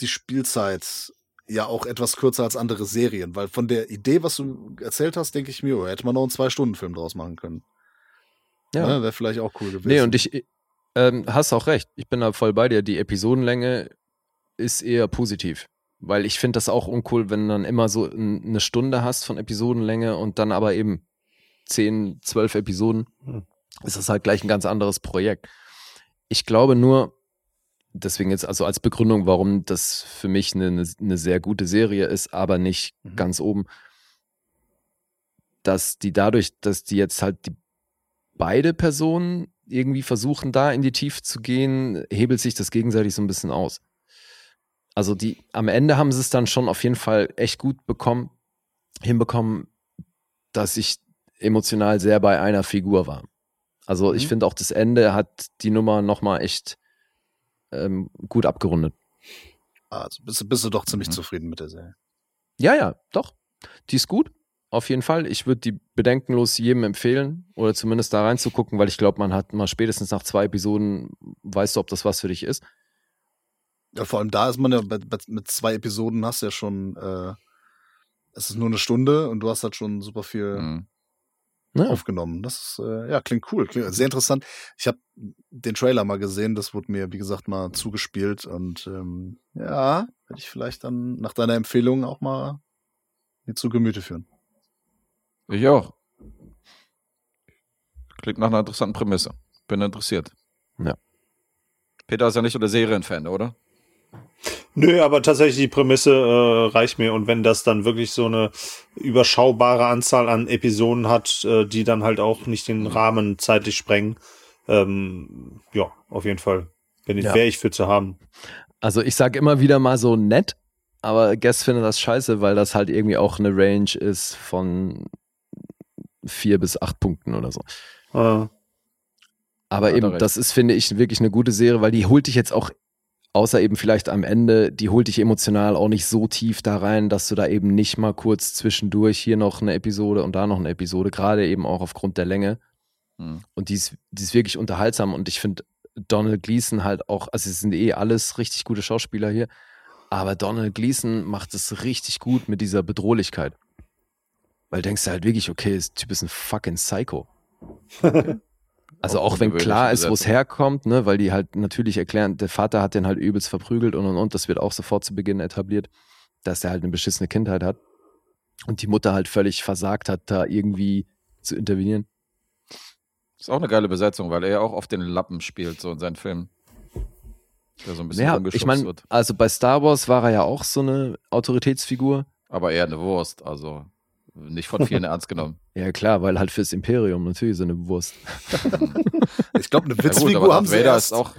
die Spielzeit ja auch etwas kürzer als andere Serien, weil von der Idee, was du erzählt hast, denke ich mir, hätte man noch einen 2-Stunden-Film draus machen können. Ja, wäre vielleicht auch cool gewesen. Nee, und ich hast auch recht. Ich bin da voll bei dir. Die Episodenlänge ist eher positiv, weil ich finde das auch uncool, wenn du dann immer so eine Stunde hast von Episodenlänge und dann aber eben 10, 12 Episoden. Ist das halt gleich ein ganz anderes Projekt. Ich glaube nur, deswegen jetzt also als Begründung, warum das für mich eine sehr gute Serie ist, aber nicht ganz oben, dass die dadurch, dass die jetzt halt beide Personen irgendwie versuchen, da in die Tiefe zu gehen, hebelt sich das gegenseitig so ein bisschen aus. Also am Ende haben sie es dann schon auf jeden Fall echt gut hinbekommen, dass ich emotional sehr bei einer Figur war. Also ich finde auch, das Ende hat die Nummer nochmal echt gut abgerundet. Also bist du doch ziemlich zufrieden mit der Serie. Ja, doch. Die ist gut, auf jeden Fall. Ich würde die bedenkenlos jedem empfehlen oder zumindest da reinzugucken, weil ich glaube, man hat mal spätestens nach 2 Episoden, weißt du, ob das was für dich ist. Ja, vor allem da ist man ja, mit 2 Episoden hast du ja schon, es ist nur eine Stunde und du hast halt schon super viel aufgenommen. Das klingt cool, klingt sehr interessant. Ich habe den Trailer mal gesehen, das wurde mir, wie gesagt, mal zugespielt und werde ich vielleicht dann nach deiner Empfehlung auch mal mir zu Gemüte führen. Ich auch. Klingt nach einer interessanten Prämisse. Bin interessiert. Ja. Peter ist ja nicht so der Serienfan, oder? Nö, aber tatsächlich die Prämisse reicht mir. Und wenn das dann wirklich so eine überschaubare Anzahl an Episoden hat, die dann halt auch nicht den Rahmen zeitlich sprengen, auf jeden Fall. Wäre ich für zu haben. Also ich sage immer wieder mal so nett, aber Guess finde das scheiße, weil das halt irgendwie auch eine Range ist von 4 bis 8 Punkten oder so. Aber ja, eben, das ist, finde ich, wirklich eine gute Serie, weil die holt dich jetzt auch, außer eben vielleicht am Ende, die holt dich emotional auch nicht so tief da rein, dass du da eben nicht mal kurz zwischendurch hier noch eine Episode und da noch eine Episode, gerade eben auch aufgrund der Länge. Und die ist wirklich unterhaltsam und ich finde Donald Gleason halt auch, also es sind alles richtig gute Schauspieler hier, aber Donald Gleason macht es richtig gut mit dieser Bedrohlichkeit. Weil du denkst halt wirklich, okay, der Typ ist ein fucking Psycho. Okay. Also auch wenn klar ist, wo es herkommt, ne, weil die halt natürlich erklären, der Vater hat den halt übelst verprügelt und das wird auch sofort zu Beginn etabliert, dass der halt eine beschissene Kindheit hat und die Mutter halt völlig versagt hat, da irgendwie zu intervenieren. Ist auch eine geile Besetzung, weil er ja auch oft den Lappen spielt, so in seinen Filmen. Der so ein bisschen rumgeschubst wird. Also bei Star Wars war er ja auch so eine Autoritätsfigur. Aber eher eine Wurst, also nicht von vielen ernst genommen. Ja klar, weil halt fürs Imperium natürlich so eine Wurst. Ich glaube, eine Witzfigur gut, haben sie erst. Auch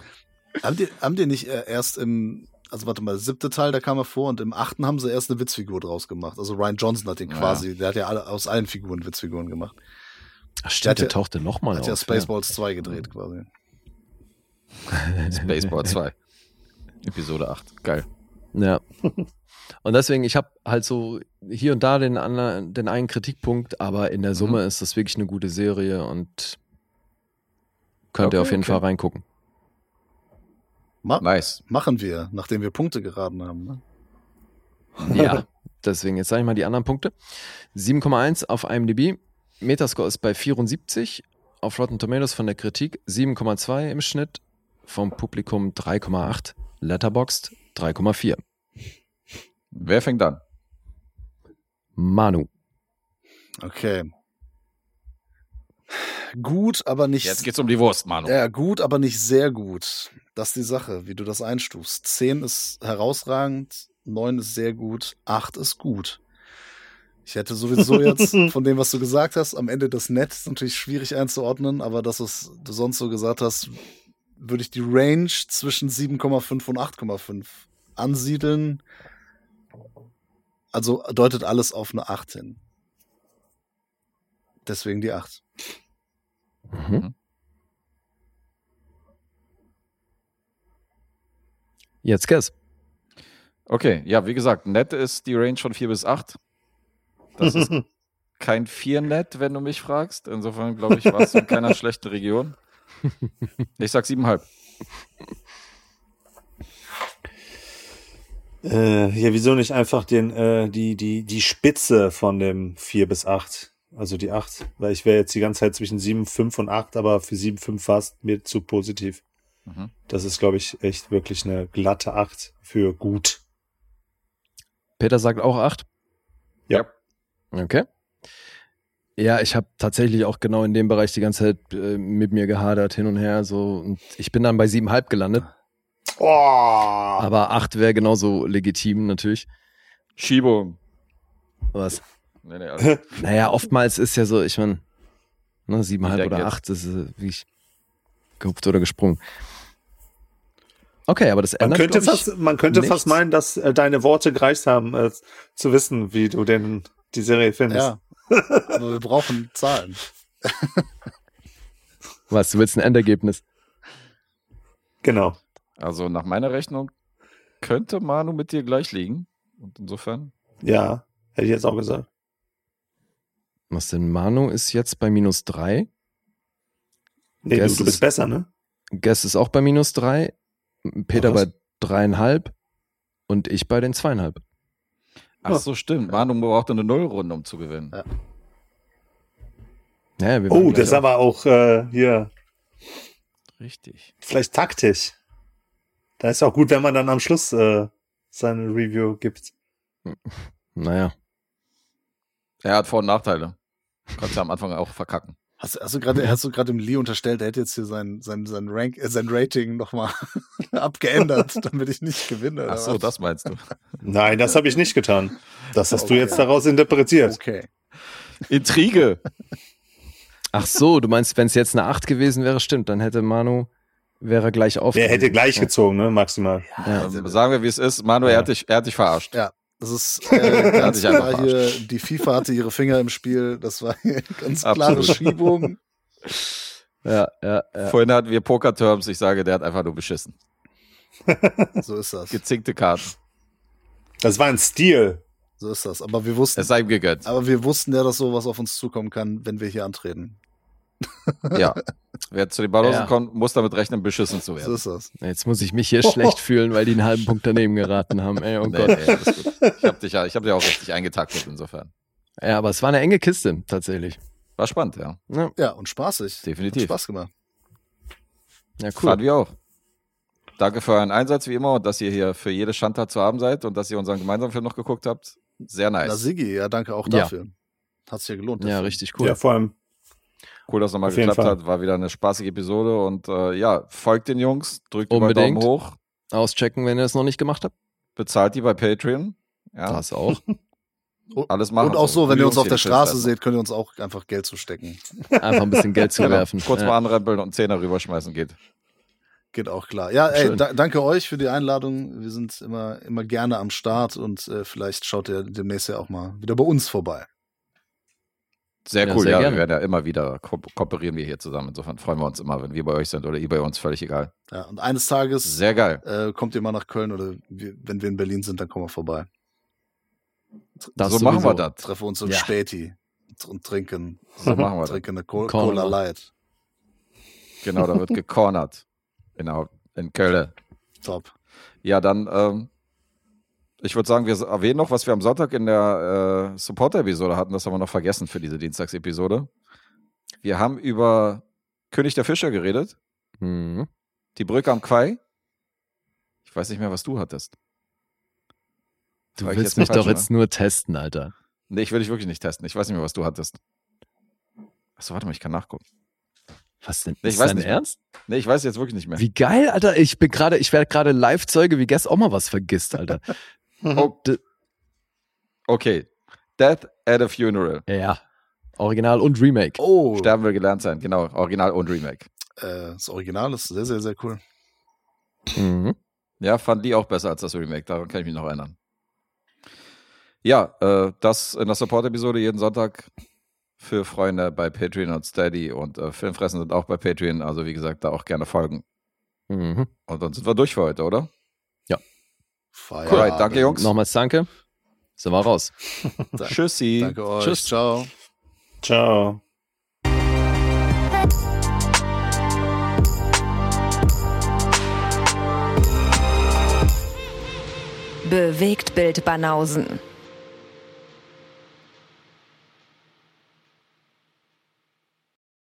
haben die nicht erst im, also warte mal, 7. Teil, da kam er vor und im 8. haben sie erst eine Witzfigur draus gemacht. Also Rian Johnson hat den quasi, der hat ja aus allen Figuren Witzfiguren gemacht. Ach stimmt, der tauchte nochmal auf. Hat ja Spaceballs 2 gedreht quasi. Spaceballs 2. Episode 8, geil. Ja. Und deswegen, ich habe halt so hier und da den einen Kritikpunkt, aber in der Summe ist das wirklich eine gute Serie und könnt ihr auf jeden Fall reingucken. Nice. Machen wir, nachdem wir Punkte geraten haben. Ne? Ja, deswegen, jetzt sage ich mal die anderen Punkte. 7,1 auf IMDb, Metascore ist bei 74, auf Rotten Tomatoes von der Kritik 7,2 im Schnitt, vom Publikum 3,8, Letterboxd 3,4. Wer fängt an? Manu. Okay. Gut, aber nicht... Jetzt geht's um die Wurst, Manu. Ja, gut, aber nicht sehr gut. Das ist die Sache, wie du das einstufst. 10 ist herausragend, 9 ist sehr gut, 8 ist gut. Ich hätte sowieso jetzt von dem, was du gesagt hast, am Ende das Netz natürlich schwierig einzuordnen, aber das, was du sonst so gesagt hast, würde ich die Range zwischen 7,5 und 8,5 ansiedeln. Also deutet alles auf eine 8 hin. Deswegen die 8. Mhm. Jetzt Guess. Okay, ja, wie gesagt, nett ist die Range von 4 bis 8. Das ist kein 4 nett, wenn du mich fragst. Insofern, glaube ich, war es in keiner schlechten Region. Ich sag 7,5. Ja, wieso nicht einfach die Spitze von dem 4 bis 8, also die 8, weil ich wäre jetzt die ganze Zeit zwischen 7, 5 und 8, aber für 7, 5 war es mir zu positiv. Mhm. Das ist, glaube ich, echt wirklich eine glatte 8 für gut. Peter sagt auch 8? Ja. Okay. Ja, ich habe tatsächlich auch genau in dem Bereich die ganze Zeit mit mir gehadert, hin und her, so, und ich bin dann bei 7,5 gelandet. Oh. Aber 8 wäre genauso legitim, natürlich. Schiebung. Was? Nee, also. Naja, oftmals ist ja so, ich meine, 7,5 oder 8, das ist wie ich gehupft oder gesprungen. Okay, aber das ändert Man könnte fast meinen, dass deine Worte gereicht haben, zu wissen, wie du die Serie findest. Ja. Aber wir brauchen Zahlen. Was, du willst ein Endergebnis? Genau. Also nach meiner Rechnung könnte Manu mit dir gleich liegen. Und insofern? Ja, hätte ich jetzt auch gesagt. Was denn? Manu ist jetzt bei -3. Nee, du bist besser, ne? Guess ist auch bei -3. Peter bei 3,5 und ich bei den 2,5. Ach so, stimmt. Manu braucht eine Nullrunde, um zu gewinnen. Ja. Naja, wir das ist aber auch hier. Richtig. Vielleicht taktisch. Da ist auch gut, wenn man dann am Schluss seine Review gibt. Naja. Er hat Vor- und Nachteile. Kannst ja am Anfang auch verkacken. Hast du gerade dem Lee unterstellt, er hätte jetzt hier sein Rating nochmal abgeändert, damit ich nicht gewinne? Ach so, das meinst du? Nein, das habe ich nicht getan. Das hast du jetzt daraus interpretiert. Okay. Intrige. Ach so, du meinst, wenn es jetzt eine 8 gewesen wäre, stimmt, dann hätte Manu, wäre gleich aufgezogen. Er hätte gleich gezogen, ne, maximal. Ja, also sagen wir, wie es ist, Manu, er hat dich verarscht. Ja. Das ist ganz klar hier, die FIFA hatte ihre Finger im Spiel, das war hier ganz klare Absolut. Schiebung. Ja. Vorhin hatten wir Poker-Terms, ich sage, der hat einfach nur beschissen. So ist das. Gezinkte Karten. Das war ein Stil. So ist das, aber wir wussten. Es sei ihm gegönnt. Aber wir wussten ja, dass sowas auf uns zukommen kann, wenn wir hier antreten. Ja, wer zu den Banausen kommt, muss damit rechnen, beschissen zu werden. So ist das. Jetzt muss ich mich hier schlecht fühlen, weil die einen halben Punkt daneben geraten haben. Ey, oh Gott. Nee, alles gut. Ich hab dich auch richtig eingetaktet insofern. Ja, aber es war eine enge Kiste, tatsächlich. War spannend, ja. Ja, und spaßig. Definitiv. Hat Spaß gemacht. Ja, cool. Fand wir auch. Danke für euren Einsatz, wie immer, und dass ihr hier für jede Schandtat zu haben seid und dass ihr unseren gemeinsamen Film noch geguckt habt. Sehr nice. Na, Siggi, ja, danke auch dafür. Ja. Hat's dir gelohnt. Ja, richtig cool. Ja, vor allem. Cool, dass es nochmal geklappt hat. War wieder eine spaßige Episode. Und folgt den Jungs. Drückt unbedingt mal Daumen hoch. Auschecken, wenn ihr es noch nicht gemacht habt. Bezahlt die bei Patreon. Ja. Das auch. Alles machen. Und auch so, wenn ihr uns auf der Straße seht, könnt ihr uns auch einfach Geld zustecken. Einfach ein bisschen Geld zuwerfen. Kurz mal anrempeln und 10er rüberschmeißen geht. Geht auch klar. Ja, ey, danke euch für die Einladung. Wir sind immer gerne am Start. Und vielleicht schaut ihr demnächst ja auch mal wieder bei uns vorbei. Sehr cool, sehr gerne. Wir werden ja immer wieder kooperieren wir hier zusammen. Insofern freuen wir uns immer, wenn wir bei euch sind oder ihr bei uns, völlig egal. Ja, und eines Tages sehr geil. Kommt ihr mal nach Köln oder wenn wir in Berlin sind, dann kommen wir vorbei. So machen wir das. Treffen uns im Späti und trinken. So machen wir trinken eine Cola Light. Genau, da wird gecornert. Genau, in Köln. Top. Ja, dann ich würde sagen, wir erwähnen noch, was wir am Sonntag in der Supporter-Episode hatten. Das haben wir noch vergessen für diese Dienstagsepisode. Wir haben über König der Fischer geredet. Mhm. Die Brücke am Quai. Ich weiß nicht mehr, was du hattest. Du willst mich doch jetzt nur testen, Alter. Nee, ich will dich wirklich nicht testen. Ich weiß nicht mehr, was du hattest. Achso, warte mal, ich kann nachgucken. Was denn? Nee, ist dein Ernst? Nee, ich weiß jetzt wirklich nicht mehr. Wie geil, Alter. Ich werde gerade Live-Zeuge, wie Guess auch mal was vergisst, Alter. Oh. Okay. Death at a Funeral. Ja. Original und Remake. Oh. Sterben will gelernt sein. Genau. Original und Remake. Das Original ist sehr, sehr, sehr cool. Mhm. Ja, fand die auch besser als das Remake. Daran kann ich mich noch erinnern. Ja, das in der Support-Episode jeden Sonntag für Freunde bei Patreon und Steady und Filmfressen sind auch bei Patreon. Also wie gesagt, da auch gerne folgen. Mhm. Und dann sind wir durch für heute, oder? Ja. Cool, danke Jungs. Nochmals danke. Sind wir raus. Tschüssi. Danke euch. Tschüss. Ciao. Ciao. Bewegtbild-Banausen.